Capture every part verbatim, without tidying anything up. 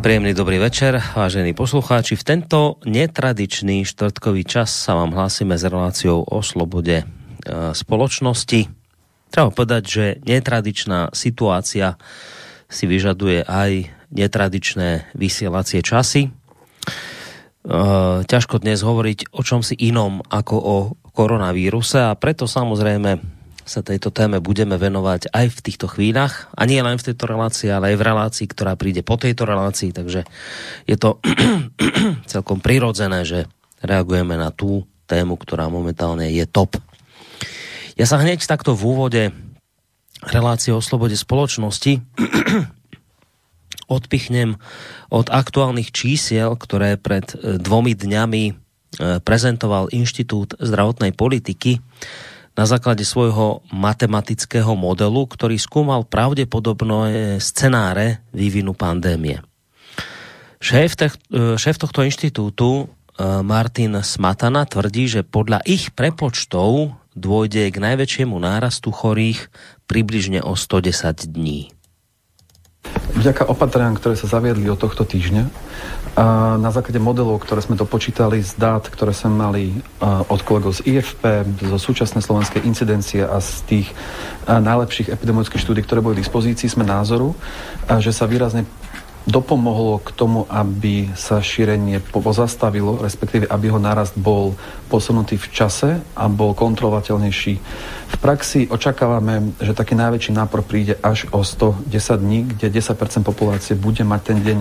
Príjemný dobrý večer, vážení poslucháči. V tento netradičný štvrtkový čas sa vám hlásime s reláciou o slobode spoločnosti. Treba povedať, že netradičná situácia si vyžaduje aj netradičné vysielacie časy. Ťažko dnes hovoriť o čomsi inom ako o koronavíruse a preto samozrejme sa tejto téme budeme venovať aj v týchto chvíľach a nie len v tejto relácii, ale aj v relácii, ktorá príde po tejto relácii, takže je to celkom prirodzené, že reagujeme na tú tému, ktorá momentálne je top. Ja sa hneď takto v úvode relácie o slobode spoločnosti odpichnem od aktuálnych čísiel, ktoré pred dvomi dňami prezentoval Inštitút zdravotnej politiky na základe svojho matematického modelu, ktorý skúmal pravdepodobné scenáre vývinu pandémie. Šéf, te, šéf tohto inštitútu Martin Smatana tvrdí, že podľa ich prepočtov dôjde k najväčšiemu nárastu chorých približne o stodesať dní. Vďaka opatreniam, ktoré sa zaviedli od tohto týždňa, na základe modelov, ktoré sme dopočítali z dát, ktoré sme mali od kolegov z I F P, zo súčasnej slovenskej incidencie a z tých najlepších epidemiologických štúdí, ktoré boli v dispozícii, sme názoru, že sa výrazne dopomohlo k tomu, aby sa šírenie pozastavilo, respektíve aby ho nárast bol posunutý v čase a bol kontrolovateľnejší. V praxi očakávame, že taký najväčší nápor príde až o stodesať dní, kde desať percent populácie bude mať ten deň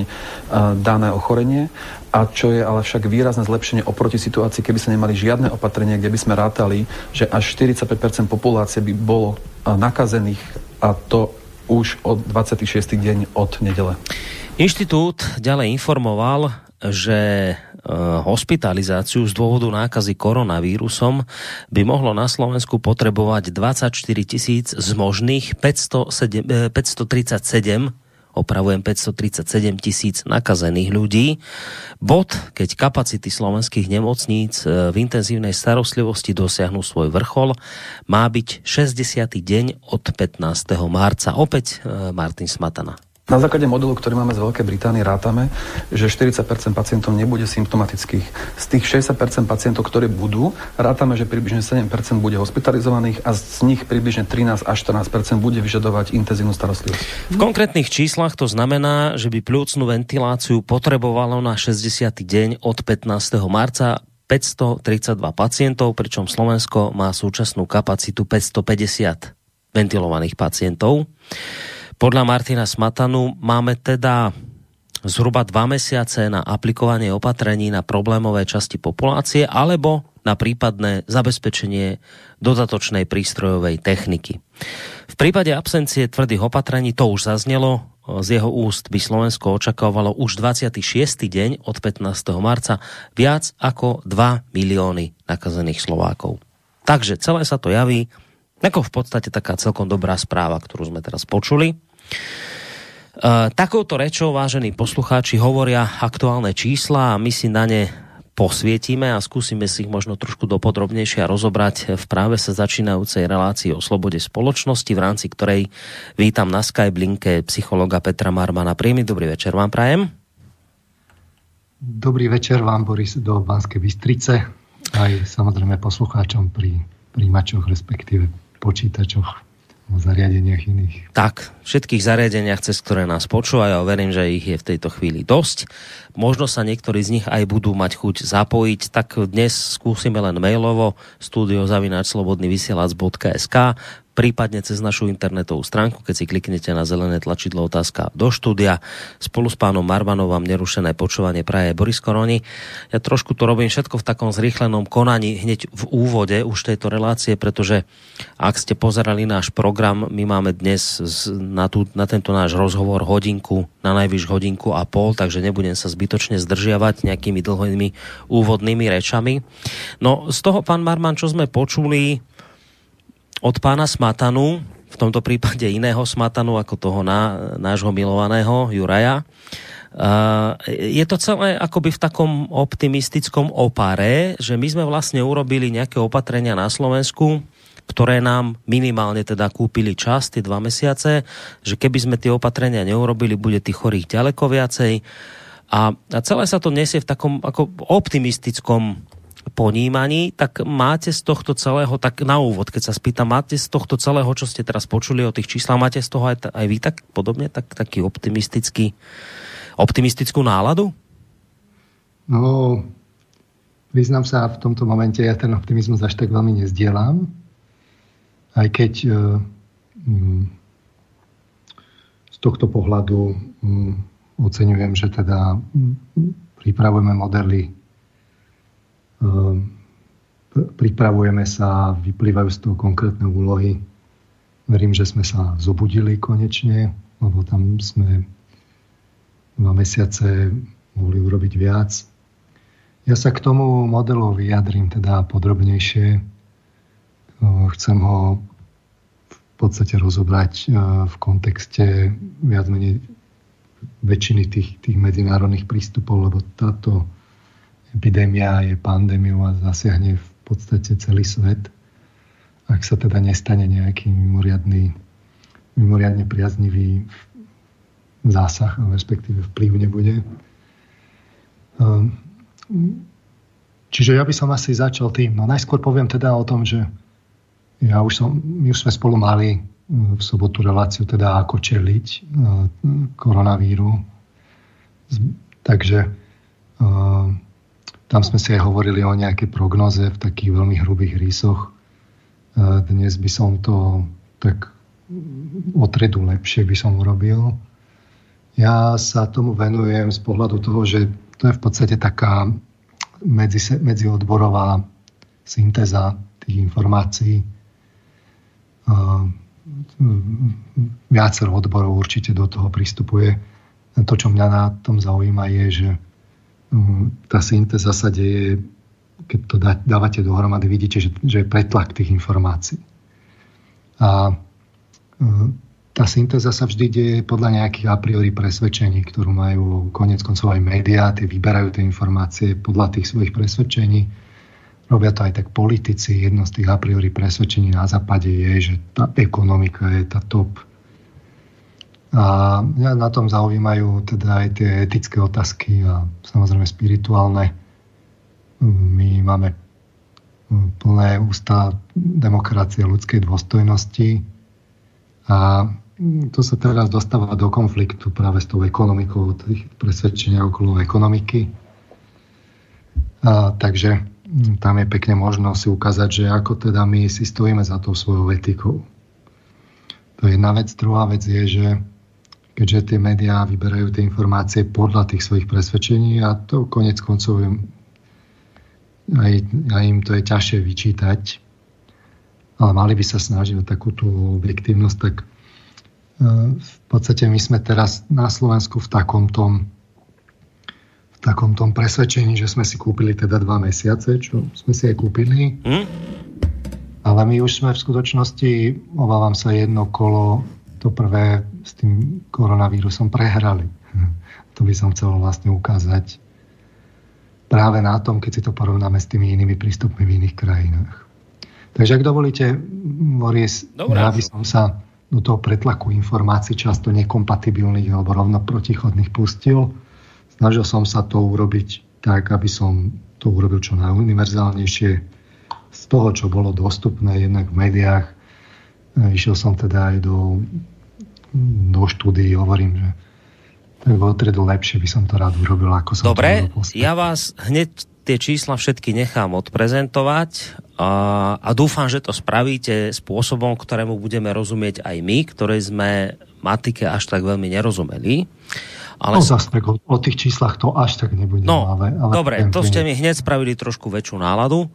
dané ochorenie, a čo je ale však výrazné zlepšenie oproti situácii, keby sme nemali žiadne opatrenie, kde by sme rátali, že až štyridsaťpäť percent populácie by bolo nakazených, a to už od dvadsiateho šiesteho deň od nedele. Inštitút ďalej informoval, že hospitalizáciu z dôvodu nákazy koronavírusom by mohlo na Slovensku potrebovať dvadsaťštyri tisíc z možných päťstotridsaťsedem, opravujem päťstotridsaťsedem tisíc nakazených ľudí. Bod, keď kapacity slovenských nemocníc v intenzívnej starostlivosti dosiahnu svoj vrchol, má byť šesťdesiaty deň od pätnásteho marca. Opäť Martin Smatana. Na základe modelu, ktorý máme z Veľkej Británie, rátame, že štyridsať percent pacientov nebude symptomatických. Z tých šesťdesiat percent pacientov, ktorí budú, rátame, že približne sedem percent bude hospitalizovaných a z nich približne trinásť až štrnásť percent bude vyžadovať intenzívnu starostlivosť. V konkrétnych číslach to znamená, že by pľúcnu ventiláciu potrebovalo na šesťdesiaty deň od pätnásteho marca päťstotridsaťdva pacientov, pričom Slovensko má súčasnú kapacitu päťstopäťdesiat ventilovaných pacientov. Podľa Martina Smatanu máme teda zhruba dva mesiace na aplikovanie opatrení na problémové časti populácie alebo na prípadné zabezpečenie dodatočnej prístrojovej techniky. V prípade absencie tvrdých opatrení, to už zaznelo, z jeho úst by Slovensko očakávalo už dvadsiaty šiesty deň od pätnásteho marca viac ako dva milióny nakazených Slovákov. Takže celé sa to javí ako v podstate taká celkom dobrá správa, ktorú sme teraz počuli. Uh, takouto rečou, vážení poslucháči, hovoria aktuálne čísla a my si na ne posvietime a skúsime si ich možno trošku dopodrobnejšie rozobrať v práve sa začínajúcej relácii o slobode spoločnosti, v rámci ktorej vítam na Skype linke psychologa Petra Marmana. Príjemný dobrý večer vám prajem. Dobrý večer vám, Boris, do Banskej Bystrice, aj samozrejme poslucháčom pri príjimačoch, respektíve počítačoch, o zariadeniach iných. Tak, všetkých zariadeniach, cez ktoré nás počúvajú, verím, že ich je v tejto chvíli dosť. Možno sa niektorí z nich aj budú mať chuť zapojiť, tak dnes skúsime len mailovo studio zavináč slobodný vysielač bodka es ká, prípadne cez našu internetovú stránku, keď si kliknete na zelené tlačidlo otázka do štúdia. Spolu s pánom Marmanom vám nerušené počúvanie praje Boris Koroni. Ja trošku to robím všetko v takom zrýchlenom konaní hneď v úvode už tejto relácie, pretože ak ste pozerali náš program, my máme dnes na, tú, na tento náš rozhovor hodinku, na najvyš hodinku a pol, takže nebudem sa zbytočne zdržiavať nejakými dlhými úvodnými rečami. No z toho, pán Marman, čo sme počuli od pána Smatanu, v tomto prípade iného Smatanu ako toho ná, nášho milovaného Juraja, uh, je to celé akoby v takom optimistickom opare, že my sme vlastne urobili nejaké opatrenia na Slovensku, ktoré nám minimálne teda kúpili čas, tie dva mesiace, že keby sme tie opatrenia neurobili, bude tých chorých ďaleko viacej. A, a celé sa to nesie v takom ako optimistickom ponímaní, tak máte z tohto celého, tak na úvod, keď sa spýtam, máte z tohto celého, čo ste teraz počuli o tých číslach, máte z toho aj, aj vy tak podobne, tak, taký optimistický, optimistickú náladu? No, priznám sa, v tomto momente ja ten optimizmus až tak veľmi nezdielam. Aj keď e, m, z tohto pohľadu m, oceňujem, že teda m, pripravujeme modely, e, pripravujeme sa, vyplývajú z toho konkrétne úlohy. Verím, že sme sa zobudili konečne, lebo tam sme dva mesiace mohli urobiť viac. Ja sa k tomu modelu vyjadrím teda podrobnejšie. Chcem ho v podstate rozobrať v kontexte viac menej väčšiny tých, tých medzinárodných prístupov, lebo táto epidémia je pandémiou a zasiahne v podstate celý svet. Ak sa teda nestane nejaký mimoriadny, mimoriadne priaznivý zásah, ale respektíve vplyv nebude. Čiže ja by som asi začal tým. No najskôr poviem teda o tom, že ja už som, my už sme spolu mali v sobotu reláciu teda ako čeliť koronavíru. Takže tam sme si aj hovorili o nejakej prognoze v takých veľmi hrubých rysoch. Dnes by som to tak o tredu lepšie by som urobil. Ja sa tomu venujem z pohľadu toho, že to je v podstate taká Medzi, medziodborová syntéza tých informácií. Viacero odborov určite do toho pristupuje. To, čo mňa na tom zaujíma, je, že tá syntéza sa deje, keď to dávate dohromady, vidíte, že, že je pretlak tých informácií. A tá syntéza sa vždy deje podľa nejakých a priori presvedčení, ktorú majú koniec koncov aj médiá, tie vyberajú tie informácie podľa tých svojich presvedčení. Robia to aj tak politici. Jedno z tých a priori presvedčení na západe je, že tá ekonomika je tá top. A mňa na tom zaujímajú teda aj tie etické otázky a samozrejme spirituálne. My máme plné ústa demokracie, ľudskej dôstojnosti a to sa teraz dostáva do konfliktu práve s tou ekonomikou, tých presvedčenia okolo ekonomiky. A, takže tam je pekne možno si ukázať, že ako teda my si stojíme za tou svojou etikou. To je jedna vec. Druhá vec je, že keďže tie médiá vyberajú tie informácie podľa tých svojich presvedčení a to konec koncov im, aj, aj im to je ťažšie vyčítať, ale mali by sa snažiť o takúto objektívnosť, tak v podstate my sme teraz na Slovensku v takomto v takomto presvedčení, že sme si kúpili teda dva mesiace, čo sme si aj kúpili. Mm. Ale my už sme v skutočnosti, obávam sa, jedno kolo, to prvé s tým koronavírusom prehrali. To by som chcel vlastne ukázať práve na tom, keď si to porovnáme s tými inými prístupmi v iných krajinách. Takže ak dovolíte, Boris, ja by som sa do toho pretlaku informácií často nekompatibilných alebo rovno protichodných pustil. Snažil som sa to urobiť tak, aby som to urobil čo najuniverzálnejšie z toho, čo bolo dostupné jednak v médiách. Išiel som teda aj do, do štúdií, hovorím, že tak bolo teda lepšie, by som to rád urobil, ako som Dobre, to urobil. Dobre, ja vás hneď tie čísla všetky nechám odprezentovať a, a dúfam, že to spravíte spôsobom, ktorému budeme rozumieť aj my, ktorí sme matike až tak veľmi nerozumeli. Ale... No zase o tých číslach to až tak nebude. No, ale, ale dobre, ten, to ste mi hneď spravili trošku väčšiu náladu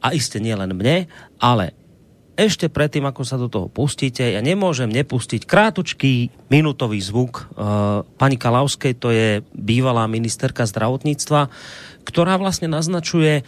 a iste nie len mne, ale ešte predtým, ako sa do toho pustíte, ja nemôžem nepustiť krátučký minútový zvuk uh, pani Kalavskej, to je bývalá ministerka zdravotníctva, ktorá vlastne naznačuje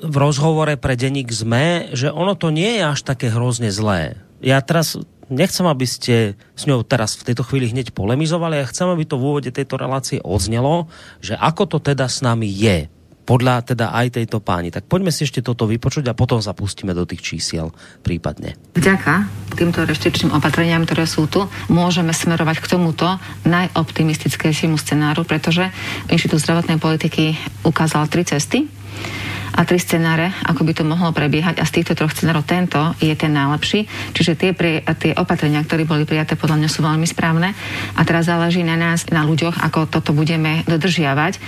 v rozhovore pre denník es em e, že ono to nie je až také hrozne zlé. Ja teraz nechcem, aby ste s ňou teraz v tejto chvíli hneď polemizovali, ja chcem, aby to v úvode tejto relácie odznelo, že ako to teda s nami je. podľa teda aj tejto páni. Tak poďme si ešte toto vypočuť a potom zapustíme do tých čísiel prípadne. Vďaka týmto reštrikčným opatreniam, ktoré sú tu, môžeme smerovať k tomuto najoptimistickejšiemu scenáru, pretože Inštitút zdravotnej politiky ukázal tri cesty a tri scenáre, ako by to mohlo prebiehať, a z týchto troch scenárov tento je ten najlepší. Čiže tie, pri, tie opatrenia, ktoré boli prijaté, podľa mňa sú veľmi správne a teraz záleží na nás, na ľuďoch, ako toto budeme dodržiavať.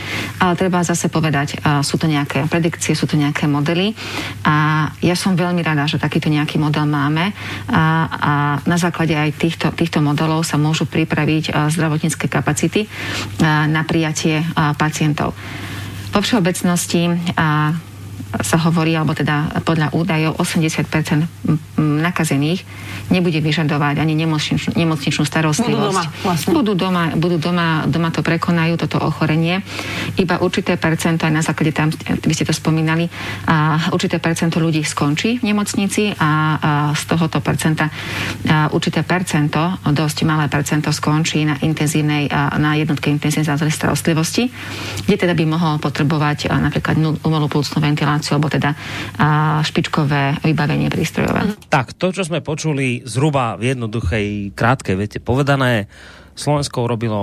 Ale treba zase povedať, sú to nejaké predikcie, sú to nejaké modely a ja som veľmi rada, že takýto nejaký model máme a, a na základe aj týchto, týchto modelov sa môžu pripraviť zdravotnícke kapacity na prijatie pacientov. Po všeobecnosti a sa hovorí, alebo teda podľa údajov osemdesiat percent nakazených nebude vyžadovať ani nemocničnú, nemocničnú starostlivosť. Budú doma, vlastne. budú doma, budú doma, doma to prekonajú, toto ochorenie. Iba určité percento, aj na základe tam, by ste to spomínali, a určité percento ľudí skončí v nemocnici a, a z tohoto percenta a určité percento, dosť malé percento skončí na intenzívnej, na jednotke intenzívnej záležitej starostlivosti, kde teda by mohol potrebovať a, napríklad umelú plúcnu ventiláciu alebo teda špičkové vybavenie prístrojové. Tak, to, čo sme počuli zhruba v jednoduchej, krátkej vete povedané, Slovensko urobilo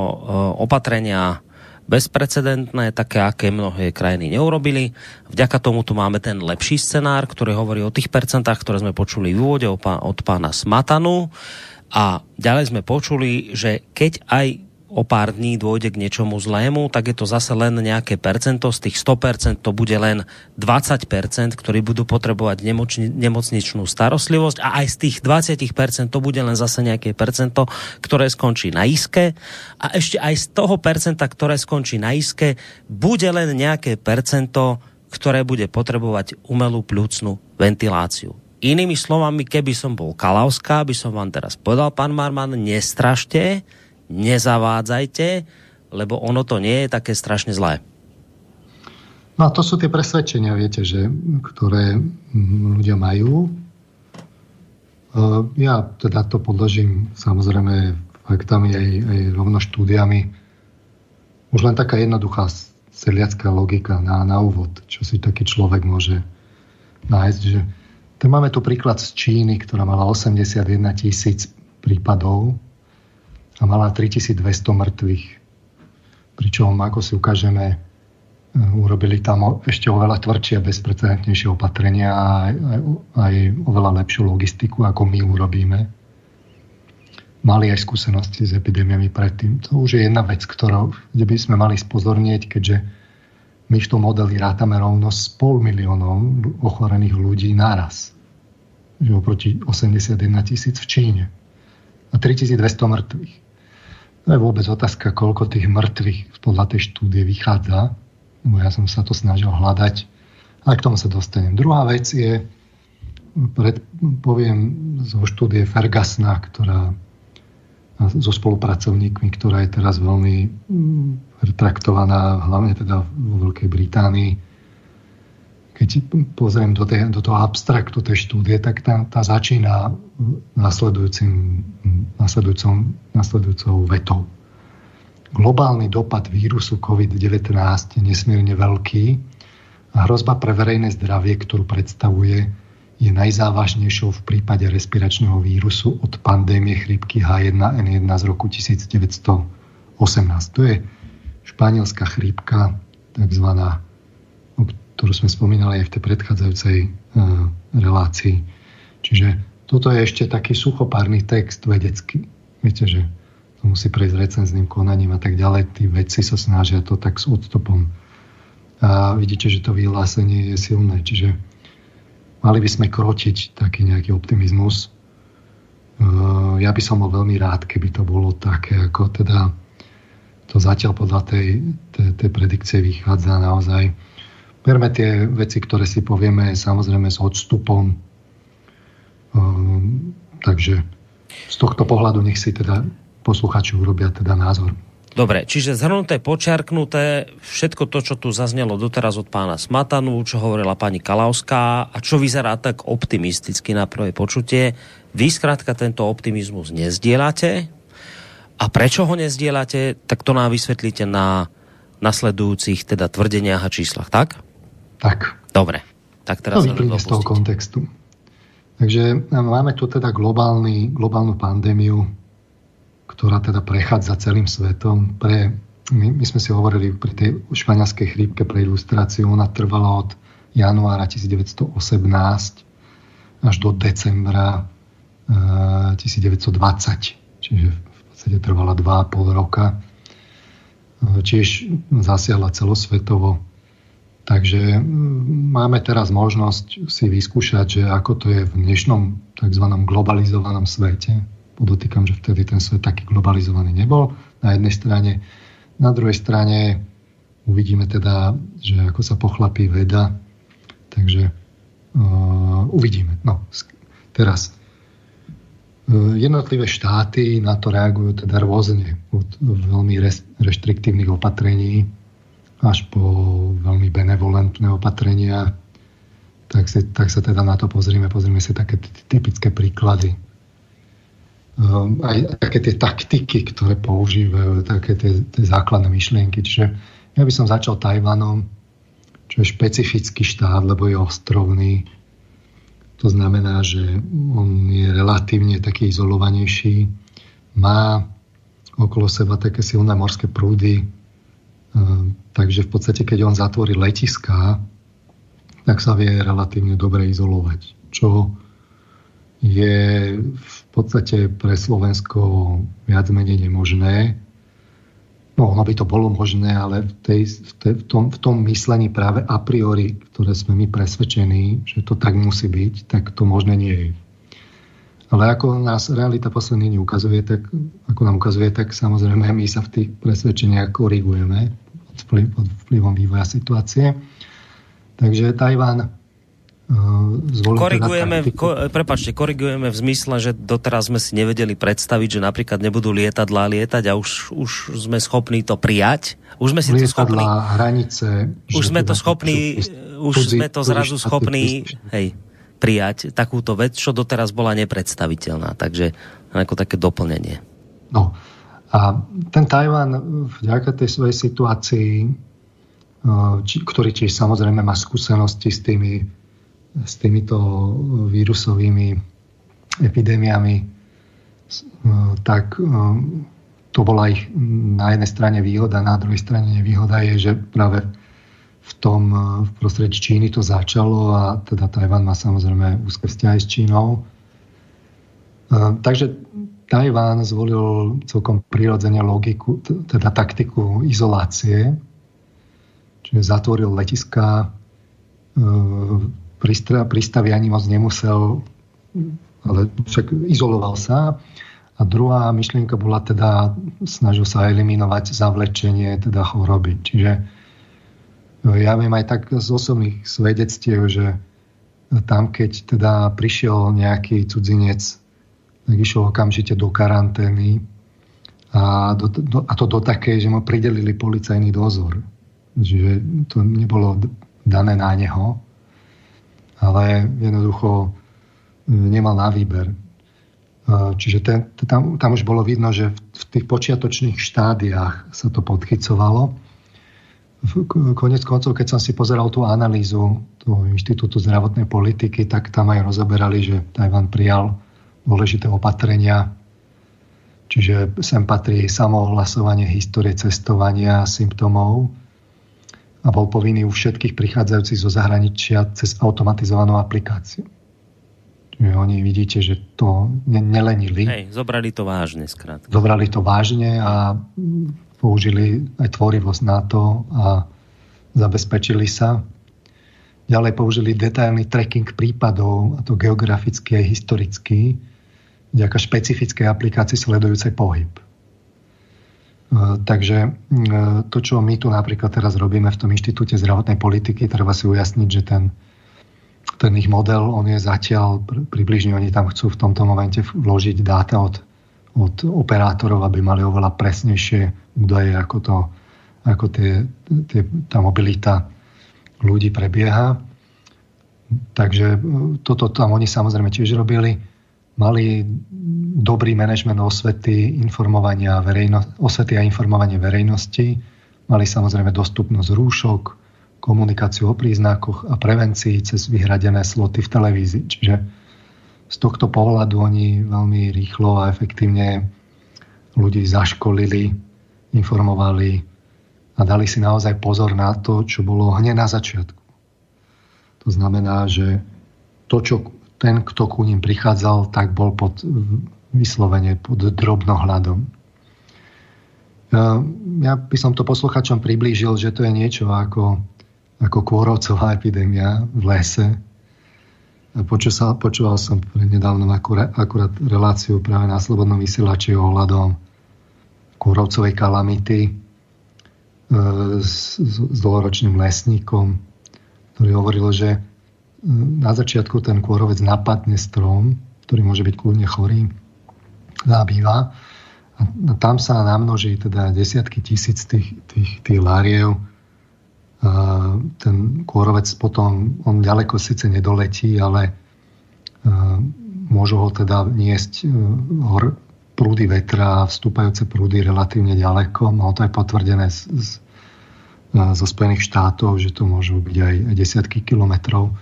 opatrenia bezprecedentné, také, aké mnohé krajiny neurobili. Vďaka tomu tu máme ten lepší scenár, ktorý hovorí o tých percentách, ktoré sme počuli v úvode od pána Smatanu. A ďalej sme počuli, že keď aj o pár dní dôjde k niečomu zlému, tak je to zase len nejaké percento, z tých sto percent to bude len dvadsať percent, ktorí budú potrebovať nemočni, nemocničnú starostlivosť a aj z tých dvadsať percent to bude len zase nejaké percento, ktoré skončí na iske a ešte aj z toho percenta, ktoré skončí na iske, bude len nejaké percento, ktoré bude potrebovať umelú pľúcnu ventiláciu. Inými slovami, keby som bol Kalavská, by som vám teraz povedal, pán Marman, nestrašte, nezavádzajte, lebo ono to nie je také strašne zlé. No a to sú tie presvedčenia, viete, že, ktoré ľudia majú. Ja teda to podložím samozrejme faktami aj, aj rovno štúdiami. Už len taká jednoduchá sedliacká logika na, na úvod, čo si taký človek môže nájsť. Že... Tak máme tu príklad z Číny, ktorá mala osemdesiatjeden tisíc prípadov a mala tritisícdvesto mŕtvych. Pričom, ako si ukážeme, urobili tam ešte oveľa tvrdšie, bezprecedentnejšie opatrenia a aj, aj oveľa lepšiu logistiku, ako my urobíme. Mali aj skúsenosti s epidémiami predtým. To už je jedna vec, ktorou kde by sme mali spozornieť, keďže my v tom modeli rátame rovno s pol miliónom ochorených ľudí naraz. Že oproti osemdesiatjeden tisíc v Číne. A tritisícdvesto mŕtvych. To je vôbec otázka, koľko tých mŕtvych podľa tej štúdie vychádza. Bo ja som sa to snažil hľadať. A k tomu sa dostanem. Druhá vec je, pred, poviem zo štúdie Fergusona, ktorá so spolupracovníkmi, ktorá je teraz veľmi retraktovaná, hlavne teda vo Veľkej Británii. Keď pozriem do, tej, do toho abstraktu tej štúdie, tak tá, tá začína nasledujúcim, nasledujúcom, nasledujúcou vetou. Globálny dopad vírusu COVID devätnásť je nesmierne veľký a hrozba pre verejné zdravie, ktorú predstavuje, je najzávažnejšou v prípade respiračného vírusu od pandémie chrípky há jeden en jeden z roku devätnásťstoosemnásť. To je španielská chrípka, takzvaná, ktorú sme spomínali aj v tej predchádzajúcej e, relácii. Čiže toto je ešte taký suchopárny text vedecký. Viete, že to musí prejsť recenzným konaním a tak ďalej. Tí vedci sa snažia to tak s odstupom. A vidíte, že to vyhlásenie je silné. Čiže mali by sme krotiť taký nejaký optimizmus. E, ja by som bol veľmi rád, keby to bolo také, ako teda to zatiaľ podľa tej, tej, tej predikcie vychádza naozaj. Berme tie veci, ktoré si povieme, samozrejme s odstupom. Um, takže z tohto pohľadu nech si teda posluchači urobia teda názor. Dobre, čiže zhrnuté, počiarknuté, všetko to, čo tu zaznelo doteraz od pána Smatanu, čo hovorila pani Kalavská a čo vyzerá tak optimisticky na prvé počutie, vy skrátka tento optimizmus nezdieľate. A prečo ho nezdieľate, tak to nám vysvetlíte na nasledujúcich teda tvrdeniach a číslach, tak? Tak. Dobre. Tak teraz to vyplynie z toho kontextu. Takže máme tu teda globálny, globálnu pandémiu, ktorá teda prechádza celým svetom. Pre, my, my sme si hovorili pri tej španielskej chrípke pre ilustráciu, ona trvala od januára devätnásť osemnásť až do decembra uh, devätnásť dvadsať. Čiže v podstate trvala dva a pol roka. Tiež zasiahla celosvetovo. Takže máme teraz možnosť si vyskúšať, že ako to je v dnešnom tzv. Globalizovanom svete. Podotýkam, že vtedy ten svet taký globalizovaný nebol na jednej strane. Na druhej strane uvidíme teda, že ako sa pochlapí veda. Takže uh, uvidíme. No, teraz uh, jednotlivé štáty na to reagujú teda rôzne od veľmi reštriktívnych opatrení až po veľmi benevolentné opatrenia, tak, si, tak sa teda na to pozrieme. Pozrieme si také typické príklady. Um, aj také tie taktiky, ktoré používajú, také tie, tie základné myšlienky. Čiže ja by som začal Tajvanom, čo je špecifický štát, lebo je ostrovný. To znamená, že on je relatívne taký izolovanejší. Má okolo seba také silné morské prúdy, takže v podstate, keď on zatvorí letiská, tak sa vie relatívne dobre izolovať. Čo je v podstate pre Slovensko viac menej nemožné. No, ono by to bolo možné, ale v, tej, v, tej, v, tom, v tom myslení práve a priori, ktoré sme my presvedčení, že to tak musí byť, tak to možné nie je. Ale ako nás realita posledný deň ukazuje, tak ako nám ukazuje, tak samozrejme my sa v tých presvedčeniach korigujeme pod, vplyv, pod vplyvom vývoja situácie. Takže Tajván uh, korigujeme, teda ko, prepáčte, korigujeme v zmysle, že doteraz sme si nevedeli predstaviť, že napríklad nebudú lietadlá lietať a už, už sme schopní to prijať. Už sme si lietadlá, to schopní. Hranice. Už sme to schopní, už sme to zrazu schopní, hej, prijať takúto vec, čo doteraz bola nepredstaviteľná. Takže ako také doplnenie. No a ten Tajvan vďaka tej svojej situácii, či, ktorý tiež samozrejme má skúsenosti s, tými, s týmito vírusovými epidémiami, tak to bola ich na jednej strane výhoda, na druhej strane nevýhoda je, že práve v tom v prostredí Číny to začalo a teda Tajvan má samozrejme úzke vzťahy s Čínou. Takže Tajvan zvolil celkom prirodzene logiku, teda taktiku izolácie. Čiže zatvoril letiská, prístavy ani moc nemusel, ale však izoloval sa. A druhá myšlienka bola teda, snažil sa eliminovať zavlečenie teda choroby. Čiže ja viem aj tak z osobných svedectiev, že tam, keď teda prišiel nejaký cudzinec, tak išiel okamžite do karantény a, do, do, a to do takej, že mu pridelili policajný dozor. Čiže to nebolo dané na neho, ale jednoducho nemal na výber. Čiže ten, tam, tam už bolo vidno, že v tých počiatočných štádiách sa to podchycovalo. Koniec koncov, keď som si pozeral tú analýzu toho Inštitútu zdravotnej politiky, tak tam aj rozoberali, že Tajvan prijal dôležité opatrenia. Čiže sem patrí samohlasovanie histórie cestovania symptómov a bol povinný u všetkých prichádzajúcich zo zahraničia cez automatizovanú aplikáciu. Čiže oni vidíte, že to ne- nelenili. Hej, zobrali to vážne skrátka. Zobrali to vážne a použili aj tvorivosť na to a zabezpečili sa. Ďalej použili detailný tracking prípadov, a to geografický aj historický, vďaka špecifickej aplikácii sledujúcej pohyb. Takže to, čo my tu napríklad teraz robíme v tom Inštitúte zdravotnej politiky, treba si ujasniť, že ten, ten ich model, on je zatiaľ, približne oni tam chcú v tomto momente vložiť dáta od od operátorov, aby mali oveľa presnejšie údaje, ako, to, ako tie, tie, tá mobilita ľudí prebieha. Takže toto tam oni samozrejme tiež robili. Mali dobrý manažment osvety, informovania verejno, osvety a informovanie verejnosti. Mali samozrejme dostupnosť rúšok, komunikáciu o príznakoch a prevencii cez vyhradené sloty v televízii. Čiže z tohto pohľadu oni veľmi rýchlo a efektívne ľudí zaškolili, informovali a dali si naozaj pozor na to, čo bolo hneď na začiatku. To znamená, že to, čo ten, kto ku ním prichádzal, tak bol pod, vyslovene pod drobnohľadom. Ja by som to posluchačom priblížil, že to je niečo ako, ako kôrovcová epidémia v lese. Počúval, počúval som nedávno akurát, akurát reláciu práve na Slobodnom vysielači ohľadom kôrovcovej kalamity s, s dlhoročným lesníkom, ktorý hovoril, že na začiatku ten kôrovec napadne strom, ktorý môže byť kľudne chorý, zabýva. A tam sa namnoží teda desiatky tisíc tých, tých, tých láriev. A ten kôrovec potom, on ďaleko síce nedoletí, ale môžu ho teda niesť hor, prúdy vetra, vstúpajúce prúdy relatívne ďaleko. Malo to aj potvrdené z, z, zo Spojených štátov, že to môžu byť aj, aj desiatky kilometrov.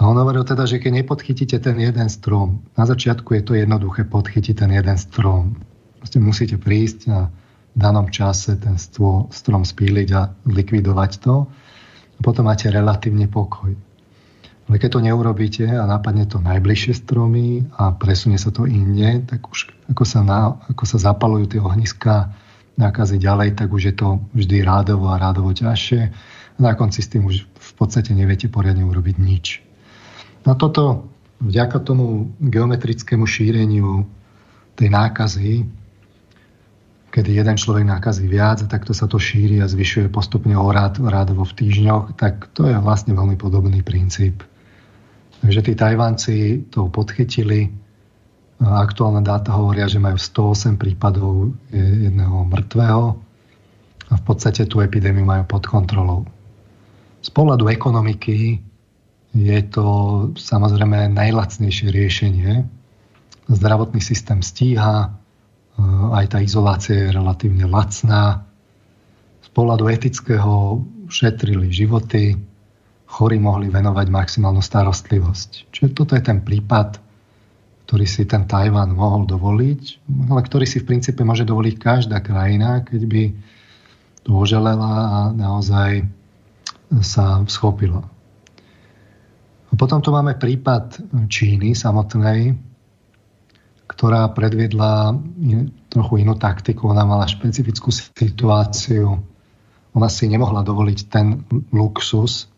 A on hovoril teda, že keď nepodchytíte ten jeden strom, na začiatku je to jednoduché podchytiť ten jeden strom. Proste musíte prísť a v danom čase ten stôl, strom spíliť a likvidovať to. A potom máte relatívne pokoj. Ale keď to neurobíte a napadne to najbližšie stromy a presunie sa to inde, tak už ako sa, na, ako sa zapalujú tie ohniská nákazy ďalej, tak už je to vždy rádovo a rádovo ťažšie. A na konci s tým už v podstate neviete poriadne urobiť nič. Na toto vďaka tomu geometrickému šíreniu tej nákazy, kedy jeden človek nákazí viac a takto sa to šíri a zvyšuje postupne o rád, rádovo v týždňoch, tak to je vlastne veľmi podobný princíp. Takže tí Tajvanci to podchytili. Aktuálne dáta hovoria, že majú sto osem prípadov jedného mŕtvého a v podstate tú epidémiu majú pod kontrolou. Z pohľadu ekonomiky je to samozrejme najlacnejšie riešenie. Zdravotný systém stíha, aj tá izolácia je relatívne lacná. Z pohľadu etického šetrili životy, chorí mohli venovať maximálnu starostlivosť. Čiže toto je ten prípad, ktorý si ten Tajvan mohol dovoliť, ale ktorý si v princípe môže dovoliť každá krajina, keď by to oželela a naozaj sa schopila. A potom tu máme prípad Číny samotnej, ktorá predviedla trochu inú taktiku. Ona mala špecifickú situáciu. Ona si nemohla dovoliť ten luxus,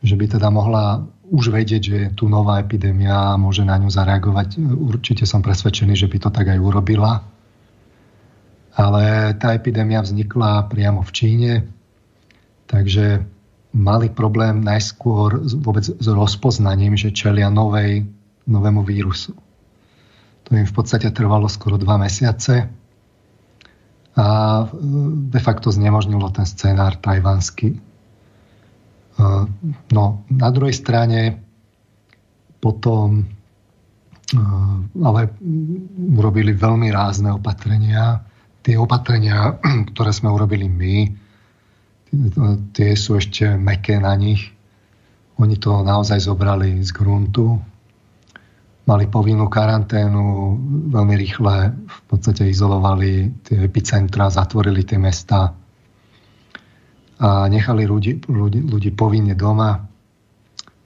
že by teda mohla už vedieť, že je tu nová epidémia a môže na ňu zareagovať. Určite som presvedčený, že by to tak aj urobila. Ale tá epidémia vznikla priamo v Číne, takže mali problém najskôr vôbec s rozpoznaním, že čelia novej, novému vírusu. To im v podstate trvalo skoro dva mesiace a de facto znemožnilo ten scénár tajvanský. No, na druhej strane potom ale urobili veľmi rázne opatrenia. Tie opatrenia, ktoré sme urobili my, tie sú ešte mäkké na nich. Oni to naozaj zobrali z gruntu. Mali povinnú karanténu, veľmi rýchle v podstate izolovali tie epicentra, zatvorili tie mesta a nechali ľudí, ľudí, ľudí povinne doma.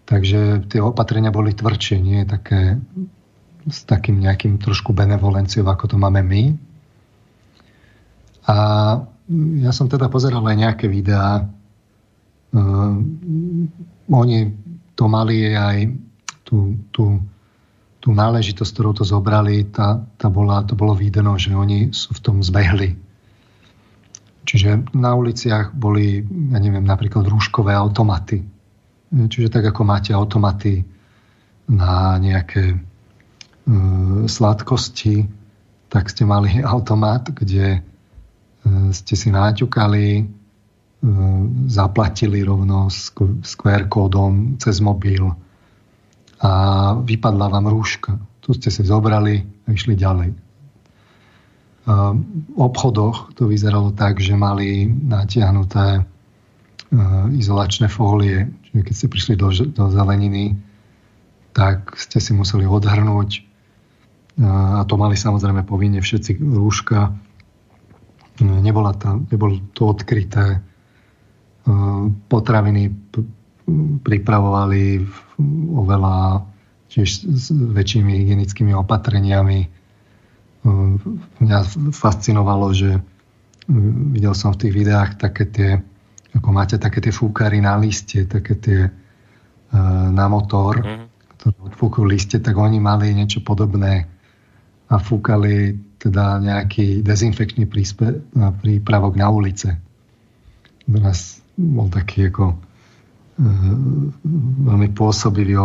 Takže tie opatrenia boli tvrdšie, nie také s takým nejakým trošku benevolenciou, ako to máme my. A ja som teda pozeral aj nejaké videá. Um, oni to mali aj tú, tú tú náležitosť, ktorou to zobrali, tá, tá bola, to bolo vidno, že oni sú v tom zbehli. Čiže na uliciach boli, ja neviem, napríklad rúškové automaty. Čiže tak, ako máte automaty na nejaké e, sladkosti, tak ste mali automat, kde e, ste si naťukali, e, zaplatili rovno s, s kú ér kódom cez mobil a vypadla vám rúška. Tu ste si zobrali a išli ďalej. V obchodoch to vyzeralo tak, že mali natiahnuté izolačné fólie. Čiže keď ste prišli do, do zeleniny, tak ste si museli odhrnúť, a to mali samozrejme povinne všetci rúška. Nebola tam, nebolo to odkryté. Potraviny pripravovali oveľa tiež s väčšími hygienickými opatreniami. Mňa fascinovalo, že videl som v tých videách také tie, ako máte také tie fúkary na liste, také tie na motor, mm-hmm. ktoré odfúkujú liste, tak oni mali niečo podobné a fúkali teda nejaký dezinfekčný príspe- prípravok na ulice. Teraz bol taký ako e, veľmi pôsobivý,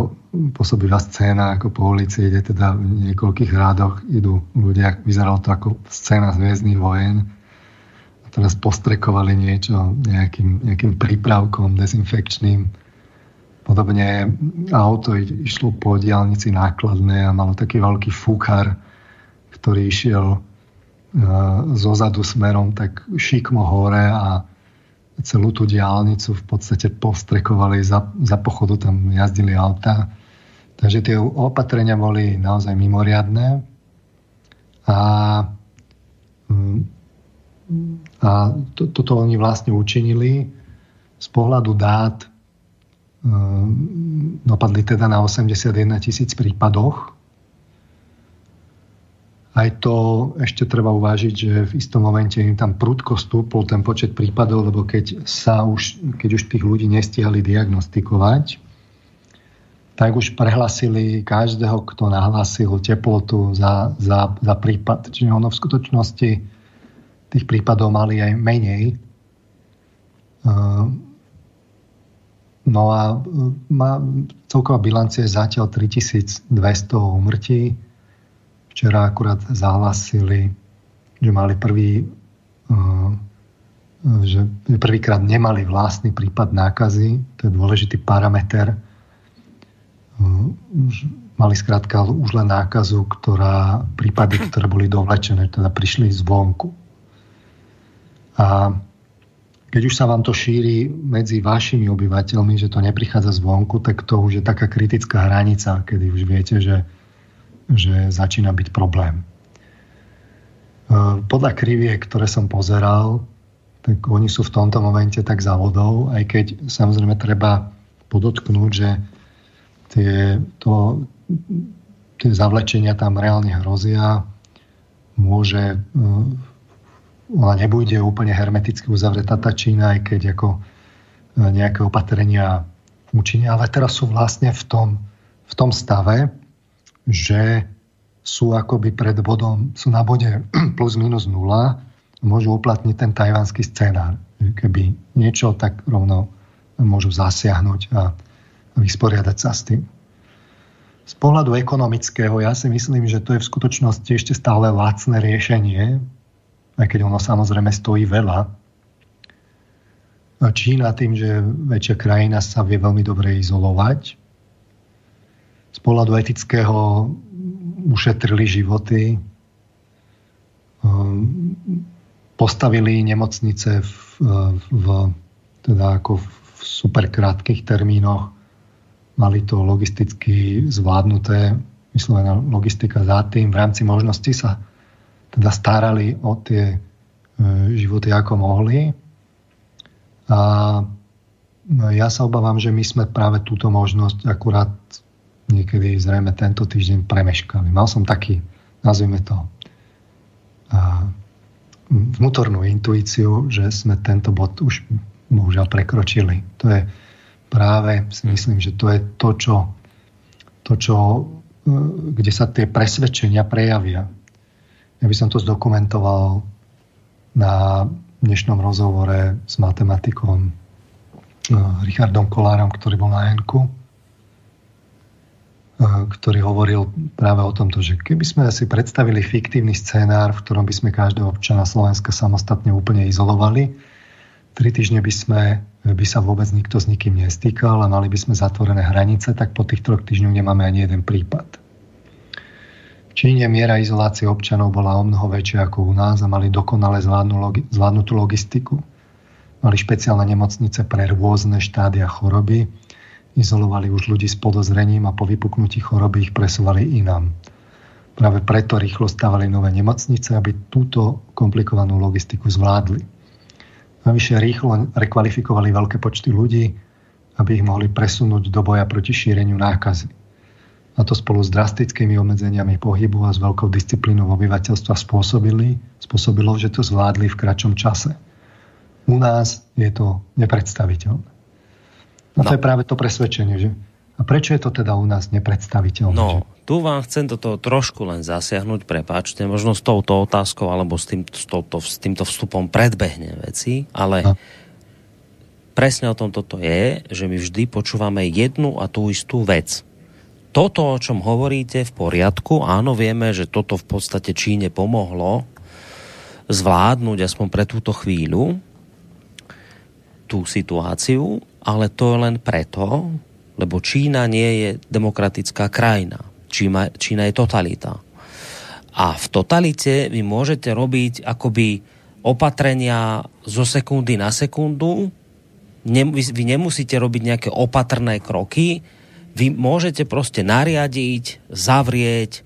pôsobivá scéna, ako po ulici ide teda v niekoľkých rádoch idú ľudia, vyzeralo to ako scéna z Hviezdnych vojen a teraz postrekovali niečo nejakým, nejakým prípravkom dezinfekčným. Podobne auto išlo po diaľnici nákladné a malo taký veľký fúkar, ktorý išiel e, zozadu smerom tak šikmo hore a celú tú diálnicu v podstate postrekovali, za, za pochodu tam jazdili autá. Takže tie opatrenia boli naozaj mimoriadne. A, a to, toto oni vlastne učinili. Z pohľadu dát um, dopadli teda na osemdesiatjeden tisíc prípadoch. Aj to ešte treba uvážiť, že v istom momente im tam prudko stúpol ten počet prípadov, lebo keď sa už, keď už tých ľudí nestihali diagnostikovať, tak už prehlasili každého, kto nahlásil teplotu za, za, za prípad. Čiže ono v skutočnosti tých prípadov mali aj menej. No a má, celková bilancia je zatiaľ tritisícdvesto úmrtí. Včera akurát zahlasili, že mali prvý, že prvýkrát nemali vlastný prípad nákazy. To je dôležitý parameter. Mali skrátka už len nákazu, ktorá, prípady, ktoré boli dovlečené, teda prišli zvonku. A keď už sa vám to šíri medzi vašimi obyvateľmi, že to neprichádza zvonku, tak to už je taká kritická hranica, kedy už viete, že že začína byť problém. Podľa kriviek, ktoré som pozeral, tak oni sú v tomto momente tak za vodou, aj keď samozrejme treba podotknúť, že tie, to, tie zavlečenia tam reálne hrozia. Môže, ona nebude úplne hermeticky uzavretá tá Čína, aj keď ako nejaké opatrenia učinia, ale teraz sú vlastne v tom, v tom stave, že sú akoby pred bodom, sú na bode plus minus nula a môžu uplatniť ten tajvanský scénár. Keby niečo, tak rovno môžu zasiahnuť a vysporiadať sa s tým. Z pohľadu ekonomického ja si myslím, že to je v skutočnosti ešte stále lacné riešenie, aj keď ono samozrejme stojí veľa. Čína tým, že väčšia krajina sa vie veľmi dobre izolovať, z pohľadu etického ušetrili životy, postavili nemocnice v, v, teda ako v superkrátkých termínoch, mali to logisticky zvládnuté, vyslovená logistika za tým, v rámci možnosti sa teda starali o tie životy ako mohli. A ja sa obávam, že my sme práve túto možnosť akurát niekedy zrejme tento týždeň premeškali. Mal som taký, nazvime to, vnútornú intuíciu, že sme tento bod už bohužiaľ prekročili. To je práve, si myslím, že to je to, čo, to, čo kde sa tie presvedčenia prejavia. Ja by som to zdokumentoval na dnešnom rozhovore s matematikom Richardom Kolárom, ktorý bol na Henku, ktorý hovoril práve o tomto, že keby sme si predstavili fiktívny scenár, v ktorom by sme každého občana Slovenska samostatne úplne izolovali, tri týždne by, sme, by sa vôbec nikto s nikým nestýkal a mali by sme zatvorené hranice, tak po tých troch týždňoch nemáme ani jeden prípad. V Číne miera izolácie občanov bola omnoho väčšia ako u nás a mali dokonale zvládnutú logistiku. Mali špeciálne nemocnice pre rôzne štádia choroby, izolovali už ľudí s podozrením a po vypuknutí choroby ich presúvali inám. Práve preto rýchlo stavali nové nemocnice, aby túto komplikovanú logistiku zvládli. Navyše rýchlo rekvalifikovali veľké počty ľudí, aby ich mohli presunúť do boja proti šíreniu nákazy. A to spolu s drastickými obmedzeniami pohybu a s veľkou disciplínou obyvateľstva spôsobilo, že to zvládli v kratšom čase. U nás je to nepredstaviteľné. A to no. je práve to presvedčenie, že? A prečo je to teda u nás nepredstaviteľné? No, tu vám chcem toto trošku len zasiahnuť, prepáčte, možno s touto otázkou alebo s, tým, s, touto, s týmto vstupom predbehne veci, ale no. presne o tom toto je, že my vždy počúvame jednu a tú istú vec. Toto, o čom hovoríte, v poriadku, áno, vieme, že toto v podstate Číne pomohlo zvládnuť aspoň pre túto chvíľu tú situáciu, ale to je len preto, lebo Čína nie je demokratická krajina. Čína, Čína je totalita. A v totalite vy môžete robiť akoby opatrenia zo sekundy na sekundu, Nem, vy, vy nemusíte robiť nejaké opatrné kroky, vy môžete proste nariadiť, zavrieť e,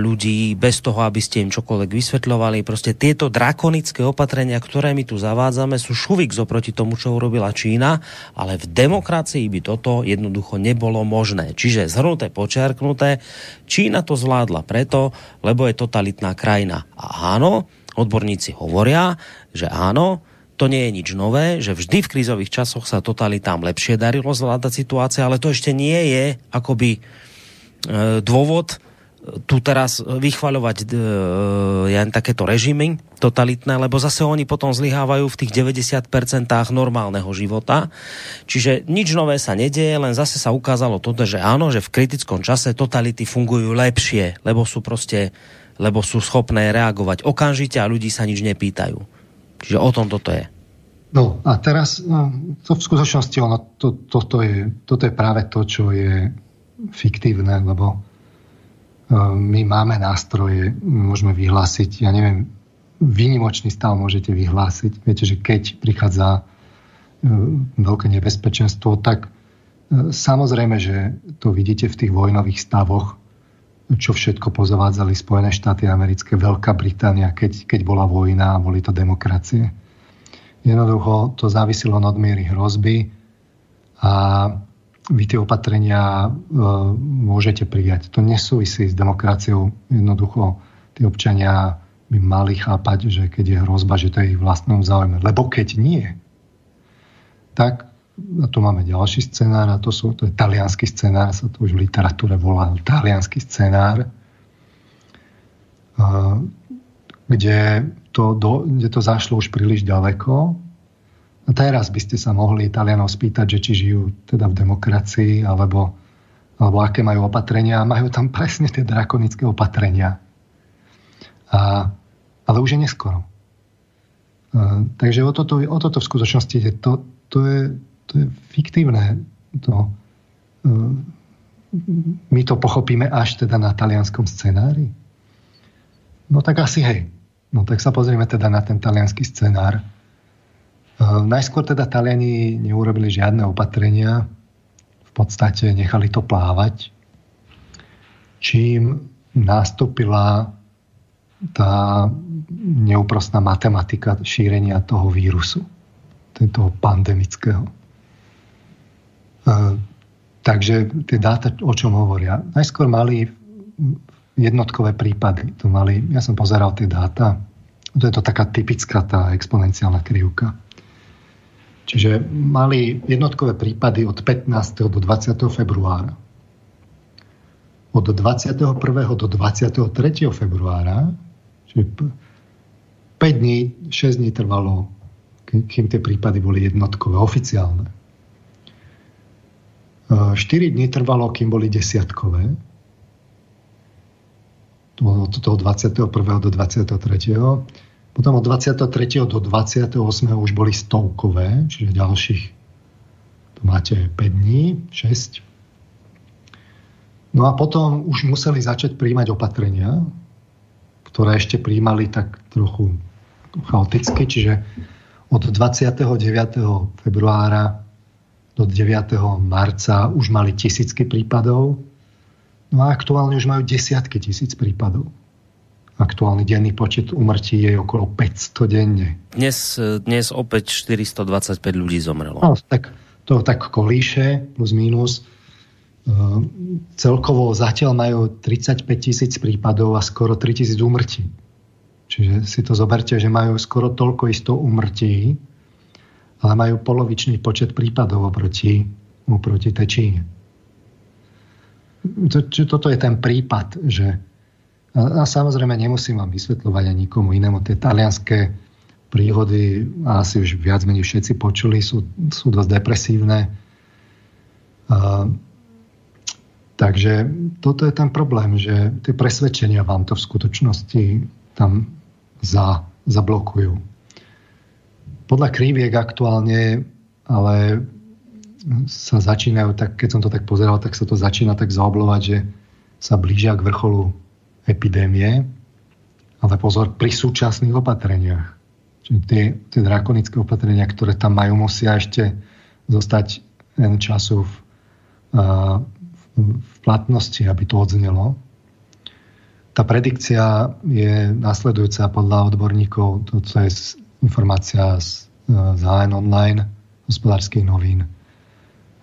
ľudí bez toho, aby ste im čokoľvek vysvetľovali. Proste tieto drakonické opatrenia, ktoré my tu zavádzame, sú šuvík zoproti tomu, čo urobila Čína, ale v demokracii by toto jednoducho nebolo možné. Čiže zhrnuté, počiarknuté, Čína to zvládla preto, lebo je totalitná krajina. A áno, odborníci hovoria, že áno, to nie je nič nové, že vždy v krízových časoch sa totalitám lepšie darilo zvládať situácia, ale to ešte nie je akoby dôvod tu teraz vychvaľovať ja, takéto režimy totalitné, lebo zase oni potom zlyhávajú v tých deväťdesiat percent normálneho života. Čiže nič nové sa nedieje, len zase sa ukázalo toto, že áno, že v kritickom čase totality fungujú lepšie, lebo sú proste, lebo sú schopné reagovať okamžite a ľudí sa nič nepýtajú. Čiže o tom toto je. No a teraz, no, to v skutočnosti, ono, to, toto, je, toto je práve to, čo je fiktívne, lebo uh, my máme nástroje, môžeme vyhlásiť, ja neviem, výnimočný stav môžete vyhlásiť. Viete, že keď prichádza uh, veľké nebezpečenstvo, tak uh, samozrejme, že to vidíte v tých vojnových stavoch, čo všetko pozavádzali Spojené štáty americké, Veľká Británia, keď, keď bola vojna a boli to demokracie. Jednoducho to závisilo od miery hrozby a vy tie opatrenia e, môžete prijať. To nesúvisí s demokraciou. Jednoducho tí občania by mali chápať, že keď je hrozba, že to je ich vlastnom záujme. Lebo keď nie, tak a tu máme ďalší scenár a to, sú, to je taliansky scenár, sa to už v literatúre volá taliansky scenár, kde to, do, kde to zašlo už príliš ďaleko. A teraz by ste sa mohli Talianov spýtať, že či žijú teda v demokracii alebo, alebo aké majú opatrenia. Majú tam presne tie drakonické opatrenia. A, ale už je neskoro. A, takže o toto, o toto v skutočnosti je to, to je To je fiktívne. To, my to pochopíme až teda na talianskom scenári. No tak asi hej. No tak sa pozrieme teda na ten taliansky scenár. Najskôr teda Taliani neurobili žiadne opatrenia. V podstate nechali to plávať. Čím nastúpila tá neúprostná matematika šírenia toho vírusu. Toho pandemického. Uh, takže tie dáta, o čom hovoria? Najskôr mali jednotkové prípady. To mali, ja som pozeral tie dáta. To je to taká typická tá exponenciálna krivka. Čiže mali jednotkové prípady od pätnásteho do dvadsiateho februára. Od dvadsiateho prvého do dvadsiateho tretieho februára, čiže päť dní, šesť dní trvalo, kým tie prípady boli jednotkové, oficiálne. štyri dni trvalo, kým boli desiatkové. Od toho dvadsiateho prvého do dvadsiateho tretieho Potom od dvadsiateho tretieho do dvadsiateho ôsmeho už boli stovkové, čiže ďalších tu máte päť dní, šesť. No a potom už museli začať príjmať opatrenia, ktoré ešte príjmali tak trochu chaoticky, čiže od dvadsiateho deviateho februára do deviateho marca už mali tisícky prípadov. No a aktuálne už majú desiatky tisíc prípadov. Aktuálny denný počet úmrtí je okolo päťsto denne. Dnes, dnes opäť štyristodvadsaťpäť ľudí zomrelo. No, tak to tak kolíše, plus mínus. Uh, celkovo zatiaľ majú tridsaťpäť tisíc prípadov a skoro tri tisíc úmrtí. Čiže si to zoberte, že majú skoro toľko isto úmrtí, ale majú polovičný počet prípadov oproti, oproti tej Číne. To, čo, toto je ten prípad, že a, a samozrejme nemusím vám vysvetľovať ani nikomu inému. Tie talianské príhody, a asi už viac menej všetci počuli, sú, sú dosť depresívne. A, takže toto je ten problém, že tie presvedčenia vám to v skutočnosti tam za, zablokujú. Podľa kríviek aktuálne, ale sa začínajú, tak, keď som to tak pozeral, tak sa to začína tak zaoblovať, že sa blížia k vrcholu epidémie, ale pozor, pri súčasných opatreniach. Čiže tie, tie drakonické opatrenia, ktoré tam majú, musia ešte zostať len času v, v, v platnosti, aby to odznelo. Tá predikcia je nasledujúca podľa odborníkov, to co je informácia z, z há en Online, Hospodárskych novín.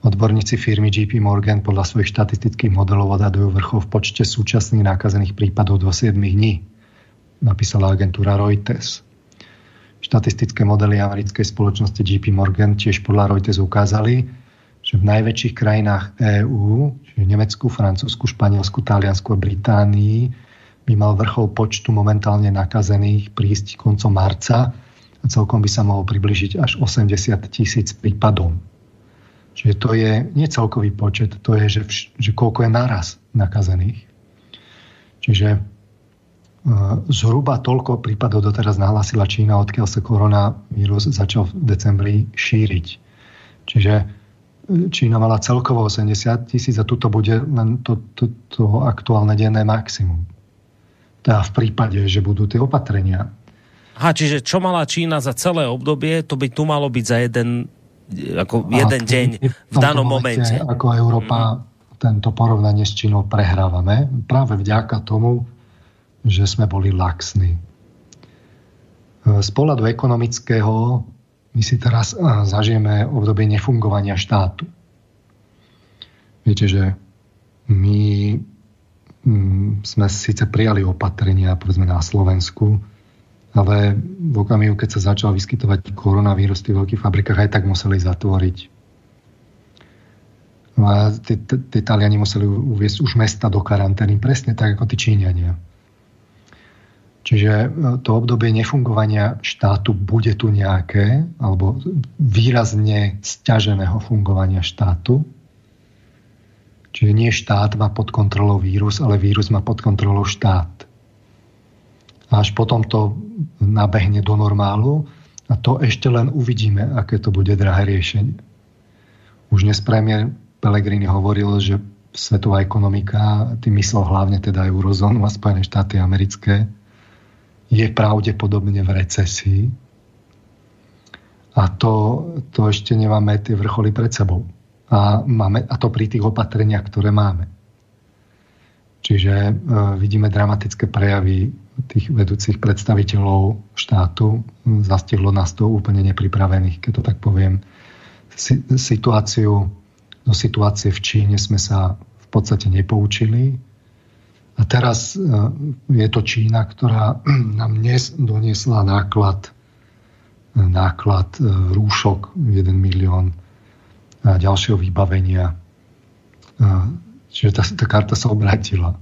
Odborníci firmy jé pé Morgan podľa svojich štatistických modelov odhadujú vrchol v počte súčasných nákazených prípadov do siedmich dní, napísala agentúra Reuters. Štatistické modely americkej spoločnosti jé pé Morgan tiež podľa Reuters ukázali, že v najväčších krajinách EÚ, čiže Nemecku, Francúzsku, Španielsku, Taliansku a Británii, by mal vrchol počtu momentálne nakazených prísť koncom marca a celkom by sa mohol približiť až osemdesiat tisíc prípadom. Čiže to je nie celkový počet, to je, že, vš- že koľko je naraz nakazených. Čiže e, zhruba toľko prípadov doteraz nahlásila Čína, odkiaľ sa koronavírus začal v decembri šíriť. Čiže Čína mala celkovo osemdesiat tisíc a tuto bude len to, to, to aktuálne denné maximum. Teda v prípade, že budú tie opatrenia. Aha, čiže čo mala Čína za celé obdobie, to by tu malo byť za jeden... ako jeden deň v danom momente. Ako Európa tento porovnanie s Čínou prehrávame práve vďaka tomu, že sme boli laxní. Z pohľadu ekonomického my si teraz zažijeme obdobie nefungovania štátu. Viete, že my sme síce prijali opatrenia, povedzme na Slovensku, ale v okamihu, keď sa začal vyskytovať koronavírus v veľkých fabrikách, aj tak museli zatvoriť. No a tí, tí Taliani museli uviesť už mesta do karantény, presne tak ako tí Číňania. Čiže to obdobie nefungovania štátu bude tu nejaké, alebo výrazne sťaženého fungovania štátu. Čiže nie štát má pod kontrolou vírus, ale vírus má pod kontrolou štát. A až potom to nabehne do normálu a to ešte len uvidíme, aké to bude drahé riešenie. Už dnes premiér Pellegrini hovoril, že svetová ekonomika, tým myslel hlavne teda eurozónu a Spojené štáty americké, je pravdepodobne v recesii. A to, to ešte nemáme tie vrcholy pred sebou. A, máme, a to pri tých opatreniach, ktoré máme. Čiže e, vidíme dramatické prejavy tých vedúcich predstaviteľov štátu. Zastihlo nás to úplne nepripravených, keď to tak poviem. Situáciu, do situácie v Číne sme sa v podstate nepoučili. A teraz je to Čína, ktorá nám dnes doniesla náklad, náklad rúšok jeden milión a ďalšieho vybavenia. Čiže tá, tá karta sa obrátila.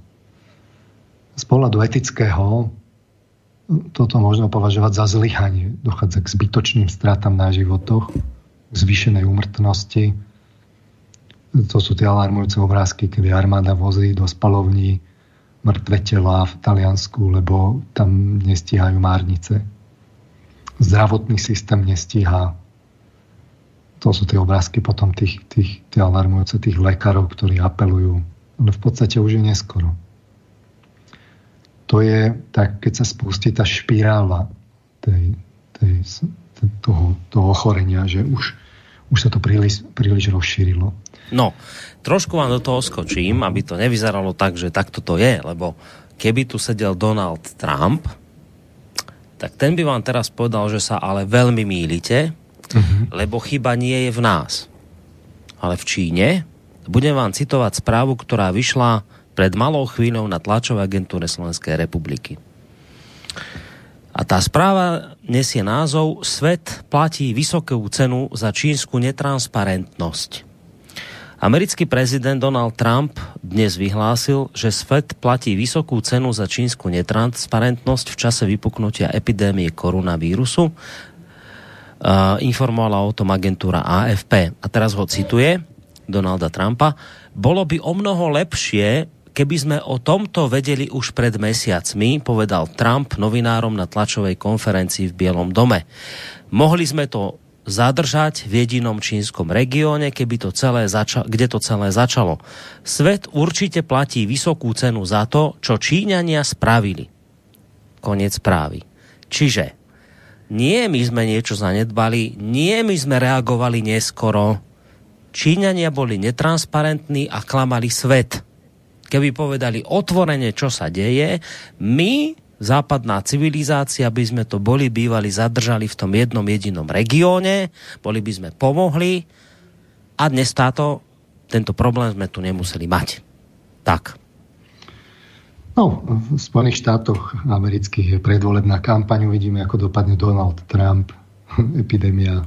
Z pohľadu etického toto možno považovať za zlyhanie. Dochádza k zbytočným stratám na životoch, k zvýšenej úmrtnosti. To sú tie alarmujúce obrázky, kedy armáda vozí do spalovní mŕtve tela v Taliansku, lebo tam nestíhajú márnice. Zdravotný systém nestíha. To sú tie obrázky potom tých, tých, tých alarmujúce tých lekárov, ktorí apelujú. Ale v podstate už je neskoro. To je tak, keď sa spustí tá špirála tej, tej toho, toho ochorenia, že už, už sa to príliš, príliš rozšírilo. No, trošku vám do toho skočím, aby to nevyzeralo tak, že takto to je, lebo keby tu sedel Donald Trump, tak ten by vám teraz povedal, že sa ale veľmi mýlite, uh-huh. lebo chyba nie je v nás, ale v Číne. Budem vám citovať správu, ktorá vyšla pred malou chvíľou na tlačovej agentúre Slovenskej republiky. A tá správa nesie názov Svet platí vysokú cenu za čínsku netransparentnosť. Americký prezident Donald Trump dnes vyhlásil, že svet platí vysokú cenu za čínsku netransparentnosť v čase vypuknutia epidémie koronavírusu. Uh, informovala o tom agentúra á ef pé. A teraz ho cituje, Donalda Trumpa. Bolo by o mnoho lepšie, keby sme o tomto vedeli už pred mesiacmi, povedal Trump novinárom na tlačovej konferencii v Bielom dome. Mohli sme to zadržať v jedinom čínskom regióne, keby to celé zača- kde to celé začalo. Svet určite platí vysokú cenu za to, čo Číňania spravili. Koniec správy. Čiže nie my sme niečo zanedbali, nie my sme reagovali neskoro. Číňania boli netransparentní a klamali svet. Keby povedali otvorene, čo sa deje, my... západná civilizácia, by sme to boli bývali, zadržali v tom jednom jedinom regióne, boli by sme pomohli a dnes táto, tento problém sme tu nemuseli mať. Tak. No, v Spojených štátoch amerických je predvolebná kampaň, uvidíme, ako dopadne Donald Trump, epidémia,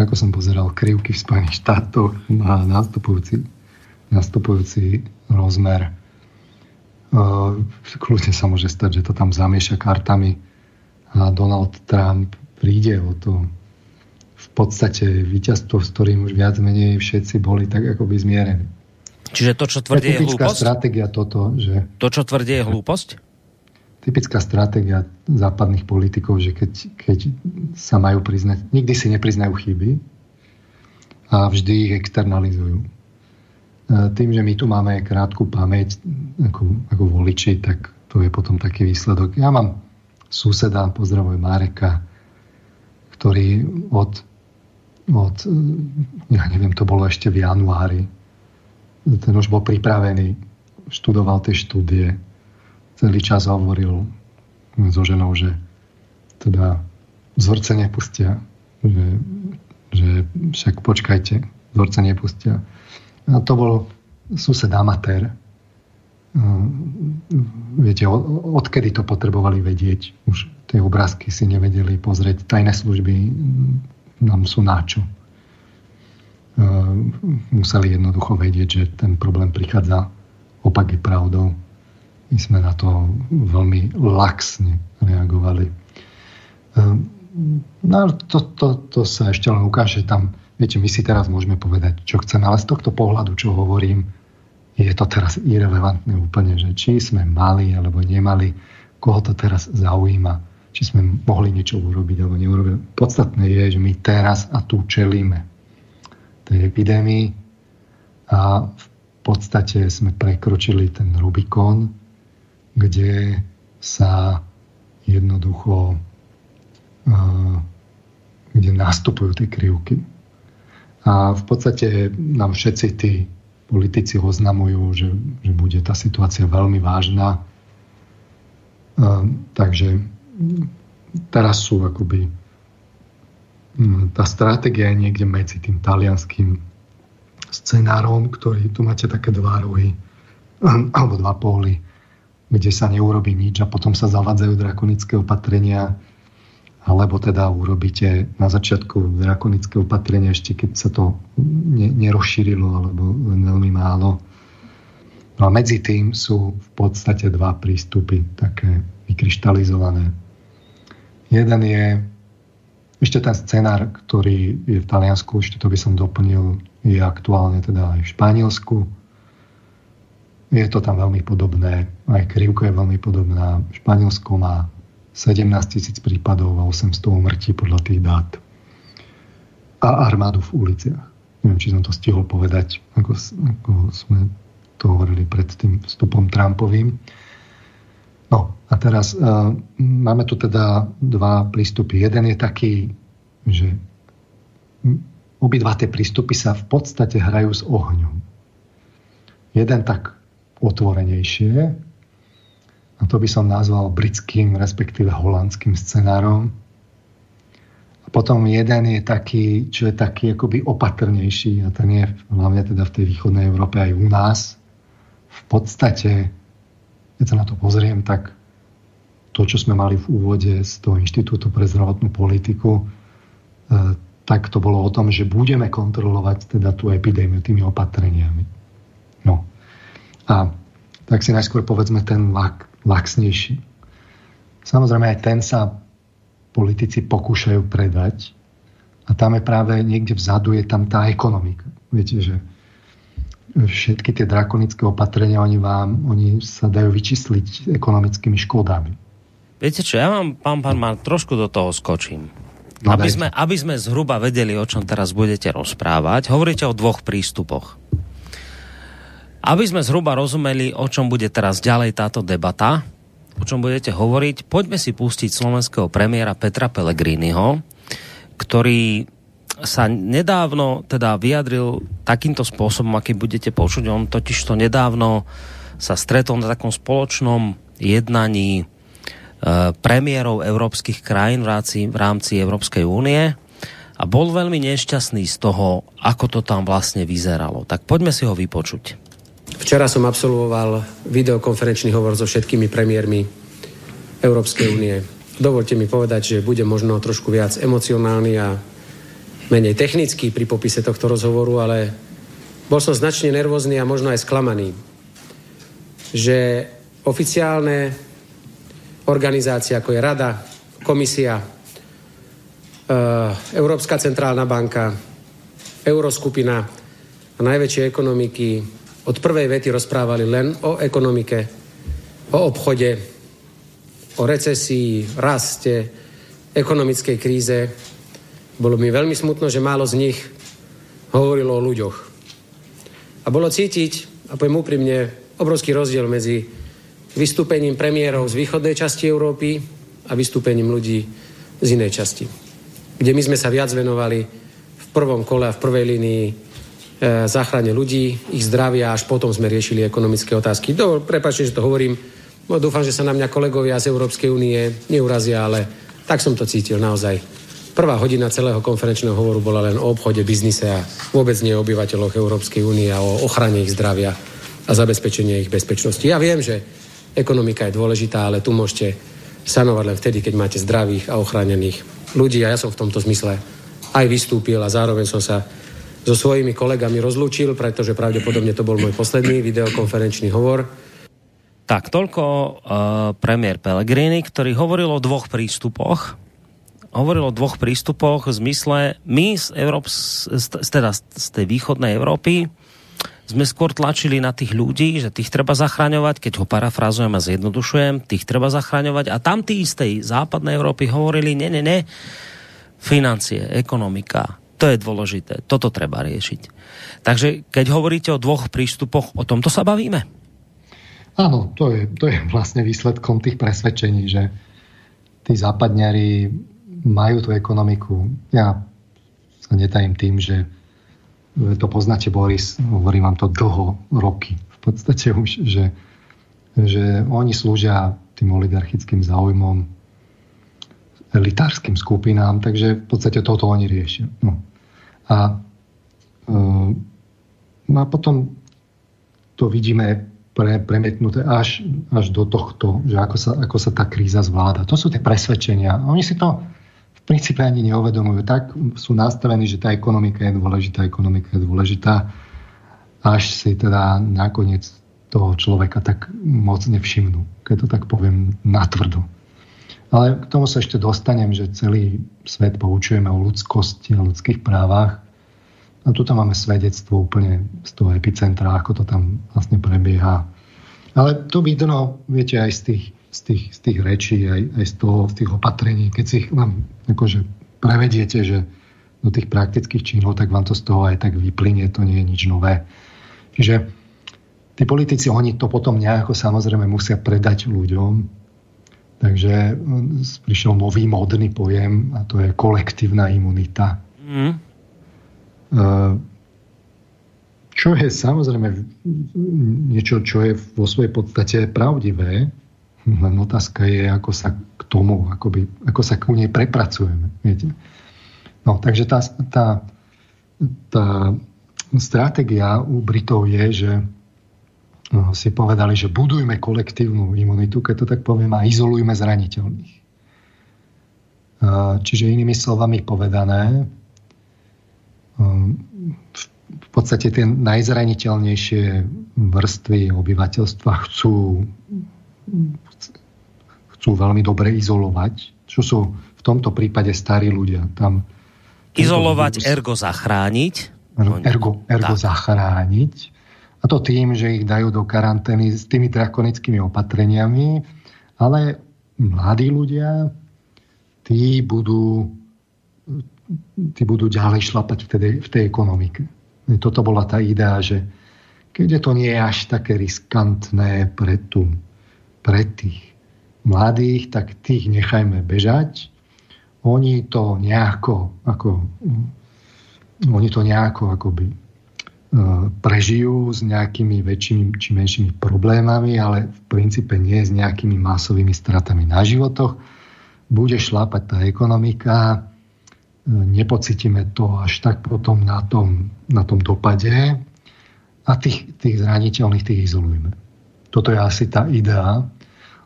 ako som pozeral krivky v Spojených štátoch, má nastupujúci, nastupujúci rozmer. Uh, kľudne sa môže stať, že to tam zamieša kartami a Donald Trump príde o to v podstate víťazstvo, s ktorým už viac menej všetci boli tak akoby zmierení. Čiže to, čo tvrdí, je, je hlúposť? Stratégia toto, že... To, čo tvrdí, je hlúposť? Typická stratégia západných politikov, že keď, keď sa majú priznať, nikdy si nepriznajú chyby a vždy ich externalizujú. Tým, že my tu máme krátku pamäť ako, ako voliči, tak to je potom taký výsledok. Ja mám suseda, pozdravuj Mareka, ktorý od, od, ja neviem, to bolo ešte v januári, ten už bol pripravený, študoval tie štúdie, celý čas hovoril so ženou, že teda vzorce nepustia, že, že však počkajte, vzorce nepustia. A to bol sused amatér. Viete, odkedy to potrebovali vedieť? Už tie obrázky si nevedeli pozrieť. Tajné služby nám sú načo. Museli jednoducho vedieť, že ten problém prichádza, opak je pravdou. My sme na to veľmi laxne reagovali. No, to, to, to sa ešte len ukáže tam. Viete, my si teraz môžeme povedať, čo chceme, ale z tohto pohľadu, čo hovorím, je to teraz irelevantné úplne, že či sme mali alebo nemali, koho to teraz zaujíma, či sme mohli niečo urobiť alebo neurobiť. Podstatné je, že my teraz a tu čelíme tej epidémii a v podstate sme prekročili ten Rubikon, kde sa jednoducho, kde nastupujú tie krivky. A v podstate nám všetci tí politici oznamujú, že, že bude tá situácia veľmi vážna. Um, takže teraz sú akoby... Um, tá stratégia je niekde medzi tým talianským scenárom, ktorý tu máte také dva rohy, um, alebo dva póly, kde sa neurobí nič a potom sa zavádzajú drakonické opatrenia, alebo teda urobíte na začiatku drakonické opatrenia, ešte keď sa to ne, nerozšírilo, alebo len veľmi málo. No a medzi tým sú v podstate dva prístupy, také vykryštalizované. Jeden je ešte ten scenár, ktorý je v Taliansku, ešte to by som doplnil, je aktuálne teda aj v Španielsku. Je to tam veľmi podobné, aj krivka je veľmi podobná. Španielsko má sedemnásť tisíc prípadov a osemsto umrtí podľa tých dát. A armádu v uliciach. Neviem, či som to stihol povedať, ako, ako sme to hovorili pred tým vstupom Trumpovým. No a teraz uh, máme tu teda dva prístupy. Jeden je taký že obidva tie prístupy sa v podstate hrajú s ohňom. Jeden tak otvorenejšie, a to by som nazval britským, respektíve holandským scenárom. A potom jeden je taký, čo je taký akoby opatrnejší, a ten je hlavne teda v tej východnej Európe aj u nás. V podstate, keď sa na to pozriem, tak to, čo sme mali v úvode z toho Inštitútu pre zdravotnú politiku, tak to bolo o tom, že budeme kontrolovať teda tú epidémiu tými opatreniami. No. A tak si najskôr povedzme ten lak, laxnejší. Samozrejme aj ten sa politici pokúšajú predať a tam je práve niekde vzadu je tam tá ekonomika. Viete, že všetky tie drakonické opatrenia oni vám, oni sa dajú vyčísliť ekonomickými škodami. Viete čo, ja vám, pán Marman, trošku do toho skočím. No, aby, sme, aby sme zhruba vedeli, o čom teraz budete rozprávať, hovoríte o dvoch prístupoch. Aby sme zhruba rozumeli, o čom bude teraz ďalej táto debata, o čom budete hovoriť, poďme si pustiť slovenského premiéra Petra Pellegriniho, ktorý sa nedávno teda vyjadril takýmto spôsobom, aký budete počuť. On totiž to nedávno sa stretol na takom spoločnom jednaní premiérov európskych krajín v rámci Európskej únie a bol veľmi nešťastný z toho, ako to tam vlastne vyzeralo. Tak poďme si ho vypočuť. Včera som absolvoval videokonferenčný hovor so všetkými premiérmi Európskej únie. Dovolte mi povedať, že budem možno trošku viac emocionálny a menej technický pri popise tohto rozhovoru, ale bol som značne nervózny a možno aj sklamaný, že oficiálne organizácia, ako je Rada, Komisia, Európska centrálna banka, Euroskupina a najväčšie ekonomiky od prvej vety rozprávali len o ekonomike, o obchode, o recesii, raste, ekonomickej kríze. Bolo mi veľmi smutno, že málo z nich hovorilo o ľuďoch. A bolo cítiť, a poviem úprimne, obrovský rozdiel medzi vystúpením premiérov z východnej časti Európy a vystúpením ľudí z inej časti, kde my sme sa viac venovali v prvom kole a v prvej línii e, záchrane ľudí, ich zdravia, až potom sme riešili ekonomické otázky. Do, prepáčte, že to hovorím, no, dúfam, že sa na mňa kolegovia z Európskej únie neurazia, ale tak som to cítil naozaj. Prvá hodina celého konferenčného hovoru bola len o obchode, biznise a vôbec nie o obyvateľoch Európskej únie a o ochrane ich zdravia a zabezpečenie ich bezpečnosti. Ja viem, že ekonomika je dôležitá, ale tu môžete sanovať len vtedy, keď máte zdravých a ochránených ľudí. A ja som v tomto zmysle aj vystúpil a zároveň som sa so svojimi kolegami rozlúčil, pretože pravdepodobne to bol môj posledný videokonferenčný hovor. Tak, toľko uh, premiér Pellegrini, ktorý hovoril o dvoch prístupoch. Hovoril o dvoch prístupoch v zmysle my z, Európs, z, teda z tej východnej Európy sme skôr tlačili na tých ľudí, že tých treba zachraňovať, keď ho parafrazujem a zjednodušujem, tých treba zachraňovať. A tam tí z tej západnej Európy hovorili, ne, ne, ne, financie, ekonomika, to je dôležité, toto treba riešiť. Takže keď hovoríte o dvoch prístupoch, o tomto sa bavíme? Áno, to je, to je vlastne výsledkom tých presvedčení, že tí západňari majú tú ekonomiku. Ja sa netajím tým, že to poznáte, Boris, hovorím vám to dlho, roky. V podstate už, že, že oni slúžia tým oligarchickým záujmom, elitárskym skupinám, takže v podstate toto oni riešia. No. A, no a potom to vidíme pre, premietnuté až, až do tohto, že ako sa, ako sa tá kríza zvláda. To sú tie presvedčenia. Oni si to v princípe ani neuvedomujú. Tak sú nastavení, že tá ekonomika je dôležitá, ekonomika je dôležitá, až si teda nakoniec toho človeka tak moc nevšimnú, keď to tak poviem natvrdo. Ale k tomu sa ešte dostanem, že celý svet poučujeme o ľudskosti a ľudských právach. A tu máme svedectvo úplne z toho epicentra, ako to tam vlastne prebieha. Ale to vidno, viete, aj z tých Z tých, z tých rečí, aj, aj z toho, z tých opatrení. Keď si ich vám akože prevediete, že do tých praktických činov, tak vám to z toho aj tak vyplynie, to nie je nič nové. Čiže tí politici, oni to potom nejako samozrejme musia predať ľuďom, Takže prišiel nový módny pojem a to je kolektívna imunita. Mm. Čo je samozrejme niečo, čo je vo svojej podstate pravdivé, len otázka je, ako sa k tomu, akoby, ako sa k nej prepracujeme. Viete? No, takže tá, tá, tá stratégia u Britov je, že no, si povedali, že budujme kolektívnu imunitu, keď to tak poviem, a izolujme zraniteľných. Čiže inými slovami povedané, v podstate tie najzraniteľnejšie vrstvy obyvateľstva chcú, chcú veľmi dobre izolovať, čo sú v tomto prípade starí ľudia. Tam izolovať, ergo zachrániť. Ergo, ergo zachrániť. A to tým, že ich dajú do karantény s tými drakonickými opatreniami, ale mladí ľudia, tí budú, tí budú ďalej šlapať v tej, v tej ekonomike. Toto bola tá idea, že keďže to nie je až také riskantné pre, tú, pre tých mladých, tak tých nechajme bežať. Oni to nejako, ako, oni to nejako akoby prežijú s nejakými väčšími či menšími problémami, ale v princípe nie s nejakými masovými stratami na životoch. Bude šlápať tá ekonomika, nepocítime to až tak potom na tom, na tom dopade a tých, tých zraniteľných tých izolujeme. Toto je asi tá idea,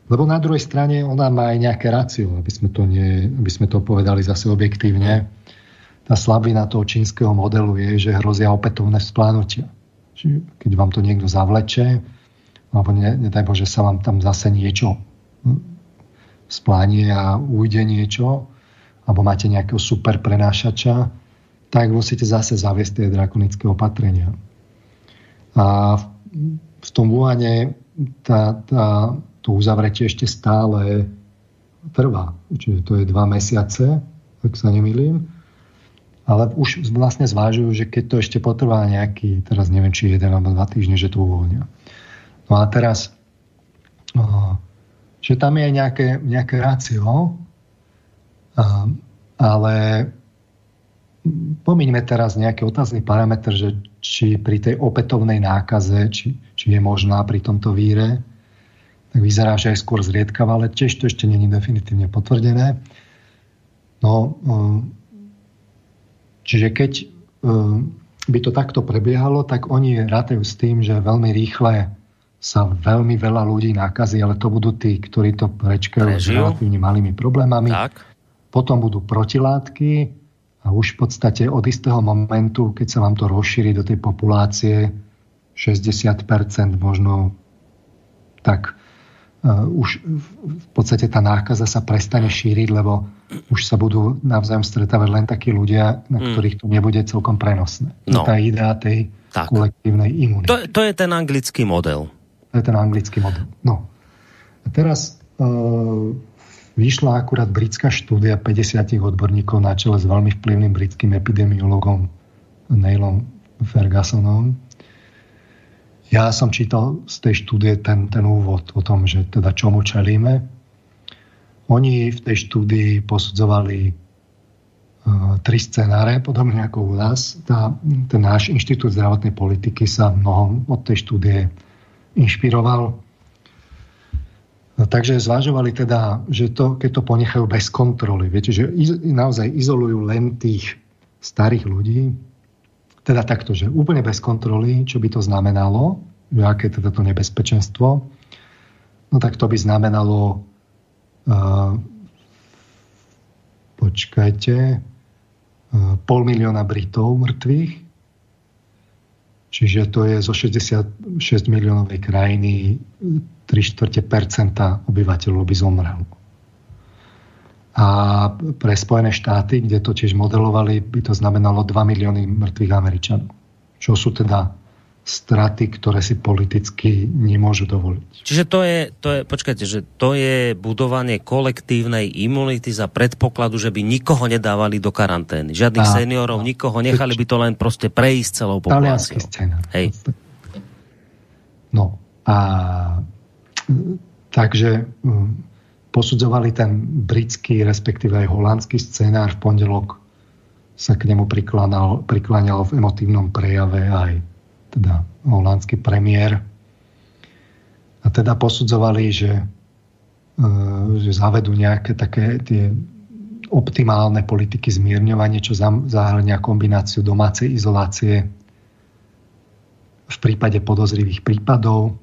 lebo na druhej strane ona má aj nejaké rácio, aby sme to, nie, aby sme to povedali zase objektívne. Tá slabina toho čínskeho modelu je, že hrozia opätovné vzplánutia. Čiže keď vám to niekto zavleče, alebo ne, nedaj Bože, sa vám tam zase niečo splánie a ujde niečo, alebo máte nejakého super prenášača, tak musíte zase zaviesť tie drakonické opatrenia. A v, v tom Wuhane tá, tá, to uzavretie ešte stále trvá. Čiže to je dva mesiace, ak sa nemýlim. Ale už vlastne zvážujú, že keď to ešte potrvá nejaký, teraz neviem, či jeden alebo dva týždne, že to uvoľnia. No a teraz, že tam je nejaké, nejaké rácio, ale pomíňme teraz nejaký otázny parametr, že či pri tej opätovnej nákaze, či, či je možná pri tomto víre, tak vyzerá, že aj skôr zriedkavá, ale tiež to ešte nie je definitívne potvrdené. No, čiže keď by to takto prebiehalo, tak oni rátajú s tým, že veľmi rýchle sa veľmi veľa ľudí nakazí, ale to budú tí, ktorí to prečkajú s relatívne malými problémami. Tak. Potom budú protilátky a už v podstate od istého momentu, keď sa vám to rozšíri do tej populácie, šesťdesiat percent možno, tak Uh, už v podstate tá nákaza sa prestane šíriť, lebo už sa budú navzájom stretávať len takí ľudia, na mm. ktorých to nebude celkom prenosné. No. Tá idea tej tak. kolektívnej imunity. To, to je ten anglický model. To je ten anglický model. No. A teraz uh, vyšla akurát britská štúdia päťdesiat odborníkov na čele s veľmi vplyvným britským epidemiologom Neilom Fergusonom. Ja som čítal z tej štúdie ten, ten úvod o tom, že teda čomu čelíme. Oni v tej štúdii posudzovali e, tri scenáre, podobne ako u nás. Tá, ten náš Inštitút zdravotnej politiky sa mnohom od tej štúdie inšpiroval. No, takže zvažovali teda, že to, keď to ponechajú bez kontroly, viete, že iz, naozaj izolujú len tých starých ľudí, teda takto, že úplne bez kontroly, čo by to znamenalo, že aké teda to nebezpečenstvo, no tak to by znamenalo, uh, počkajte, uh, pol milióna Britov mŕtvych, čiže to je zo šesťdesiatšesť miliónovej krajiny tri štvrte percenta obyvateľov by zomrelo. A pre Spojené štáty, kde to tiež modelovali, by to znamenalo dva milióny mŕtvych Američanov. Čo sú teda straty, ktoré si politicky nemôžu dovoliť. Čiže to je, to je, počkajte, že to je budovanie kolektívnej imunity za predpokladu, že by nikoho nedávali do karantény. Žiadnych tá, seniorov, tá. nikoho, nechali by to len proste prejsť celou populáciou. Taliansky scénar. Hej. No a takže posudzovali ten britský, respektíve aj holandský scenár. V pondelok sa k nemu prikláňal v emotívnom prejave aj teda holandský premiér. A teda posudzovali, že, že zavedú nejaké také tie optimálne politiky zmierňovania, čo zahŕňa kombináciu domácej izolácie v prípade podozrivých prípadov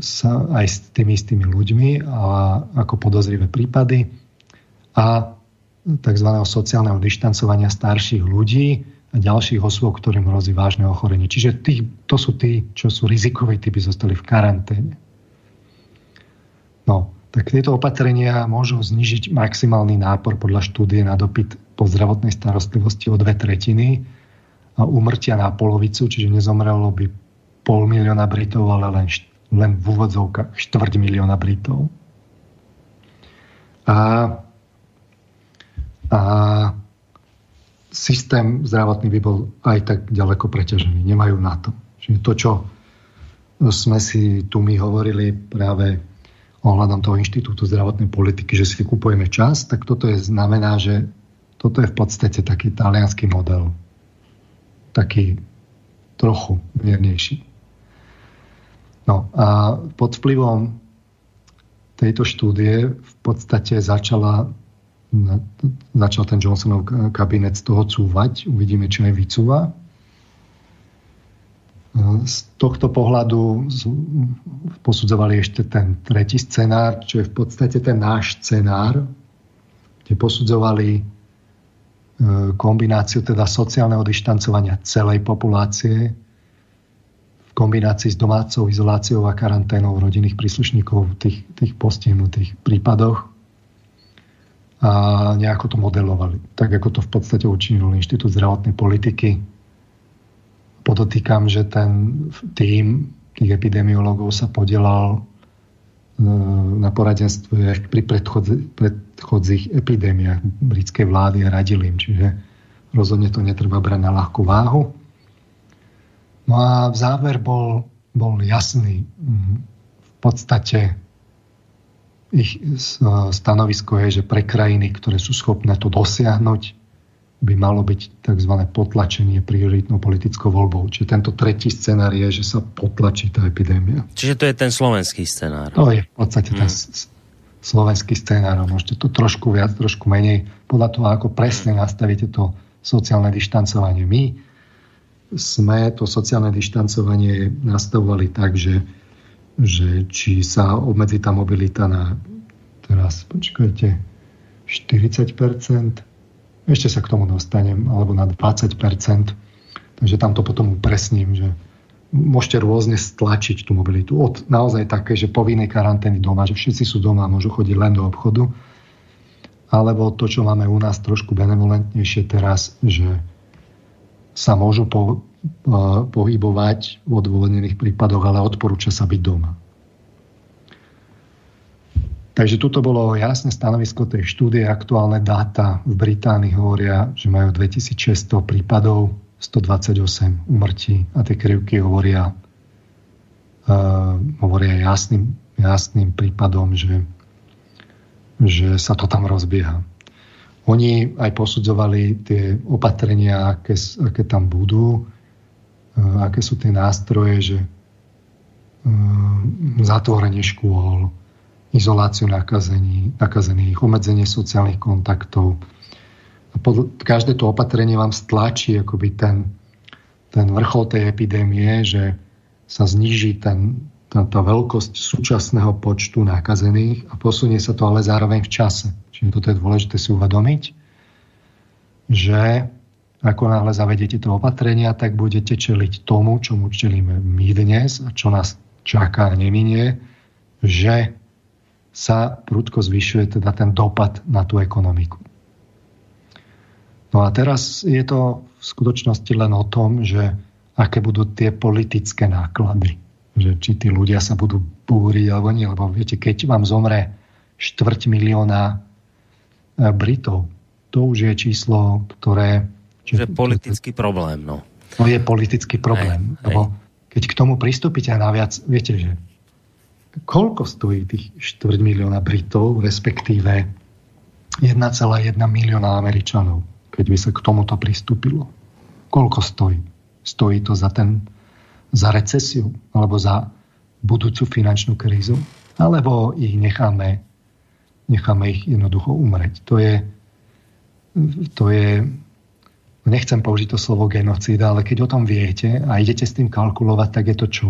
sa aj s tými istými ľuďmi a ako podozrivé prípady a tzv. Sociálneho dištancovania starších ľudí a ďalších osôb, ktorým hrozí vážne ochorenie. Čiže tí, to sú tí, čo sú rizikoví, tí by zostali v karanténe. No, tak tieto opatrenia môžu znižiť maximálny nápor podľa štúdie na dopyt po zdravotnej starostlivosti o dve tretiny a úmrtia na polovicu, čiže nezomrelo by pol milióna Britov, ale len, len v úvodzovkách štvrť milióna Britov. A, a systém zdravotný by bol aj tak ďaleko preťažený. Nemajú na to. Čiže to, čo sme si tu my hovorili práve ohľadom toho Inštitútu zdravotnej politiky, že si kupujeme čas, tak toto je, znamená, že toto je v podstate taký taliansky model. Taký trochu miernejší. No a pod vplyvom tejto štúdie v podstate začala, začal ten Johnsonov kabinet z toho cúvať. Uvidíme, čo aj vycúva. Z tohto pohľadu posudzovali ešte ten tretí scenár, čo je v podstate ten náš scenár, kde posudzovali kombináciu teda sociálneho dištancovania celej populácie v kombinácii s domácou izoláciou a karanténou rodinných príslušníkov v tých, tých postihnutých prípadoch a nejako to modelovali. Tak ako to v podstate učinil Inštitút zdravotnej politiky. Podotýkam, že ten tím tých epidemiológov sa podielal na poradenstve pri predchodzích epidémiách britskej vlády a radili im, čiže rozhodne to netreba brať na ľahkú váhu. No a záver bol, bol jasný. V podstate ich stanovisko je, že pre krajiny, ktoré sú schopné to dosiahnuť, by malo byť tzv. Potlačenie prioritnou politickou voľbou. Čiže tento tretí scenár je, že sa potlačí tá epidémia. Čiže to je ten slovenský scenár. To je v podstate hmm. ten slovenský scenár. Môžete to trošku viac, trošku menej. Podľa toho, ako presne nastavíte to sociálne dištancovanie. My sme to sociálne dištancovanie nastavovali tak, že, že či sa obmedzí tá mobilita na teraz, počkajte, štyridsať percent, ešte sa k tomu dostanem, alebo na dvadsať percent. Takže tam to potom upresním, že môžete rôzne stlačiť tú mobilitu. Od naozaj také, že povinnej karantény doma, že všetci sú doma, môžu chodiť len do obchodu. Alebo to, čo máme u nás trošku benevolentnejšie teraz, že sa môžu po, po, pohybovať v odôvodnených prípadoch, ale odporúča sa byť doma. Takže tuto bolo jasné stanovisko tej štúdie. Aktuálne dáta v Británii hovoria, že majú dvetisícšesťsto prípadov, stodvadsaťosem úmrtí a tie krivky hovoria, uh, hovoria jasným, jasným prípadom, že, že sa to tam rozbieha. Oni aj posudzovali tie opatrenia, aké, aké tam budú, uh, aké sú tie nástroje, že uh, zatvorenie škôl, izoláciu nakazení, nakazených, obmedzenie sociálnych kontaktov. A pod, každé to opatrenie vám stlačí akoby ten, ten vrchol tej epidémie, že sa zníži ten, tá, tá veľkosť súčasného počtu nakazených a posunie sa to ale zároveň v čase. Čiže toto je dôležité si uvedomiť, že ako náhle zavedete to opatrenia, tak budete čeliť tomu, čomu čelíme my dnes a čo nás čaká a neminie, že sa prudko zvyšuje teda ten dopad na tú ekonomiku. No a teraz je to v skutočnosti len o tom, že aké budú tie politické náklady. Že či tí ľudia sa budú búriť alebo nie. Lebo viete, keď vám zomre štvrť milióna Britov, to už je číslo, ktoré... Že je politický problém, no. To je politický problém. Hej, hej. Lebo keď k tomu pristúpite a naviac, viete, že koľko stojí tých štvrť milióna Britov, respektíve jeden celá jeden milióna Američanov, keď by sa k tomuto pristúpilo. Koľko stojí? Stojí to za ten, za recesiu, alebo za budúcu finančnú krízu, alebo ich necháme, necháme ich jednoducho umrieť. To je, to je, nechcem použiť to slovo genocída, ale keď o tom viete a idete s tým kalkulovať, tak je to čo?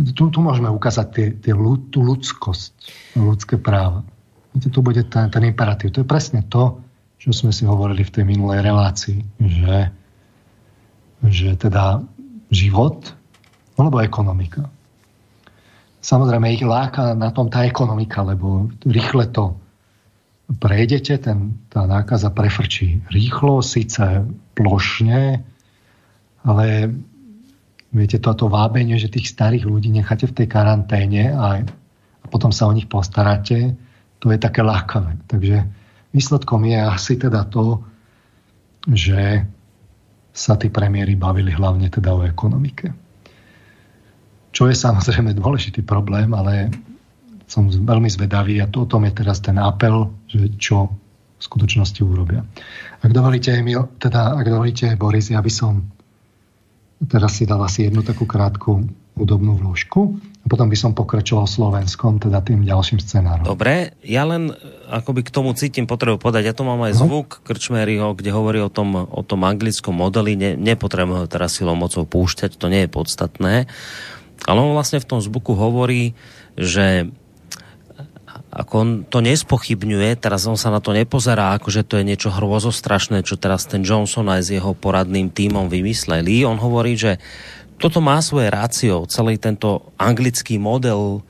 Tu, tu môžeme ukázať tie, tie, tú ľudskosť, ľudské práva. Tu bude ten, ten imperatív. To je presne to, čo sme si hovorili v tej minulej relácii, že, že teda život alebo ekonomika. Samozrejme, ich láka na tom tá ekonomika, lebo rýchle to prejdete, ten, tá nákaza prefrčí rýchlo, síce plošne, ale viete, toto vábenie, že tých starých ľudí necháte v tej karanténe a potom sa o nich postaráte, to je také lákavé. Takže výsledkom je asi teda to, že sa tí premiéri bavili hlavne teda o ekonomike. Čo je samozrejme dôležitý problém, ale som veľmi zvedavý a to, o tom je teraz ten apel, že čo v skutočnosti urobia. Ak dovolíte, Emil, teda, ak dovolíte, Boris, ja by som teraz si dal asi jednu takú krátku údobnú vložku a potom by som pokračoval Slovenskom, teda tým ďalším scenárom. Dobre, ja len akoby k tomu cítim potrebu podať. Ja tu mám aj no. zvuk Krčméryho, kde hovorí o tom, o tom anglickom modeli. Ne, nepotrebujem ho teraz silou mocou púšťať, to nie je podstatné. Ale on vlastne v tom zvuku hovorí, že ako on to nespochybňuje, teraz on sa na to nepozerá, akože to je niečo hrôzostrašné, čo teraz ten Johnson aj s jeho poradným tímom vymysleli. On hovorí, že toto má svoje rácio, celý tento anglický model um,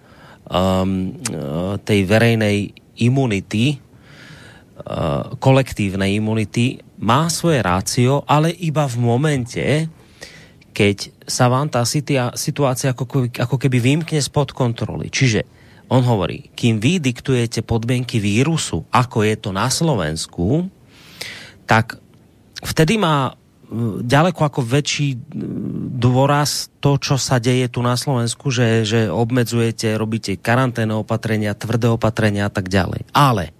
tej verejnej imunity, uh, kolektívnej imunity, má svoje rácio, ale iba v momente, keď sa vám tá situácia ako, ako keby vymkne spod kontroly. Čiže on hovorí, kým vy diktujete podmienky vírusu, ako je to na Slovensku, tak vtedy má ďaleko ako väčší dôraz to, čo sa deje tu na Slovensku, že, že obmedzujete, robíte karanténne opatrenia, tvrdé opatrenia a tak ďalej. Ale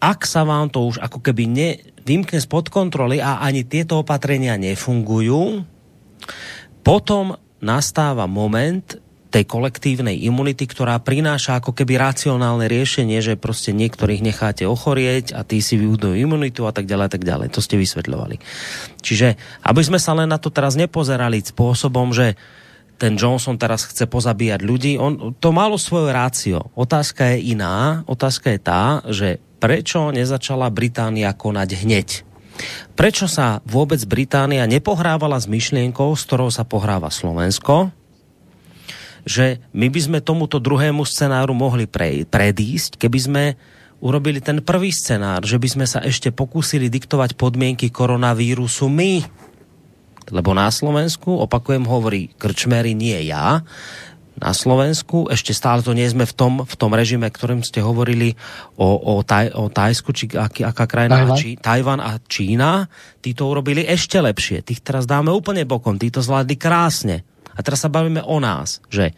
ak sa vám to už ako keby nevymkne spod kontroly a ani tieto opatrenia nefungujú, potom nastáva moment tej kolektívnej imunity, ktorá prináša ako keby racionálne riešenie, že proste niektorých necháte ochorieť a tí si vybudujú imunitu a tak ďalej a tak ďalej. To ste vysvetľovali. Čiže, aby sme sa len na to teraz nepozerali spôsobom, že ten Johnson teraz chce pozabíjať ľudí, on to malo svoje rácio. Otázka je iná. Otázka je tá, že prečo nezačala Británia konať hneď? Prečo sa vôbec Británia nepohrávala s myšlienkou, s ktorou sa pohráva Slovensko, že my by sme tomuto druhému scenáru mohli pre, predísť, keby sme urobili ten prvý scenár, že by sme sa ešte pokúsili diktovať podmienky koronavírusu my. Lebo na Slovensku, opakujem, hovorí Krčméry, nie ja, na Slovensku ešte stále to nie sme v tom, v tom režime, ktorým ste hovorili o, o, taj, o Tajsku, či aký, aká krajina, Tajvan. Či, Tajvan a Čína, tí to urobili ešte lepšie. Tých teraz dáme úplne bokom, tí to zvládli krásne. A teraz sa bavíme o nás, že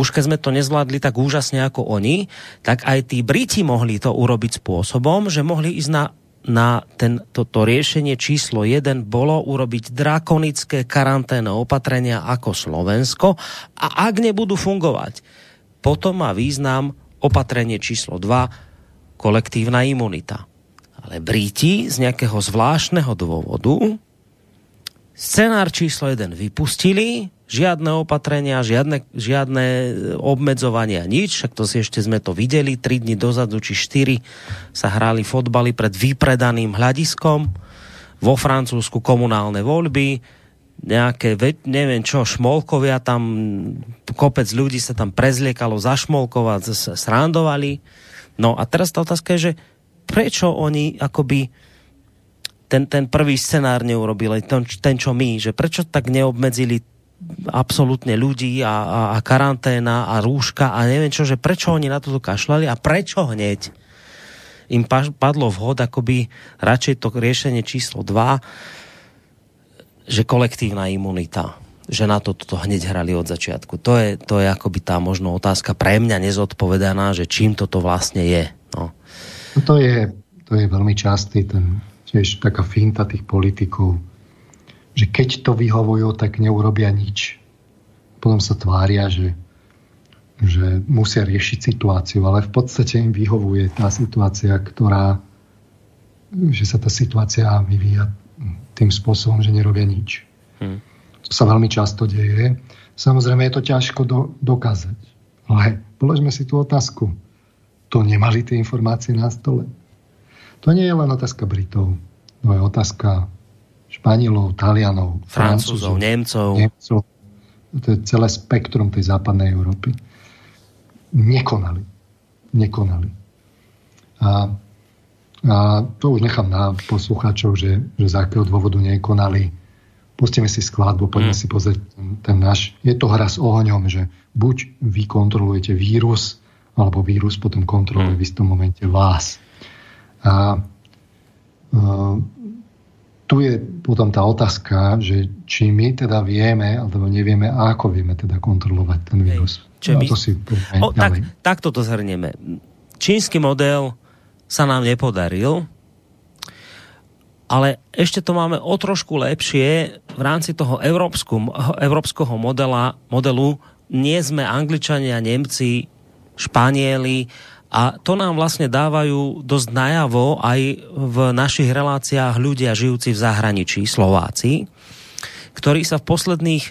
už keď sme to nezvládli tak úžasne ako oni, tak aj tí Briti mohli to urobiť spôsobom, že mohli ísť na, na ten, toto riešenie číslo jeden bolo urobiť drakonické karanténne opatrenia ako Slovensko a ak nebudú fungovať, potom má význam opatrenie číslo dva, kolektívna imunita. Ale Briti z nejakého zvláštneho dôvodu scenár číslo jeden vypustili, žiadne opatrenia, žiadne, žiadne obmedzovania, nič, však to si ešte sme to videli, tri dni dozadu či štyri sa hrali fotbaly pred vypredaným hľadiskom, vo Francúzsku komunálne voľby, nejaké, neviem čo, šmolkovia tam, kopec ľudí sa tam prezliekalo zašmolkovať, srandovali. No a teraz tá otázka je, že prečo oni akoby Ten, ten prvý scenár neurobil, ten, ten čo my, že prečo tak neobmedzili absolútne ľudí a, a, a karanténa a rúška a neviem čo, že prečo oni na toto kašľali a prečo hneď im padlo vhod akoby radšej to riešenie číslo dva, že kolektívna imunita. že na to toto hneď hrali od začiatku. To je, to je akoby tá možno otázka pre mňa nezodpovedaná, že čím toto vlastne je. No. To je, to je veľmi častý ten, tiež taká finta tých politikov, že keď to vyhovujú, tak neurobia nič. Potom sa tvária, že, že musia riešiť situáciu, ale v podstate im vyhovuje tá situácia, ktorá, že sa tá situácia vyvíja tým spôsobom, že nerobia nič. Hmm. To sa veľmi často deje. Samozrejme, je to ťažko do, dokázať. Ale položme si tú otázku. To nemali tie informácie na stole. To nie je len otázka Britov. To je otázka Španielov, Talianov, Francúzov, Nemcov. Nemcov. To je celé spektrum tej západnej Európy. Nekonali. Nekonali. A, a to už nechám na poslucháčov, že, že z akého dôvodu nekonali. Pustíme si skladbu, poďme si pozrieť ten náš. Je to hra s ohňom, že buď vy kontrolujete vírus, alebo vírus potom kontroluje v istom momente vás. A uh, tu je potom tá otázka, že či my teda vieme, alebo nevieme, ako vieme teda kontrolovať ten vírus. Hej, my... to si o, tak, tak toto zhrnieme. Čínsky model sa nám nepodaril, ale ešte to máme o trošku lepšie v rámci toho európsku, európskeho modela, modelu. Nie sme Angličania, Nemci, Španieli a to nám vlastne dávajú dosť najavo aj v našich reláciách ľudia žijúci v zahraničí, Slováci, ktorí sa v posledných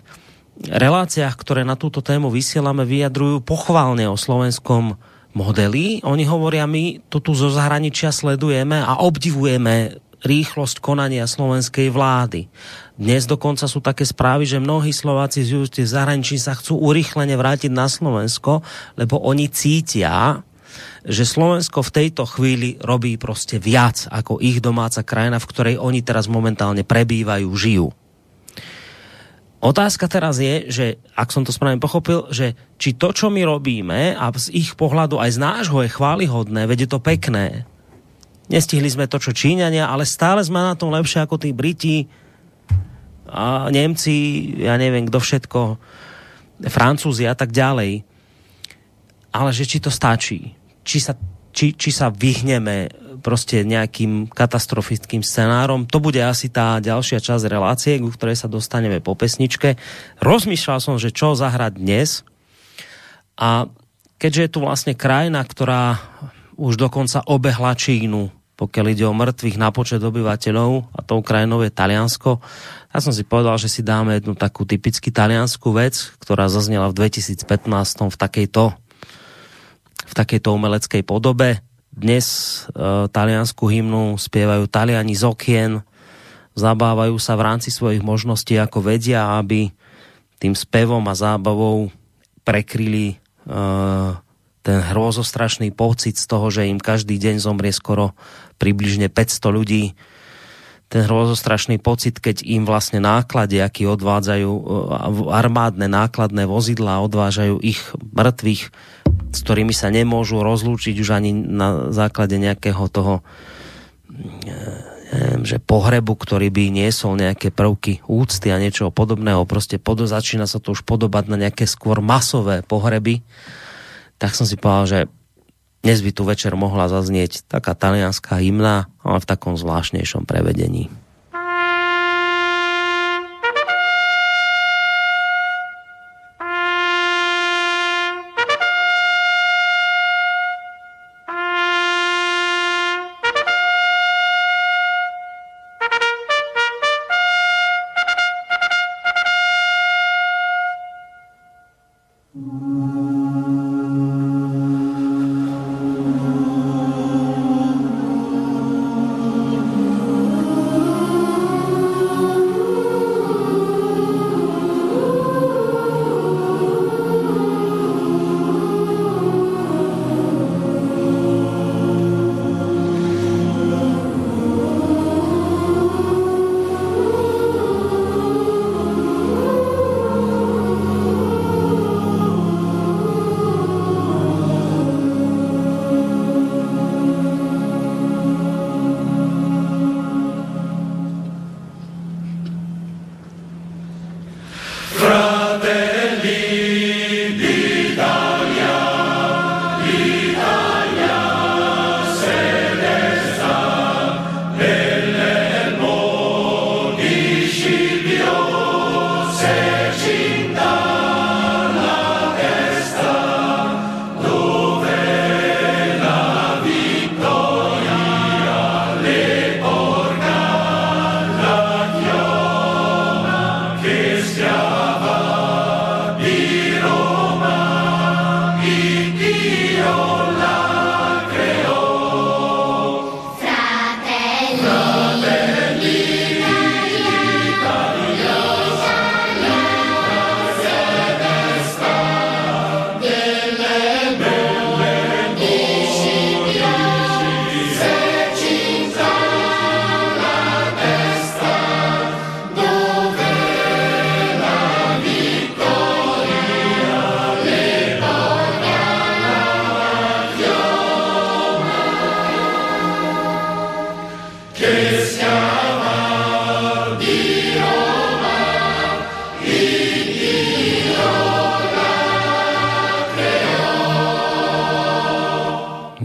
reláciách, ktoré na túto tému vysielame, vyjadrujú pochválne o slovenskom modeli. Oni hovoria, my to tu zo zahraničia sledujeme a obdivujeme rýchlosť konania slovenskej vlády. Dnes dokonca sú také správy, že mnohí Slováci z justice zahraničí sa chcú urýchlene vrátiť na Slovensko, lebo oni cítia, že Slovensko v tejto chvíli robí proste viac ako ich domáca krajina, v ktorej oni teraz momentálne prebývajú, žijú. Otázka teraz je, že, ak som to správne pochopil, že či to, čo my robíme, a z ich pohľadu aj z nášho je chválihodné, veď je to pekné, nestihli sme to, čo Číňania, ale stále sme na tom lepšie ako tí Briti a Nemci, ja neviem, kto všetko, Francúzi a tak ďalej. Ale že či to stačí? Či sa, či, či sa vyhneme proste nejakým katastrofickým scenárom? To bude asi tá ďalšia časť relácie, ku ktorej sa dostaneme po pesničke. Rozmýšľal som, že čo zahrať dnes. A keďže je tu vlastne krajina, ktorá už dokonca obehla Čínu, pokiaľ ide o mŕtvych na počet obyvateľov, a tou krajinou je Taliansko. Ja som si povedal, že si dáme jednu takú typicky taliansku vec, ktorá zaznela v dvetisícpätnásť v takejto, v takejto umeleckej podobe. Dnes e, taliansku hymnu spievajú Taliani z okien, zabávajú sa v rámci svojich možností, ako vedia, aby tým spevom a zábavou prekryli výsledky e, ten hrôzostrašný pocit z toho, že im každý deň zomrie skoro približne päťsto ľudí. Ten hrôzostrašný pocit, keď im vlastne náklady, aký odvádzajú armádne nákladné vozidlá, odvážajú ich mŕtvych, s ktorými sa nemôžu rozlúčiť už ani na základe nejakého toho neviem, že pohrebu, ktorý by niesol nejaké prvky úcty a niečo podobného. Proste podo, začína sa to už podobať na nejaké skôr masové pohreby. Tak som si povedal, že dnes by tu večer mohla zaznieť taká talianská hymna, ale v takom zvláštnejšom prevedení.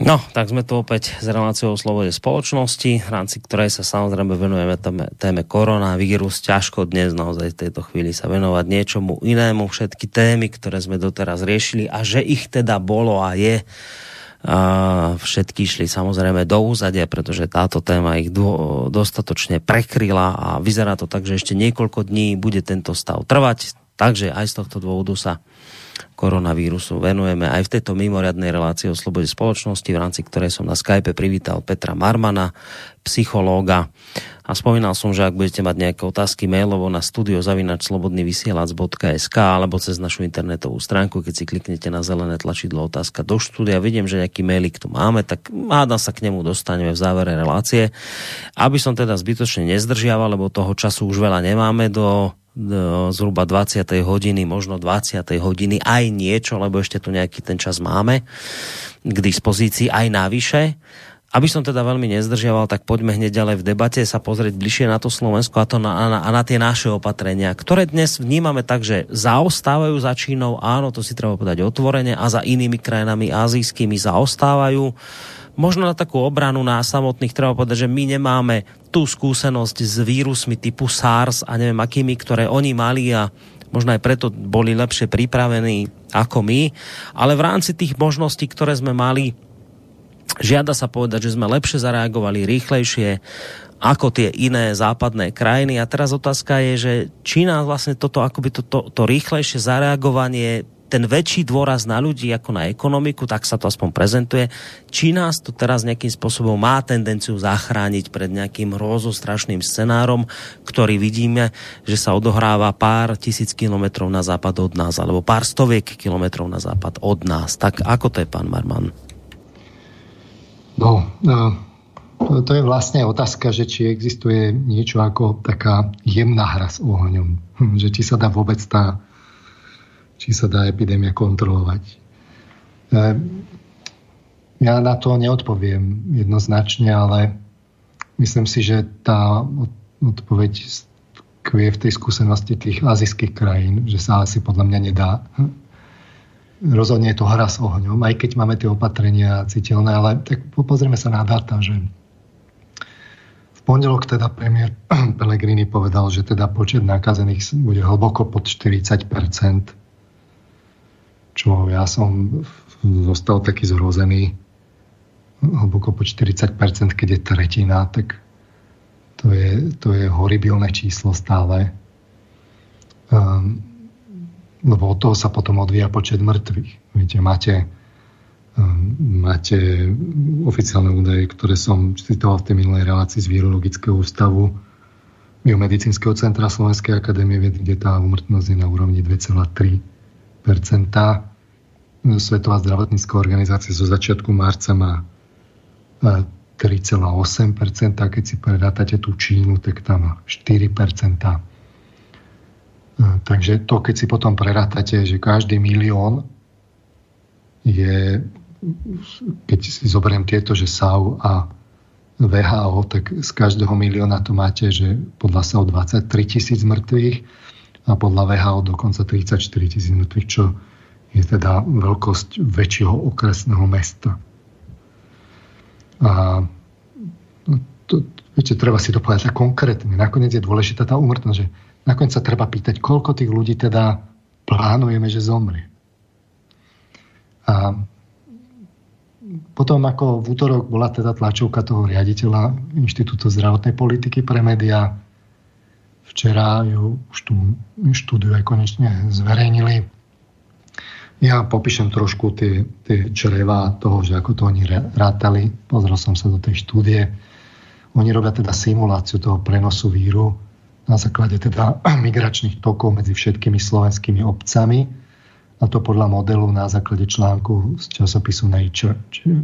No, tak sme tu opäť s reláciou o slobode spoločnosti, v rámci ktorej sa samozrejme venujeme téme, téme koronavírus. Ťažko dnes naozaj v tejto chvíli sa venovať niečomu inému. Všetky témy, ktoré sme doteraz riešili a že ich teda bolo a je, a všetky šli samozrejme do úzadia, pretože táto téma ich do, dostatočne prekryla a vyzerá to tak, že ešte niekoľko dní bude tento stav trvať. Takže aj z tohto dôvodu sa koronavírusu venujeme aj v tejto mimoriadnej relácii o slobode spoločnosti, v rámci ktorej som na Skype privítal Petra Marmana, psychológa. A spomínal som, že ak budete mať nejaké otázky mailovo na studio zavináč slobodný vysielač bodka es ká alebo cez našu internetovú stránku, keď si kliknete na zelené tlačidlo otázka do štúdia, vidím, že nejaký mailik tu máme, tak hádam sa k nemu dostaneme v závere relácie. Aby som teda zbytočne nezdržiaval, lebo toho času už veľa nemáme do... zhruba dvadsiatej hodiny, možno dvadsiatej hodiny, aj niečo, lebo ešte tu nejaký ten čas máme k dispozícii, aj navyše. Aby som teda veľmi nezdržiaval, tak poďme hneď ďalej v debate sa pozrieť bližšie na to Slovensko a, to na, na, a na tie naše opatrenia, ktoré dnes vnímame tak, že zaostávajú za Čínou, áno, to si treba povedať otvorene, a za inými krajinami azijskými zaostávajú. Možno na takú obranu nás samotných treba povedať, že my nemáme tú skúsenosť s vírusmi typu SARS a neviem akými, ktoré oni mali a možno aj preto boli lepšie pripravení ako my. Ale v rámci tých možností, ktoré sme mali, žiada sa povedať, že sme lepšie zareagovali, rýchlejšie ako tie iné západné krajiny. A teraz otázka je, že Čína vlastne toto akoby to, to, to rýchlejšie zareagovanie, ten väčší dôraz na ľudí ako na ekonomiku, tak sa to aspoň prezentuje. Čína to teraz nejakým spôsobom má tendenciu zachrániť pred nejakým hrozostrašným scenárom, ktorý vidíme, že sa odohráva pár tisíc kilometrov na západ od nás, alebo pár stoviek kilometrov na západ od nás. Tak ako to je, pán Marman? No, to je vlastne otázka, že či existuje niečo ako taká jemná hra s ohňom. Že či sa dá vôbec tá či sa dá epidémia kontrolovať. Ja na to neodpoviem jednoznačne, ale myslím si, že tá odpoveď tkvie v tej skúsenosti tých azijských krajín, že sa asi podľa mňa nedá. Rozhodne je to hra s ohňom, aj keď máme tie opatrenia citeľné, ale tak pozrieme sa na dáta, že v pondelok teda premiér Pellegrini povedal, že teda počet nakazených bude hlboko pod štyridsať percent. Čo ja som zostal taký zhrozený hlboko po štyridsať percent, keď je tretina, tak to je, to je horibilné číslo stále. Um, lebo od toho sa potom odvíja počet mŕtvych. Viete, máte, um, máte oficiálne údaje, ktoré som citoval v tej minulej relácii z Virologického ústavu Biomedicínskeho centra Slovenskej akadémie vied, kde tá úmrtnosť je na úrovni dve celé tri percentá. Svetová zdravotnícka organizácia zo začiatku marca má tri celé osem percentá. Keď si predátate tú Čínu, tak tam má štyri percentá. Takže to, keď si potom predátate, že každý milión je, keď si zoberiem tieto, že es á ú a vé há ó, tak z každého milióna to máte, že podľa es á ú dvadsaťtri tisíc mŕtvych, a podľa vé há ó dokonca tridsaťštyri tisíc mŕtvych, čo je teda veľkosť väčšieho okresného mesta. A to, viete, treba si to povedať konkrétne. Nakoniec je dôležitá tá úmrtnosť, že nakoniec sa treba pýtať, koľko tých ľudí teda plánujeme, že zomrie. A potom, ako v útorok bola teda tlačovka toho riaditeľa Inštitútu zdravotnej politiky pre médiá, včera ju štúdiu aj konečne zverejnili. Ja popíšem trošku tie, tie čreva toho, že ako to oni rátali. Pozrel som sa do tej štúdie. Oni robia teda simuláciu toho prenosu víru na základe teda migračných tokov medzi všetkými slovenskými obcami. A to podľa modelu na základe článku z časopisu Nature, čiže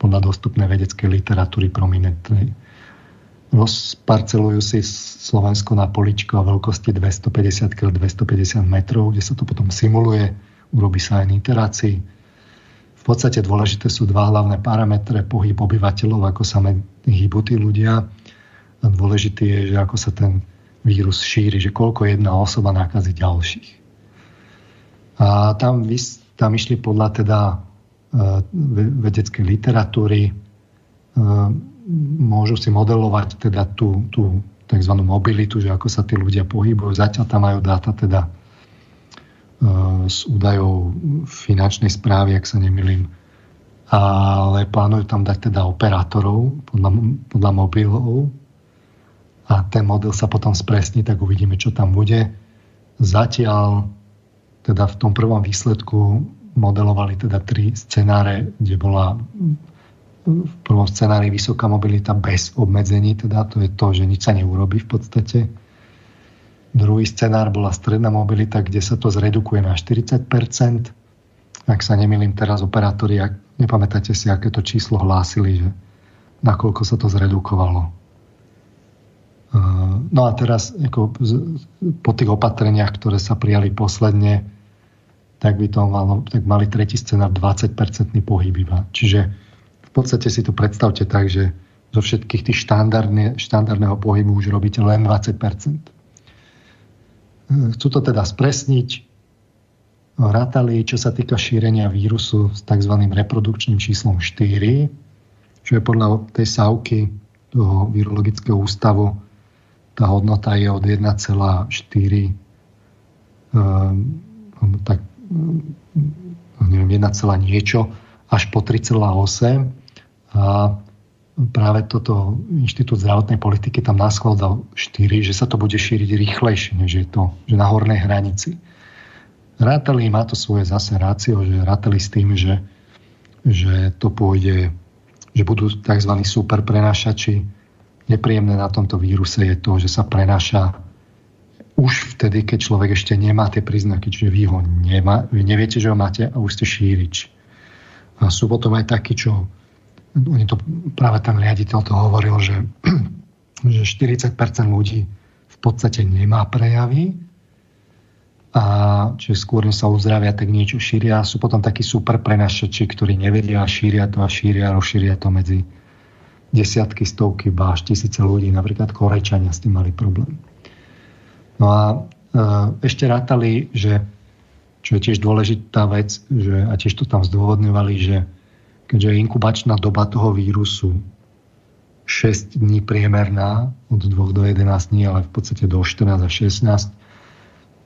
podľa dostupnej vedeckej literatúry prominentnej. Rozparcelujú si Slovensko na poličko a veľkosti dvestopäťdesiat krát dvestopäťdesiat metrov, kde sa to potom simuluje, urobí sa aj iterácii. V podstate dôležité sú dva hlavné parametre, pohyb obyvateľov, ako sa hýbu tí ľudia, a dôležité je, že ako sa ten vírus šíri, že koľko jedna osoba nakazí ďalších. A tam, tam išli podľa teda vedeckej literatúry, môžu si modelovať teda tú, tú tzv. Mobilitu, že ako sa tí ľudia pohybujú. Zatiaľ tam majú dáta teda z údajov finančnej správy, ak sa nemýlim, ale plánujú tam dať teda operátorov podľa, podľa mobilov a ten model sa potom spresní, tak uvidíme, čo tam bude. Zatiaľ teda v tom prvom výsledku modelovali teda tri scenáre, kde bola v prvom scenári vysoká mobilita bez obmedzení, teda to je to, že nič sa neurobí v podstate. Druhý scenár bola stredná mobilita, kde sa to zredukuje na štyridsať percent. Ak sa nemýlim, teraz operátori, ak nepamätáte si, aké to číslo hlásili, že nakoľko sa to zredukovalo. No a teraz ako po tých opatreniach, ktoré sa prijali posledne, tak by to malo, tak mali tretí scenár dvadsať percentný pohyb iba. Čiže v podstate si to predstavte tak, že zo všetkých tých štandardne, štandardného pohybu už robíte len dvadsať percent. Chcú to teda spresniť. Rátali, čo sa týka šírenia vírusu s tzv. Reprodukčným číslom štyri, čo je podľa tej sávky toho virologického ústavu, tá hodnota je od jeden celá štyri, um, tak neviem, jeden niečo, až po tri celá osem. A práve toto Inštitút zdravotnej politiky tam naskladal štyri, že sa to bude šíriť rýchlejšie, než je to, že na hornej hranici. Rátali, má to svoje zase rácio, že rátali s tým, že, že to pôjde, že budú tzv. Super prenášači. Nepríjemné na tomto víruse je to, že sa prenáša už vtedy, keď človek ešte nemá tie príznaky, čiže vy ho nemá, vy neviete, že ho máte a už ste šírič. A sú potom aj takí, čo oni to, práve ten riaditeľ to hovoril, že, že štyridsať percent ľudí v podstate nemá prejavy, a čiže skôr sa uzdravia, tak niečo šíria. Sú potom takí super prenašači, ktorí nevedia, šíria to a šíria, rozšíria to medzi desiatky, stovky, ba až tisíce ľudí. Napríklad Korejčania s tým mali problém. No a ešte rátali, že, čo je tiež dôležitá vec, že, a tiež to tam zdôvodňovali, že keďže inkubačná doba toho vírusu šesť dní priemerná, od dvoch do jedenásť dní, ale v podstate do štrnásť a šestnásť,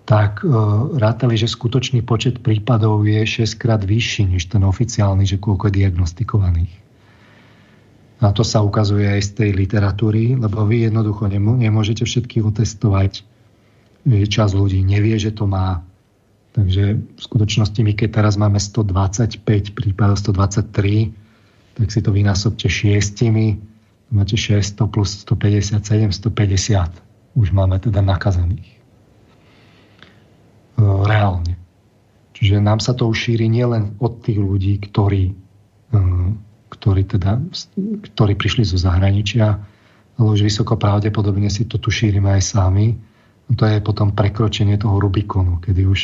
tak e, rátali, že skutočný počet prípadov je šesťkrát vyšší než ten oficiálny, že koľko je diagnostikovaných. A to sa ukazuje aj z tej literatúry, lebo vy jednoducho nemô- nemôžete všetkých otestovať. Časť ľudí nevie, že to má. Takže v skutočnosti my, keď teraz máme stodvadsaťpäť prípadov, stodvadsaťtri, tak si to vynásobte šiestimi. Máte šesťsto plus stopäťdesiat, sedemstopäťdesiat. Už máme teda nakazaných. Reálne. Čiže nám sa to už šíri nielen od tých ľudí, ktorí, ktorí, teda, ktorí prišli zo zahraničia, ale už vysoko pravdepodobne si to tu šírime aj sami. To je potom prekročenie toho Rubikonu, kedy už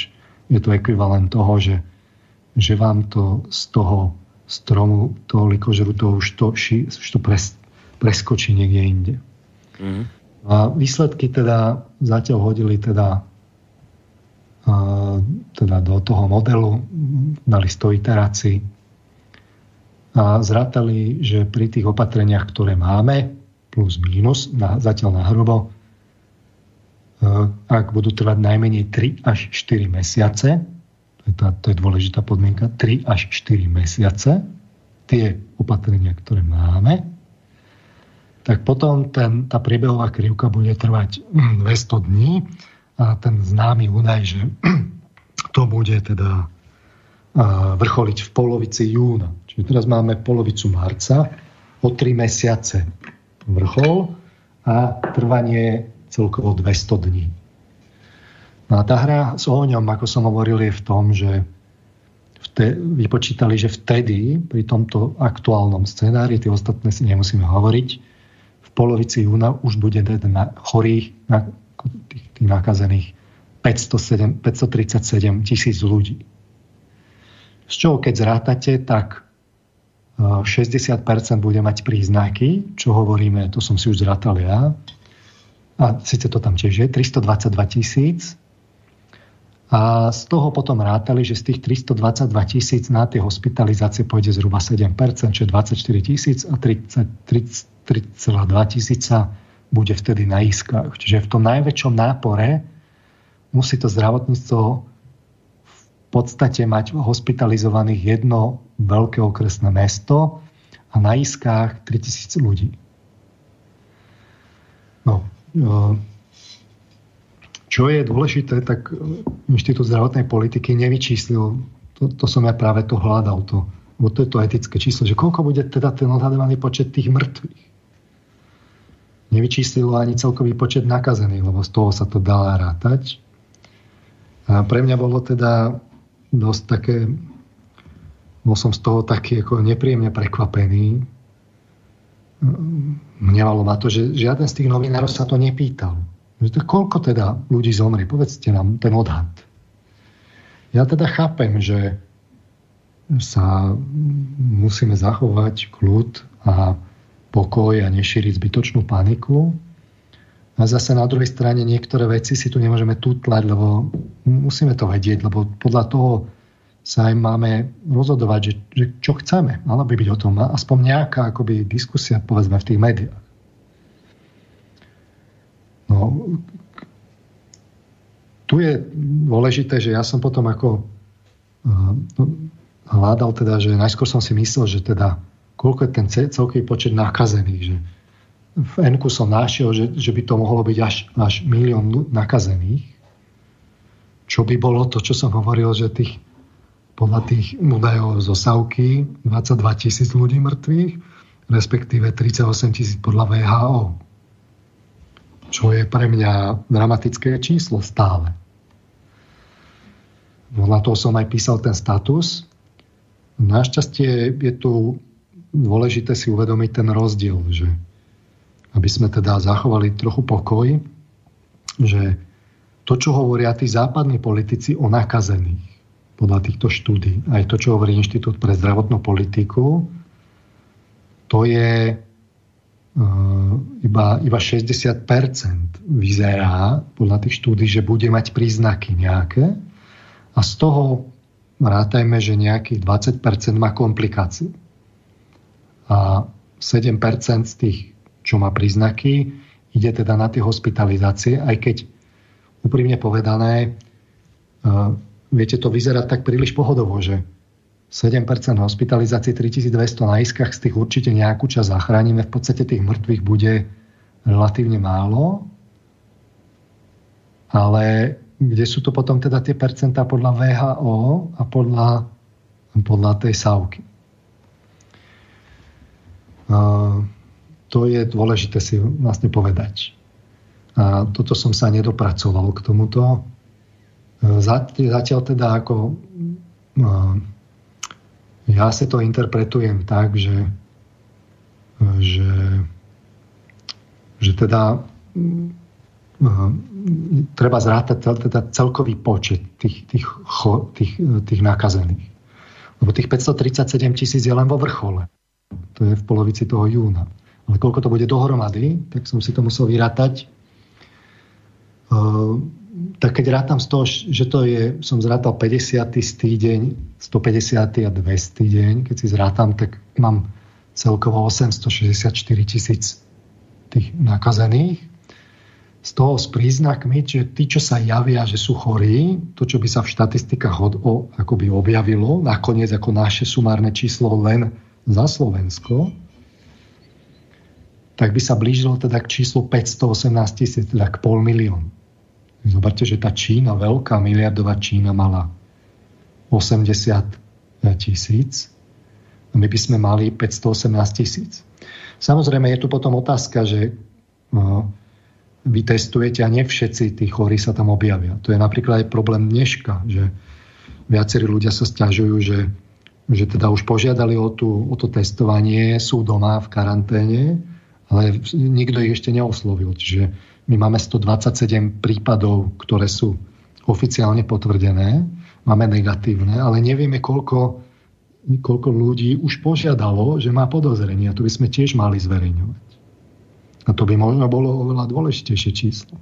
je to ekvivalent toho, že, že vám to z toho stromu, toho likožeru, toho už to, ší, už to pres, preskočí niekde inde. Mm. A výsledky teda zatiaľ hodili teda teda do toho modelu, dali sto iterácií a zrátali, že pri tých opatreniach, ktoré máme, plus mínus, na, zatiaľ na hrubo, ak budú trvať najmenej tri až štyri mesiace, to je, tá, to je dôležitá podmienka, tri až štyri mesiace, tie opatrenia, ktoré máme, tak potom ten, tá priebehová krivka bude trvať dvesto dní. A ten známy údaj, že to bude teda vrcholiť v polovici júna. Čiže teraz máme polovicu marca, o tri mesiace vrchol a trvanie celkovo dvesto dní. No a tá hra s ohňom, ako som hovoril, je v tom, že vte, vypočítali, že vtedy, pri tomto aktuálnom scenári, tie ostatné si nemusíme hovoriť, v polovici júna už bude na chorých na Tých, tých nakazených päťstotridsaťsedem tisíc ľudí. Z čoho keď zrátate, tak šesťdesiat percent bude mať príznaky, čo hovoríme, to som si už zrátal ja, a síce to tam tiež je, tristodvadsaťdva tisíc, A z toho potom rátali, že z tých tristodvadsaťdva tisíc na tie hospitalizácie pôjde zhruba sedem percent, čiže dvadsaťštyri tisíc a tri celé dva tisíca bude vtedy na iskrách. Čiže v tom najväčšom nápore musí to zdravotníctvo v podstate mať hospitalizovaných jedno veľké okresné mesto a na iskách tritisíc ľudí. No, čo je dôležité, tak Inštitút zdravotnej politiky nevyčíslil, to, to som ja práve to hľadal, to, bo to je to etické číslo, že koľko bude teda ten odhadovaný počet tých mŕtvych. Nevyčíslilo ani celkový počet nakazených, lebo z toho sa to dá rátať. A pre mňa bolo teda dosť také, bol som z toho taký ako nepríjemne prekvapený. Mňavalo ma to, že žiaden z tých novinárov sa to nepýtal. Koľko teda ľudí zomrie? Povedzte nám ten odhad. Ja teda chápem, že sa musíme zachovať kľud a pokoj a nešíriť zbytočnú paniku. A zase na druhej strane niektoré veci si tu nemôžeme tutlať, lebo musíme to vedieť, lebo podľa toho sa aj máme rozhodovať, že, že čo chceme. Mala by byť o tom aspoň nejaká akoby diskusia, povedzme, v tých médiách. No, tu je dôležité, že ja som potom ako hľadal teda, že najskôr som si myslel, že teda koľko je ten celkový počet nakazených, že v en ká som našiel, že, že by to mohlo byť až, až milión nakazených, čo by bolo to, čo som hovoril, že tých, podľa tých údajov zo SAÚ-ky dvadsaťdva tisíc ľudí mŕtvych, respektíve tridsaťosem tisíc podľa vé há ó. Čo je pre mňa dramatické číslo stále. Podľa toho som aj písal ten status. Našťastie je tu dôležité si uvedomiť ten rozdiel, že aby sme teda zachovali trochu pokoj, že to, čo hovoria tí západní politici o nakazených podľa týchto štúdií, aj to, čo hovorí Inštitút pre zdravotnú politiku, to je Iba, iba šesťdesiat percent vyzerá podľa tých štúdí, že bude mať príznaky nejaké a z toho rátajme, že nejakých dvadsať percent má komplikácie a sedem percent z tých, čo má príznaky, ide teda na tie hospitalizácie, aj keď úprimne povedané uh, viete, to vyzerá tak príliš pohodovo, že sedem percent hospitalizácií, tritisícdvesto na iskách, z tých určite nejakú časť zachránime. V podstate tých mŕtvych bude relatívne málo. Ale kde sú to potom teda tie percentá podľa vé há ó a podľa, podľa tej SAÚ-ky? Uh, to je dôležité si vlastne povedať. A toto som sa nedopracoval k tomuto. Zatiaľ teda ako... Uh, Ja si to interpretujem tak, že, že, že teda uh, treba zrátať teda celkový počet tých, tých, tých, tých nakazených. Lebo tých päťstotridsaťsedem tisíc je len vo vrchole. To je v polovici toho júna. Ale koľko to bude dohromady, tak som si to musel vyrátať. Uh, tak keď rátam z toho, že to je, som zrátal päťdesiaty stý deň, stopäťdesiaty a dvestý deň, keď si zrátam, tak mám celkovo osemstošesťdesiatštyri tisíc tých nakazených. Z toho s príznakmi, že tí, čo sa javia, že sú chorí, to, čo by sa v štatistikách od, o, akoby objavilo, nakoniec ako naše sumárne číslo len za Slovensko, tak by sa blížilo teda k číslu päťstoosemnásť tisíc, teda k pol miliónu. Zoberte, že tá Čína, veľká miliardová Čína mala osemdesiat tisíc a my by sme mali päťstoosemnásť tisíc. Samozrejme, je tu potom otázka, že no, vy testujete a nevšetci tí chorí sa tam objavia. To je napríklad aj problém dneška, že viacerí ľudia sa sťažujú, že, že teda už požiadali o, tú, o to testovanie, sú doma v karanténe, ale nikto ich ešte neoslovil, čiže my máme stodvadsaťsedem prípadov, ktoré sú oficiálne potvrdené. Máme negatívne, ale nevieme, koľko, koľko ľudí už požiadalo, že má podozrenie. A to by sme tiež mali zverejňovať. A to by možno bolo oveľa dôležitejšie číslo,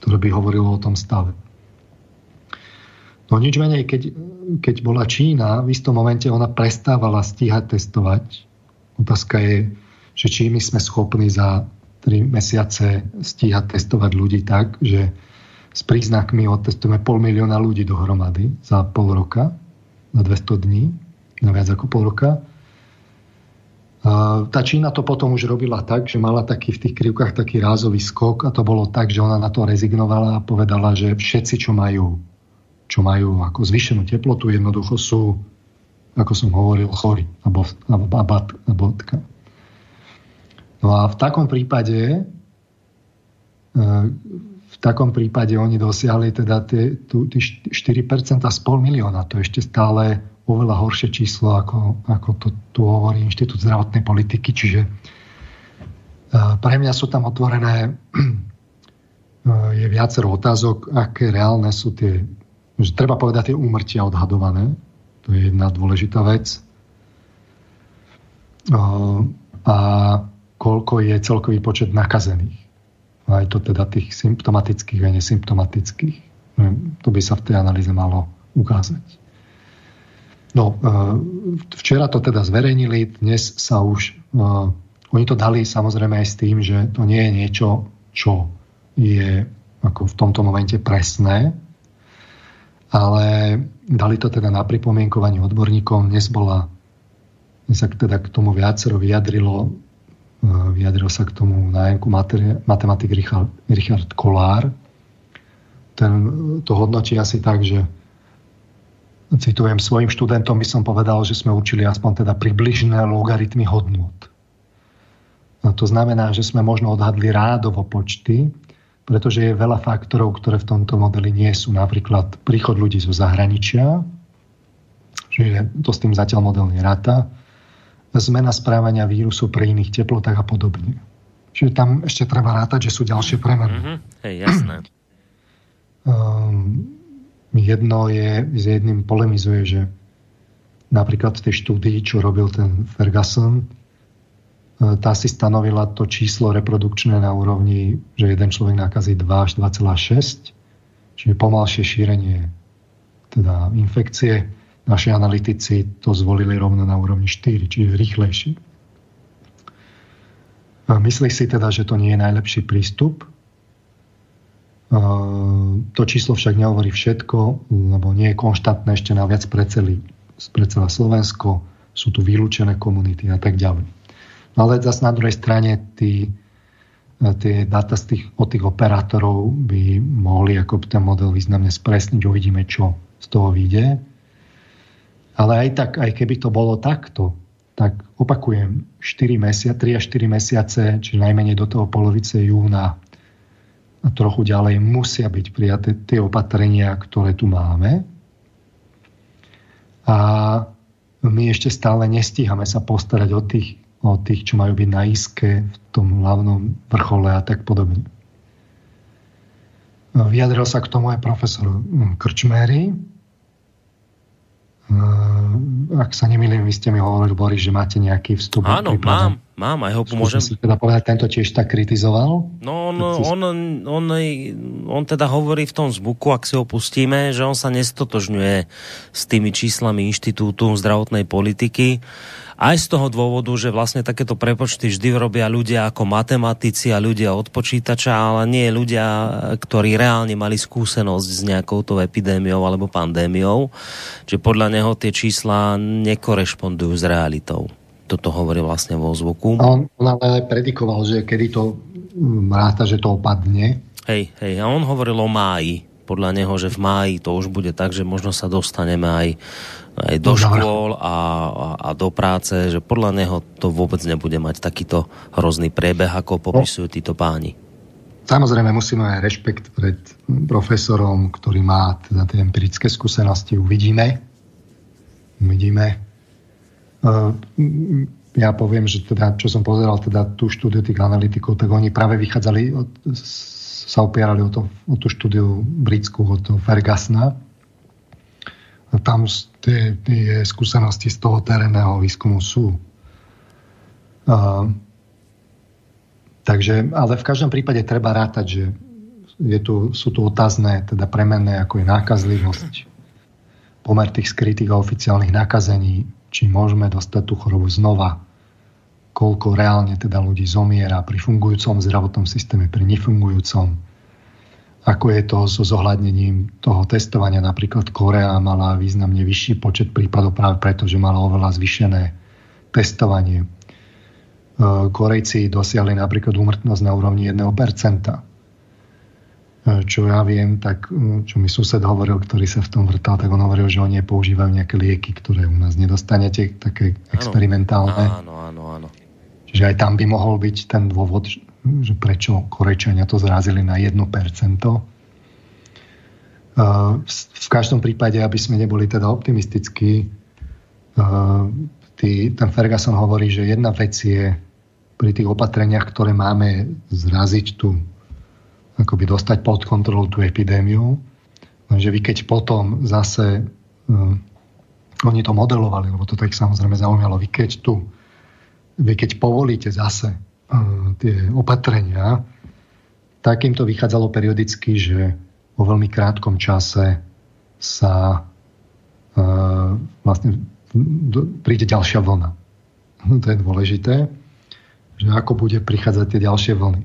ktoré by hovorilo o tom stave. No nič menej, keď, keď bola Čína, v istom momente ona prestávala stíhať testovať. Otázka je, že či my sme schopní za tri mesiace stíhať testovať ľudí tak, že s príznakmi odtestujeme pol milióna ľudí dohromady za pol roka, na dvesto dní, na viac ako pol roka. Tá Čína to potom už robila tak, že mala taký v tých krivkách taký rázový skok a to bolo tak, že ona na to rezignovala a povedala, že všetci, čo majú, čo majú ako zvýšenú teplotu, jednoducho sú, ako som hovoril, chorí alebo, alebo, alebo, alebo tka. No a v takom prípade v takom prípade oni dosiahli teda tie, tú, tie štyri percentá z pol milióna. To je ešte stále oveľa horšie číslo, ako, ako to tu hovorí Inštitút zdravotnej politiky. Čiže pre mňa sú tam otvorené je viacero otázok, aké reálne sú tie, že treba povedať tie úmrtia odhadované. To je jedna dôležitá vec. A koľko je celkový počet nakazených. Aj to teda tých symptomatických a nesymptomatických. To by sa v tej analýze malo ukázať. No, včera to teda zverejnili, dnes sa už... Oni to dali samozrejme aj s tým, že to nie je niečo, čo je ako v tomto momente presné, ale dali to teda na pripomienkovanie odborníkom. Dnes bola... Dnes sa teda k tomu viacero vyjadrilo, vyjadril sa k tomu nájemku matematik Richard, Richard Kolár. Ten to hodnotí asi tak, že citujem, svojim študentom by som povedal, že sme určili aspoň teda približné logaritmy hodnot. A to znamená, že sme možno odhadli rádovo počty, pretože je veľa faktorov, ktoré v tomto modeli nie sú. Napríklad príchod ľudí zo zahraničia, že to s tým zatiaľ model neráta, zmena správania vírusu pri iných teplotách a podobne. Čiže tam ešte treba rátať, že sú ďalšie premeny. Mm-hmm. Hej, jasné. Um, Jedno je, s jedným polemizuje, že napríklad v tej štúdii, čo robil ten Ferguson, tá si stanovila to číslo reprodukčné na úrovni, že jeden človek nakazí dva až dva celé šesť, čiže pomalšie šírenie teda infekcie. Naši analytici to zvolili rovno na úrovni štyri, čiže rýchlejšie. Myslí si teda, že to nie je najlepší prístup. To číslo však nehovorí všetko, lebo nie je konštantné ešte naviac pre celý, pre celé Slovensko, sú tu vylúčené komunity a tak ďalej. No ale zase na druhej strane tí, tie dáta z tých, od tých operátorov by mohli ako ten model významne spresniť, uvidíme, čo z toho vyjde. Ale aj tak, aj keby to bolo takto, tak opakujem, štyri mesiace, tri až štyri mesiace, či najmenej do toho polovice júna a trochu ďalej musia byť prijaté tie opatrenia, ktoré tu máme. A my ešte stále nestíhame sa postarať o tých, o tých, čo majú byť na iske v tom hlavnom vrchole a tak podobne. Vyjadril sa k tomu aj profesor Krčméry. Ak sa nemýlim, vy ste mi hovorili, Boris, že máte nejaký vstup. Áno, prípadom. mám. Mám, aj ho pomôžem. Skúšam si teda povedať, tento tiež tak kritizoval? No, on, si... on, on, on teda hovorí v tom zbuku, ak si ho pustíme, že on sa nestotožňuje s tými číslami Inštitútu zdravotnej politiky. Aj z toho dôvodu, že vlastne takéto prepočty vždy robia ľudia ako matematici a ľudia od počítača, ale nie ľudia, ktorí reálne mali skúsenosť s nejakou tou epidémiou alebo pandémiou. Čiže podľa neho tie čísla nekorešpondujú s realitou. Toto hovorí vlastne vo zvuku. A on, on ale predikoval, že kedy to ráta, že to opadne. Hej, hej, a on hovoril o máji. Podľa neho, že v máji to už bude tak, že možno sa dostaneme aj, aj do škôl a, a, a do práce, že podľa neho to vôbec nebude mať takýto hrozný priebeh, ako popisujú títo páni. Samozrejme, musíme aj rešpekt pred profesorom, ktorý má teda tie empirické skúsenosti. Uvidíme. Uvidíme. Ja poviem, že teda, čo som pozeral teda tú štúdiu tých analytikov, tak oni práve vychádzali, od, sa opierali o, to, o tú štúdiu britskú, od toho Fergusona. A tam tie, tie skúsenosti z toho terénneho výskumu sú. A, takže, ale v každom prípade treba rátať, že je tu, sú tu otázne, teda premenné, ako je nákazlivosť, pomer tých skrytých a oficiálnych nakazení, či môžeme dostať tú chorobu znova, koľko reálne teda ľudí zomiera pri fungujúcom zdravotnom systéme, pri nefungujúcom, ako je to so zohľadnením toho testovania. Napríklad Korea mala významne vyšší počet prípadov práve preto, že mala oveľa zvýšené testovanie. Korejci dosiahli napríklad úmrtnosť na úrovni jedno percento. Čo ja viem, tak čo mi sused hovoril, ktorý sa v tom vrtal, tak on hovoril, že oni používajú nejaké lieky, ktoré u nás nedostanete, také experimentálne. Áno, áno, áno. Čiže aj tam by mohol byť ten dôvod, že prečo Korejčania to zrazili na jedno percento. V každom prípade, aby sme neboli teda optimistickí, ten Ferguson hovorí, že jedna vec je pri tých opatreniach, ktoré máme zraziť tú akoby dostať pod kontrolu tú epidémiu. Lenže vy keď potom zase um, oni to modelovali, lebo to tak samozrejme zaujímalo, vy keď tu vy keď povolíte zase um, tie opatrenia, tak im to vychádzalo periodicky, že vo veľmi krátkom čase sa uh, vlastne do, príde ďalšia vlna. No, to je dôležité, že ako bude prichádzať tie ďalšie vlny.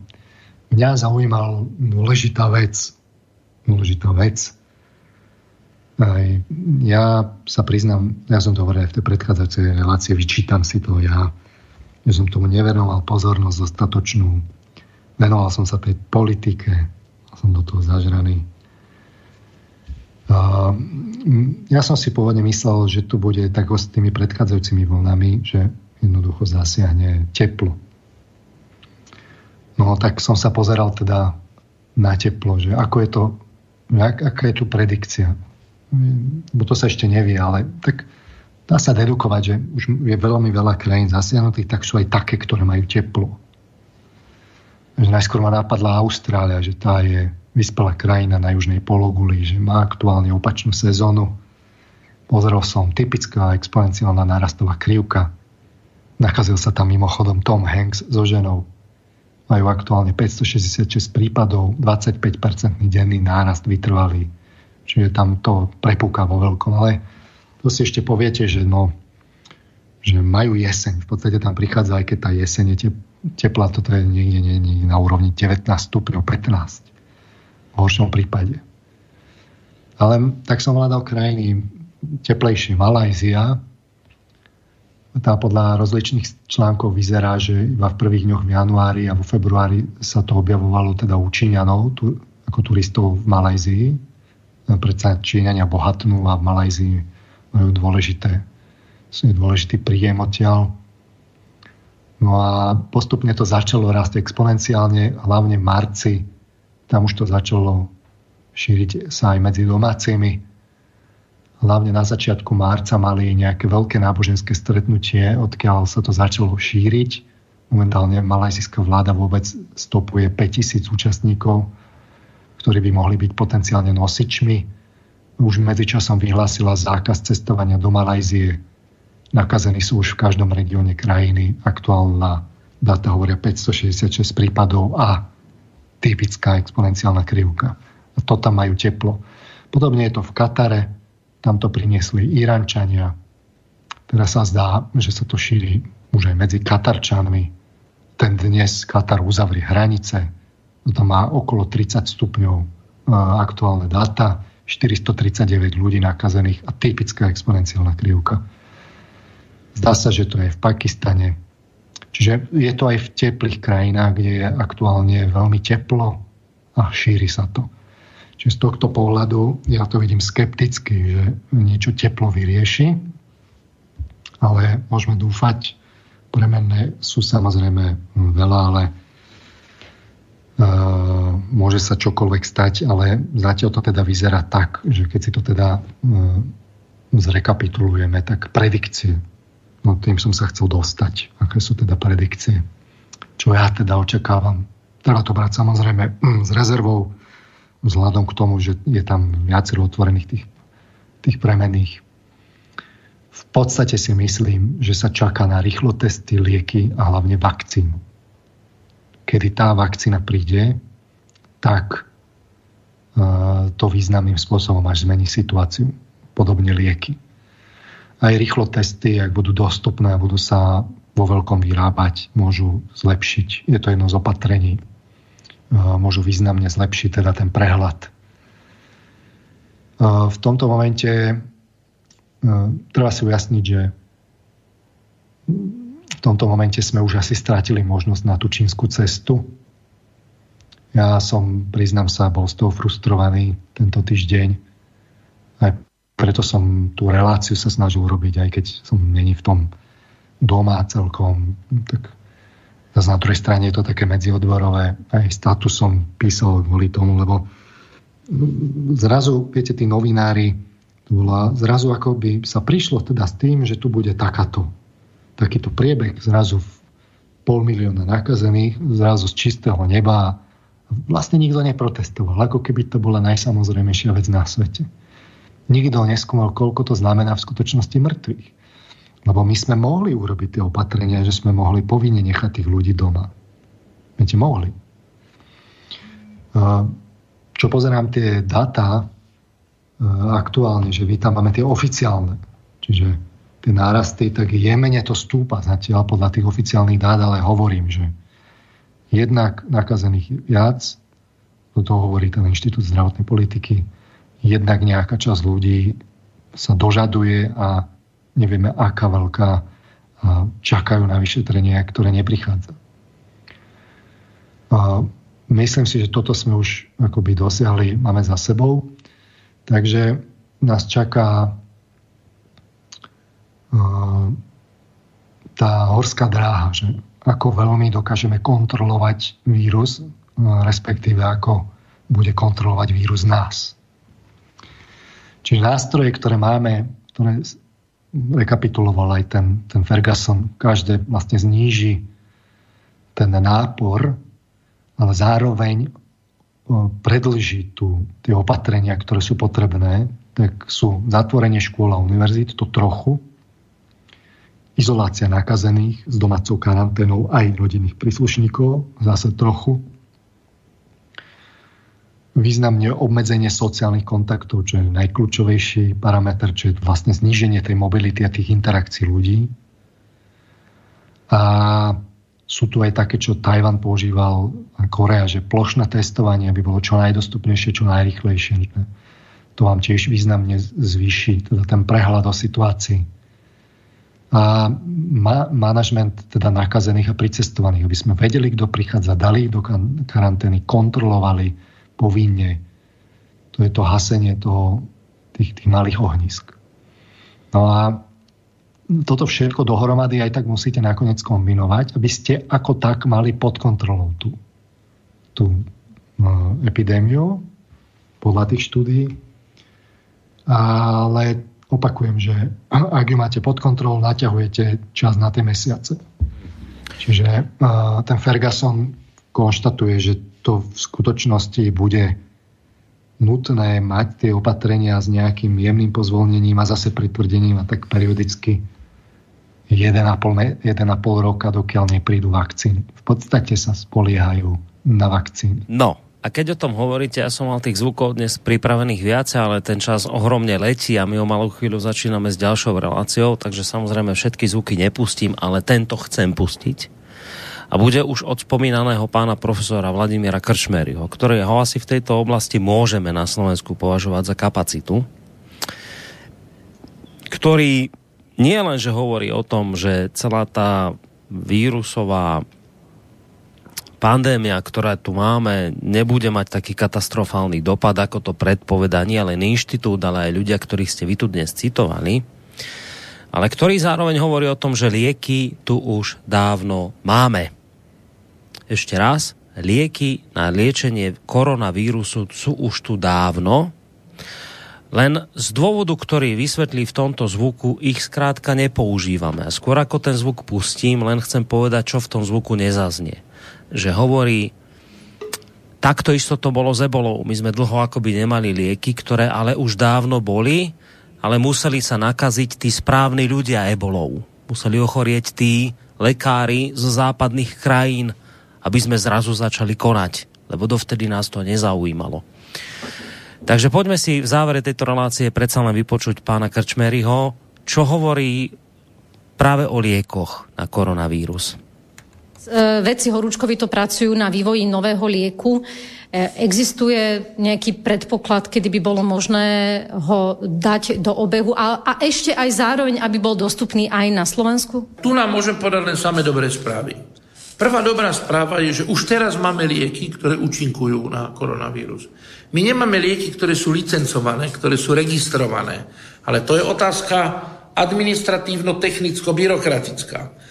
Mňa zaujímal dôležitá vec. Dôležitá vec. Aj ja sa priznám, ja som to hovoril aj v tej predchádzajúcej relácie, vyčítam si to ja, že som tomu nevenoval pozornosť dostatočnú. Venoval som sa tej politike. Som do toho zažraný. Ja som si pôvodne myslel, že tu bude tak s tými predchádzajúcimi vlnami, že jednoducho zasiahne teplo. No tak som sa pozeral teda na teplo, že ako je to, ak, aká je tu predikcia. Bo to sa ešte nevie, ale tak dá sa dedukovať, že už je veľmi veľa krajín zasiahnutých, tak sú aj také, ktoré majú teplo. Že najskôr ma napadla Austrália, že tá je vyspelá krajina na južnej pologuli, že má aktuálne opačnú sezónu. Pozrel som, typická exponenciálna nárastová krivka. Nakazil sa tam mimochodom Tom Hanks so ženou. Majú aktuálne päťstošesťdesiatšesť prípadov, dvadsaťpäť percentný denný nárast vytrvalý. Čiže tam to prepúka vo veľkom. Ale to si ešte poviete, že, no, že majú jeseň. V podstate tam prichádza, aj keď tá jeseň je teplá, toto je niekde, niekde na úrovni devätnásť stupňov, pätnásť. V horšom prípade. Ale tak som hľadal krajiny teplejšie. Malajzia, tá podľa rozličných článkov vyzerá, že iba v prvých dňoch v januári a vo februári sa to objavovalo teda u Číňanov, tu, ako turistov v Malajzii. Predsa Číňania bohatnú a v Malajzii majú dôležité, sú dôležitý príjem odtiaľ. No a postupne to začalo rásť exponenciálne, hlavne v marci. Tam už to začalo šíriť sa aj medzi domácimi. Hlavne na začiatku marca mali nejaké veľké náboženské stretnutie, odkiaľ sa to začalo šíriť. Momentálne malajsijská vláda vôbec stopuje päťtisíc účastníkov, ktorí by mohli byť potenciálne nosičmi. Už medzičasom vyhlásila zákaz cestovania do Malajzie. Nakazení sú už v každom regióne krajiny. Aktuálna data hovoria päťstošesťdesiatšesť prípadov a typická exponenciálna krivka. A to tam majú teplo. Podobne je to v Katare. Tam to priniesli Irančania. Teraz sa zdá, že sa to šíri už aj medzi Katarčanmi. Ten dnes Katar uzavrie hranice. To tam má okolo tridsať stupňov e, aktuálne dáta. štyristotridsaťdeväť ľudí nakazených a typická exponenciálna krivka. Zdá sa, že to je v Pakistane. Čiže je to aj v teplých krajinách, kde je aktuálne veľmi teplo a šíri sa to. Čiže z tohto pohľadu ja to vidím skepticky, že niečo teplo vyrieši, ale môžeme dúfať. Premenné sú samozrejme veľa, ale uh, môže sa čokoľvek stať, ale zatiaľ to teda vyzerá tak, že keď si to teda uh, zrekapitulujeme, tak predikcie. No tým som sa chcel dostať. Aké sú teda predikcie? Čo ja teda očakávam? Treba to brať samozrejme s rezervou, vzhľadom k tomu, že je tam viacero otvorených tých, tých premenných. V podstate si myslím, že sa čaká na rýchlo testy, lieky a hlavne vakcínu. Kedy tá vakcína príde, tak e, to významným spôsobom až zmení situáciu. podobne lieky. Aj rýchlo testy, ak budú dostupné, budú sa vo veľkom vyrábať, môžu zlepšiť. Je to jedno z opatrení. Môžu významne zlepšiť teda ten prehľad. V tomto momente treba si ujasniť, že v tomto momente sme už asi strátili možnosť na tú čínsku cestu. Ja som, priznám sa, bol z toho frustrovaný tento týždeň. Aj preto som tú reláciu sa snažil robiť, aj keď som není v tom doma celkom. Tak zase na druhej strane je to také medziodborové. Aj status som písal kvôli tomu, lebo zrazu, viete, tí novinári, bola, zrazu ako by sa prišlo teda s tým, že tu bude takáto, takýto priebeh, zrazu pol milióna nakazených, zrazu z čistého neba. Vlastne nikto neprotestoval, ako keby to bola najsamozrejmejšia vec na svete. Nikto neskúmal, koľko to znamená v skutočnosti mŕtvych. Lebo my sme mohli urobiť tie opatrenia, že sme mohli povinne nechať tých ľudí doma. Viete, mohli. Čo pozerám tie dáta aktuálne, že my tam máme tie oficiálne. Čiže tie nárasty, tak jemene to stúpa zatiaľ podľa tých oficiálnych dát, ale hovorím, že jednak nakazených viac, do toho hovorí ten Inštitút zdravotnej politiky, jednak nejaká časť ľudí sa dožaduje a nevieme, aká veľká, čakajú na vyšetrenie, ktoré neprichádza. A myslím si, že toto sme už akoby dosiahli, máme za sebou, takže nás čaká tá horská dráha, že ako veľmi dokážeme kontrolovať vírus, respektíve ako bude kontrolovať vírus nás. Čiže nástroje, ktoré máme, ktoré rekapituloval aj ten, ten Ferguson, každé vlastne zníži ten nápor, ale zároveň predlží tu tie opatrenia, ktoré sú potrebné, tak sú zatvorenie škôl a univerzít, to trochu, izolácia nakazených s domácou karanténou aj rodinných príslušníkov, zase trochu. Významne obmedzenie sociálnych kontaktov, čo je najkľúčovejší parameter, čo je vlastne zníženie tej mobility a tých interakcií ľudí. A sú tu aj také, čo Tajvan používal a Korea, že plošné testovanie by bolo čo najdostupnejšie, čo najrýchlejšie. To vám tiež významne zvýši teda ten prehľad o situácii. A ma- manažment teda nakazených a pricestovaných, aby sme vedeli, kto prichádza, dali do kan- karantény, kontrolovali povinne. To je to hasenie toho, tých, tých malých ohnízk. No a toto všetko dohromady aj tak musíte nakoniec kombinovať, aby ste ako tak mali pod kontrolou tú, tú no, epidémiu podľa tých štúdií. Ale opakujem, že ak ju máte pod kontrolou, naťahujete čas na tie mesiace. Čiže uh, ten Ferguson konštatuje, že to v skutočnosti bude nutné mať tie opatrenia s nejakým jemným pozvolnením a zase pritvrdením a tak periodicky jeden a pol roka, dokiaľ neprídu vakcíny. V podstate sa spoliehajú na vakcíny. No. A keď o tom hovoríte, ja som mal tých zvukov dnes pripravených viac, ale ten čas ohromne letí a my o malú chvíľu začíname s ďalšou reláciou, takže samozrejme všetky zvuky nepustím, ale tento chcem pustiť. A bude už od spomínaného pána profesora Vladimíra Krčméryho, ktorého asi v tejto oblasti môžeme na Slovensku považovať za kapacitu, ktorý nie len, že hovorí o tom, že celá tá vírusová pandémia, ktorá tu máme, nebude mať taký katastrofálny dopad, ako to predpovedá nie len inštitút, ale aj ľudia, ktorých ste vy tu dnes citovali, ale ktorý zároveň hovorí o tom, že lieky tu už dávno máme. Ešte raz, lieky na liečenie koronavírusu sú už tu dávno, len z dôvodu, ktorý vysvetlí v tomto zvuku, ich skrátka nepoužívame. A skôr ako ten zvuk pustím, len chcem povedať, čo v tom zvuku nezaznie. Že hovorí, takto isto to bolo s ebolou. My sme dlho akoby nemali lieky, ktoré ale už dávno boli, ale museli sa nakaziť tí správni ľudia ebolou. Museli ochorieť tí lekári z západných krajín, aby sme zrazu začali konať, lebo dovtedy nás to nezaujímalo. Takže poďme si v závere tejto relácie predsa len vypočuť pána Krčméryho, čo hovorí práve o liekoch na koronavírus. Vedci horúčkovito pracujú na vývoji nového lieku. Existuje nejaký predpoklad, kedy by bolo možné ho dať do obehu a, a ešte aj zároveň, aby bol dostupný aj na Slovensku? Tu nám môžem podať len samé dobré správy. Prvá dobrá správa je, že už teraz máme lieky, ktoré účinkujú na koronavírus. My nemáme lieky, ktoré sú licencované, ktoré sú registrované, ale to je otázka administratívno-technicko-byrokratická.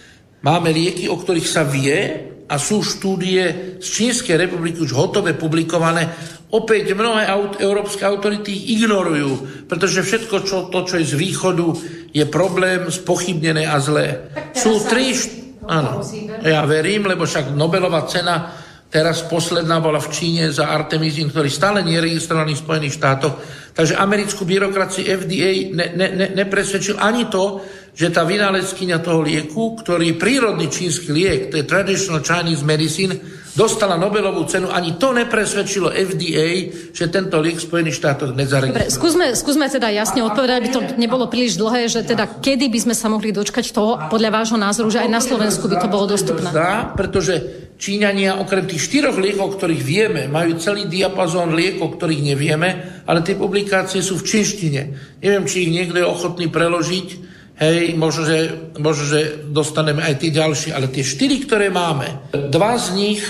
Máme lieky, o ktorých sa vie a sú štúdie z Čínskej republiky už hotové, publikované. Opäť mnohé aut- európske autority ich ignorujú, pretože všetko čo, to, čo je z východu, je problém spochybnené a zlé. Sú tri... Št- áno, ja verím, lebo však Nobelová cena teraz posledná bola v Číne za artemizín, ktorý stále nie je registrovaný v Spojených štátoch. Takže americkú byrokraciu ef dé á ne, ne, ne, nepresvedčil ani to, že tá vynálezkyňa toho lieku, ktorý je prírodný čínsky liek, to je traditional Chinese medicine, dostala Nobelovú cenu, ani to nepresvedčilo ef dé á, že tento liek v Spojených štátoch nezaregistroval. Dobre, skúsme, skúsme teda jasne odpovedať, aby to nebolo príliš dlhé, že teda kedy by sme sa mohli dočkať toho, podľa vášho názoru, že aj na Slovensku by to bolo dostupné? Zdá, pretože Číňania okrem tých štyroch liekov, ktorých vieme, majú celý diapazón liekov, ktorých nevieme, ale tie publikácie sú v čínštine. Neviem, či ich niekto je ochotný preložiť. Hej, možno že, možno, že dostaneme aj tie ďalšie, ale tie štyri, ktoré máme, dva z nich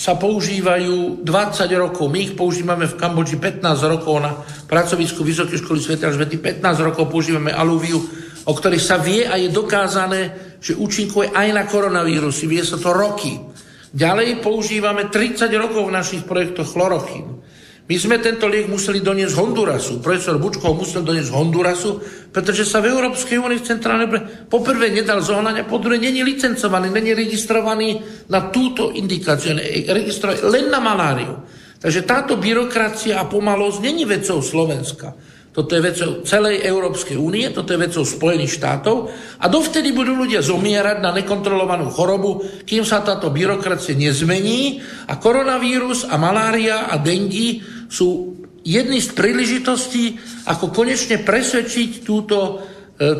sa používajú dvadsať rokov. My ich používame v Kambodži pätnásť rokov, na pracovisku Vysokej školy Svätej Alžbety pätnásť rokov používame alúviu, o ktorých sa vie a je dokázané, že účinkuje aj na koronavírusy. Vie sa to roky. Ďalej používame tridsať rokov v našich projektoch chlorochín. My sme tento liek museli doniesť z Hondurasu. Profesor Bučkov musel doniesť z Hondurasu, pretože sa v Európskej únii v centrálnej poprvé nedal zohnať a po druhé není licencovaný, není registrovaný na túto indikáciu, registrovaný len na maláriu. Takže táto byrokracia a pomalosť není vecou Slovenska. Toto je vecou celej Európskej únie, toto je vecou Spojených štátov a dovtedy budú ľudia zomierať na nekontrolovanú chorobu, kým sa táto byrokracia nezmení a koronavírus a malária a dengue sú jedny z príležitostí, ako konečne presvedčiť túto,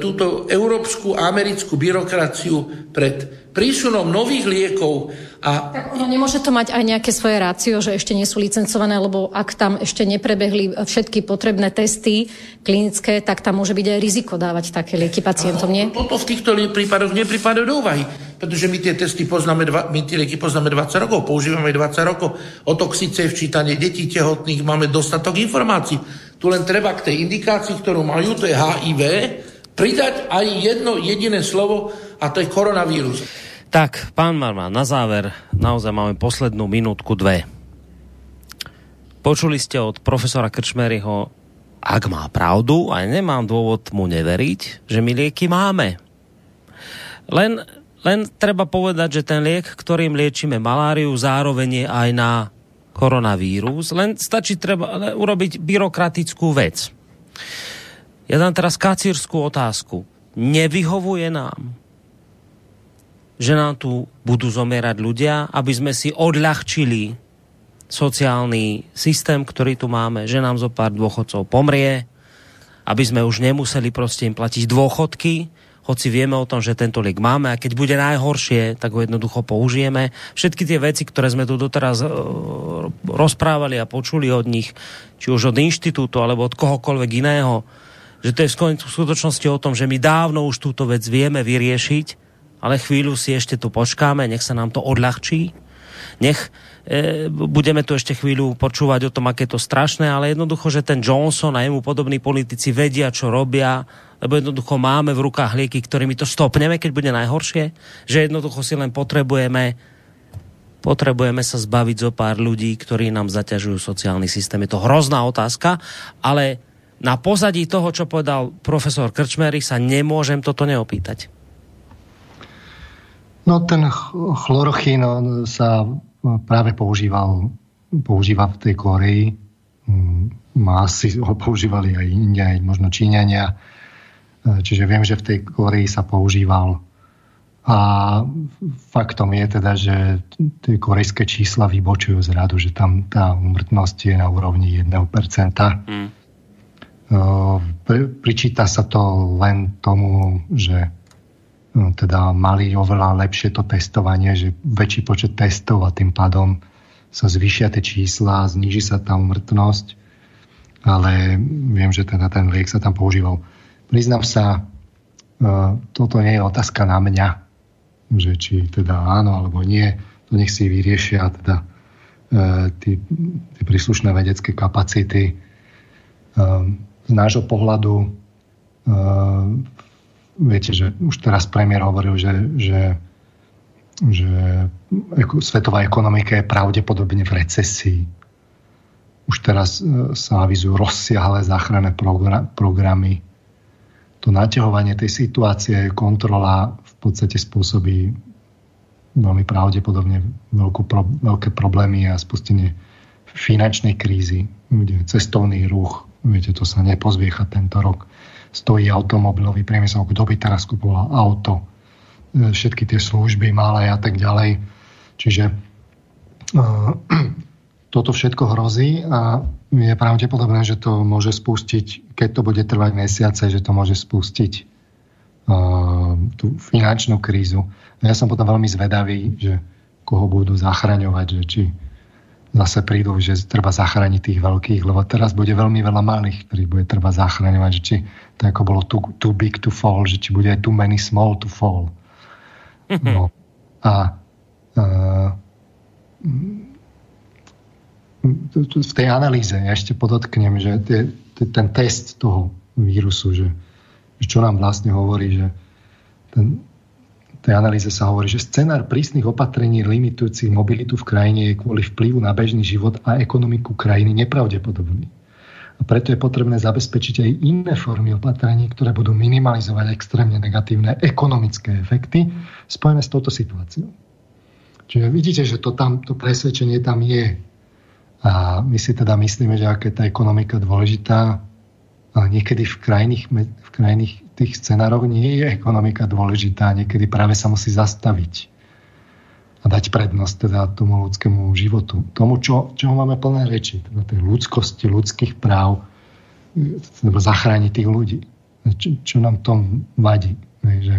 túto európsku a americkú byrokraciu pred prísunom nových liekov. A... Tak ono nemôže to mať aj nejaké svoje rácio, že ešte nie sú licencované, lebo ak tam ešte neprebehli všetky potrebné testy klinické, tak tam môže byť aj riziko dávať také lieky pacientom, nie? Toto v týchto prípadoch nepripadajú do úvahy, pretože my tie testy poznáme, my tie lieky poznáme dvadsať rokov, používame dvadsať rokov, o toxice včítanie detí tehotných máme dostatok informácií. Tu len treba k tej indikácii, ktorú majú, to je há í vé, pridať aj jedno jediné slovo a to je koronavírus. Tak, pán Marman, na záver naozaj máme poslednú minútku, dve. Počuli ste od profesora Krčméryho, ak má pravdu, aj nemám dôvod mu neveriť, že my lieky máme. Len, len treba povedať, že ten liek, ktorým liečíme maláriu, zároveň je aj na koronavírus. Len stačí treba urobiť byrokratickú vec. Ja dám teraz kacírskú otázku. Nevyhovuje nám, že nám tu budú zomierať ľudia, aby sme si odľahčili sociálny systém, ktorý tu máme, že nám zo pár dôchodcov pomrie, aby sme už nemuseli proste im platiť dôchodky, hoci vieme o tom, že tento liek máme a keď bude najhoršie, tak ho jednoducho použijeme. Všetky tie veci, ktoré sme tu doteraz uh, rozprávali a počuli od nich, či už od inštitútu alebo od kohokoľvek iného, že to je v skutočnosti o tom, že my dávno už túto vec vieme vyriešiť, ale chvíľu si ešte tu počkáme, nech sa nám to odľahčí, nech e, budeme tu ešte chvíľu počúvať o tom, aké to strašné, ale jednoducho, že ten Johnson a jemu podobní politici vedia, čo robia, lebo jednoducho máme v rukách lieky, ktorými to stopneme, keď bude najhoršie, že jednoducho si len potrebujeme potrebujeme sa zbaviť zo pár ľudí, ktorí nám zaťažujú sociálny systém. Je to hrozná otázka, ale na pozadí toho, čo povedal profesor Krčméry, sa nemôžem toto neopýtať. No ten chlorochín sa práve používal, používa v tej Kórei. Asi ho používali aj India, aj možno Číňania. Čiže viem, že v tej Kórei sa používal A faktom je teda, že tie korejské čísla vybočujú z radu, že tam tá úmrtnosť je na úrovni jedno percento. Mm. Pričíta sa to len tomu, že teda mali oveľa lepšie to testovanie, že väčší počet testov a tým pádom sa zvýšia tie čísla, zníži sa tá úmrtnosť, ale viem, že teda ten liek sa tam používal. Priznám sa, toto nie je otázka na mňa, že či teda áno alebo nie, to nech si vyriešia teda e, tie príslušné vedecké kapacity. E, z nášho pohľadu e, viete, že už teraz premiér hovoril, že, že, že eko, svetová ekonomika je pravdepodobne v recesii. Už teraz e, sa avizujú rozsiahle záchranné program, programy. To naťahovanie tej situácie, kontrola v podstate spôsobí veľmi pravdepodobne veľkú, pro, veľké problémy a spustenie finančnej krízy, kde cestovný ruch, viete, to sa nepozviecha tento rok, stojí automobilový priemysel, kto by teraz kupoval auto, všetky tie služby malé a tak ďalej. Čiže uh, toto všetko hrozí a je pravdepodobné, že to môže spustiť, keď to bude trvať mesiace, že to môže spustiť uh, tú finančnú krízu. Ja som potom veľmi zvedavý, že koho budú zachraňovať, že či zase prídu, že treba zachrániť tých veľkých, lebo teraz bude veľmi veľa malých, ktorých bude treba zachraňovať, že či to ako bolo too, too big to fall, že či bude too many small to fall. No. A uh, v tej analýze, ja ešte podotknem, že te, te, ten test toho vírusu, že, že čo nám vlastne hovorí, že ten, tej analýze sa hovorí, že scenár prísnych opatrení limitujúcich mobilitu v krajine je kvôli vplyvu na bežný život a ekonomiku krajiny nepravdepodobný. A preto je potrebné zabezpečiť aj iné formy opatrení, ktoré budú minimalizovať extrémne negatívne ekonomické efekty spojené s touto situáciou. Čiže vidíte, že to, tam, to presvedčenie tam je. A my si teda myslíme, že aká je tá ekonomika dôležitá, ale niekedy v krajných, v krajných tých scenároch nie je ekonomika dôležitá, niekedy práve sa musí zastaviť a dať prednosť teda tomu ľudskému životu. Tomu, čo, čoho máme plné reči, teda tej ľudskosti, ľudských práv, teda zachrániť tých ľudí. Čo, čo nám tom vadí? Že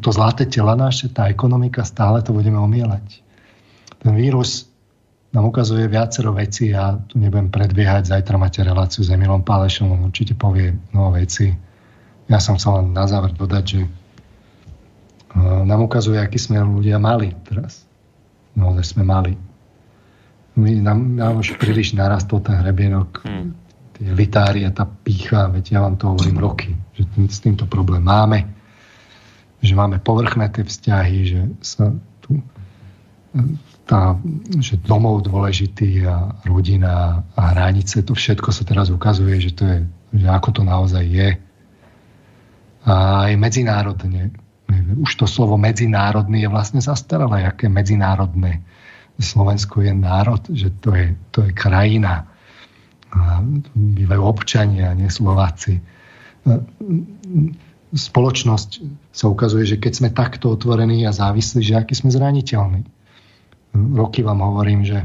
to zlaté tela naše, tá ekonomika, stále to budeme omielať. Ten vírus nám ukazuje viacero vecí, ja tu nebudem predbiehať, zajtra máte reláciu s Emilom Pálešom, on určite povie mnoho vecí. Ja som chcel len na záver dodať, že nám ukazuje, aký sme ľudia mali teraz. No, že sme mali. My, nám, nám už príliš narastol ten hrebienok, tie litári a tá pýcha, veď ja vám to hovorím roky, že s týmto problém máme, že máme povrchné tie vzťahy, že sa tu... Tá, že domov dôležitý a rodina a hranice, to všetko sa teraz ukazuje, že to je, že ako to naozaj je. A aj medzinárodne. Už to slovo medzinárodný je vlastne zastaralé. Aké medzinárodné? Slovensko je národ, že to je, to je krajina. A bývajú občania, nie Slováci. Spoločnosť sa ukazuje, že keď sme takto otvorení a závislí, že aký sme zraniteľní. Roky vám hovorím, že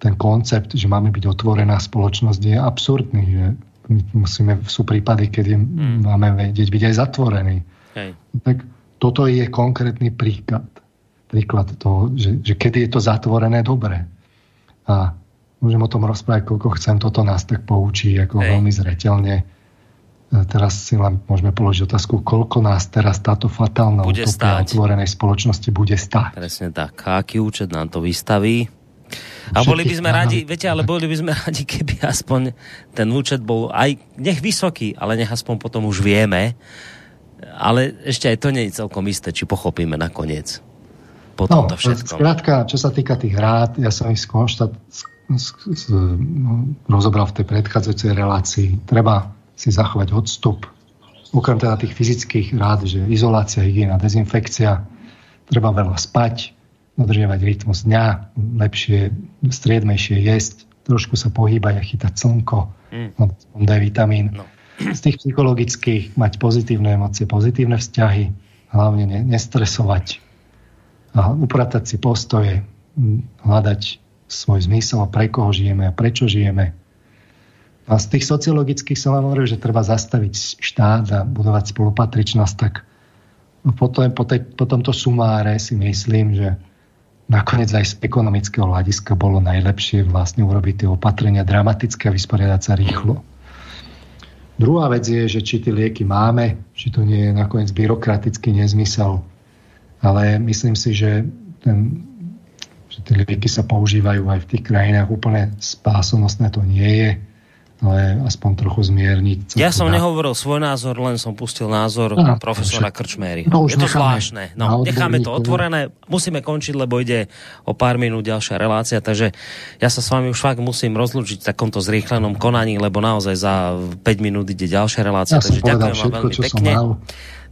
ten koncept, že máme byť otvorená spoločnosť, je absurdný. Že my musíme, sú prípady, kedy mm. máme vedieť byť aj zatvorení. Hej. Tak toto je konkrétny príklad. Príklad toho, že, že kedy je to zatvorené dobre. A môžem o tom rozprávať, koľko chcem. Toto nás tak poučí ako Hej. veľmi zreteľne. Teraz si len môžeme položiť otázku, koľko nás teraz táto fatálna utopia otvorenej spoločnosti bude stáť. Presne tak. A aký účet nám to vystaví? A boli by sme radi, viete, ale boli by sme radi, keby aspoň ten účet bol aj, nech vysoký, ale nech aspoň potom už vieme. Ale ešte aj to nie je celkom isté, či pochopíme nakoniec. Po no, tomto všetkom. Skrátka, čo sa týka tých rád, ja som ich skonštat rozobral v tej predchádzajúcej relácii. Treba si zachovať odstup. Okrem teda tých fyzických rád, že izolácia, hygiena, dezinfekcia, treba veľa spať, dodržiavať rytmus dňa, lepšie, striedmejšie jesť, trošku sa pohýbať a chytať slnko, mm. D vitamín. No. Z tých psychologických mať pozitívne emócie, pozitívne vzťahy, hlavne nestresovať a upratať si postoje, hľadať svoj zmysel, pre koho žijeme a prečo žijeme. A z tých sociologických sa vám hovorí, že treba zastaviť štát a budovať spolupatričnosť, tak potom, po, tej, po tomto sumáre si myslím, že nakoniec aj z ekonomického hľadiska bolo najlepšie vlastne urobiť tie opatrenia dramatické a vysporiadať sa rýchlo. Druhá vec je, že či tie lieky máme, či to nie je nakoniec byrokratický nezmysel. Ale myslím si, že ten... že tie lieky sa používajú aj v tých krajinách. Úplne spásonosné to nie je, ale aspoň trochu zmierniť. Ja som dá. nehovoril svoj názor, len som pustil názor no, profesora Krčméry. No, je to zvláštne. No, necháme to otvorené. Musíme končiť, lebo ide o pár minút ďalšia relácia, takže ja sa s vami už fakt musím rozlúčiť v takomto zrýchlenom konaní, lebo naozaj za päť minút ide ďalšia relácia. Ja takže som povedal všetko, čo pekne. som mal.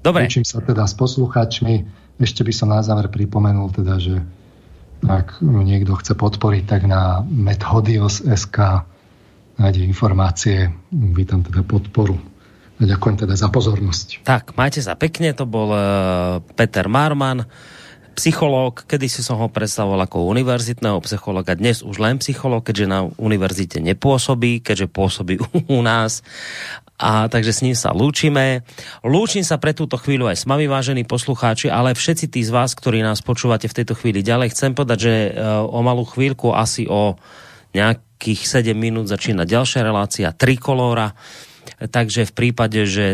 Dobre. Učím sa teda s poslucháčmi. Ešte by som na záver pripomenul teda, že ak niekto chce podporiť, tak na methodios bodka es ká nájde informácie. Vítam teda podporu. A ďakujem teda za pozornosť. Tak, majte sa pekne. To bol uh, Peter Marman, psychológ. Kedysi som ho predstavoval ako univerzitného psychológa. Dnes už len psychológ, keďže na univerzite nepôsobí, keďže pôsobí u nás. A takže s ním sa lúčime. Lúčim sa pre túto chvíľu aj s vami, vážení poslucháči, ale všetci tí z vás, ktorí nás počúvate v tejto chvíli ďalej, chcem povedať, že o malú chvíľku, asi o nejakých sedem minút začína ďalšia relácia Trikolóra. Takže v prípade, že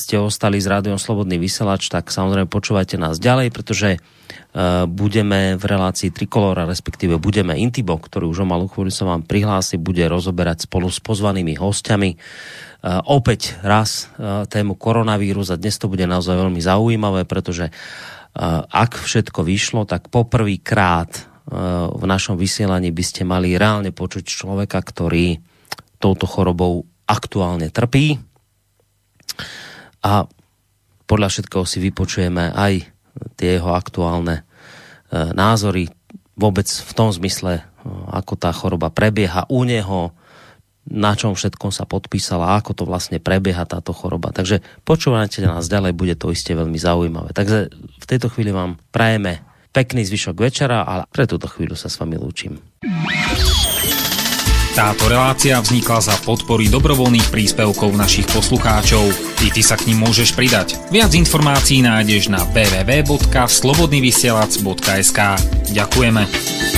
ste ostali s rádiom Slobodný vysielač, tak samozrejme počúvajte nás ďalej, pretože budeme v relácii Trikolóra, respektíve budeme Intibo, ktorý už o malú chvíľu sa vám prihlási, bude rozoberať spolu s pozvanými hostiami Uh, opäť raz uh, tému koronavírus a dnes to bude naozaj veľmi zaujímavé, pretože uh, ak všetko vyšlo, tak poprvýkrát uh, v našom vysielaní by ste mali reálne počuť človeka, ktorý touto chorobou aktuálne trpí. A podľa všetkého si vypočujeme aj tie jeho aktuálne uh, názory vôbec v tom zmysle, uh, ako tá choroba prebieha u neho, na čom všetkom sa podpísala, ako to vlastne prebieha táto choroba. Takže počúvajte nás ďalej, bude to iste veľmi zaujímavé. Takže v tejto chvíli vám prajeme pekný zvyšok večera a pre túto chvíľu sa s vami lúčim. Táto relácia vznikla za podpory dobrovoľných príspevkov našich poslucháčov. I ty sa k nim môžeš pridať. Viac informácií nájdeš na w w w bodka slobodnyvysielac bodka es ká. Ďakujeme.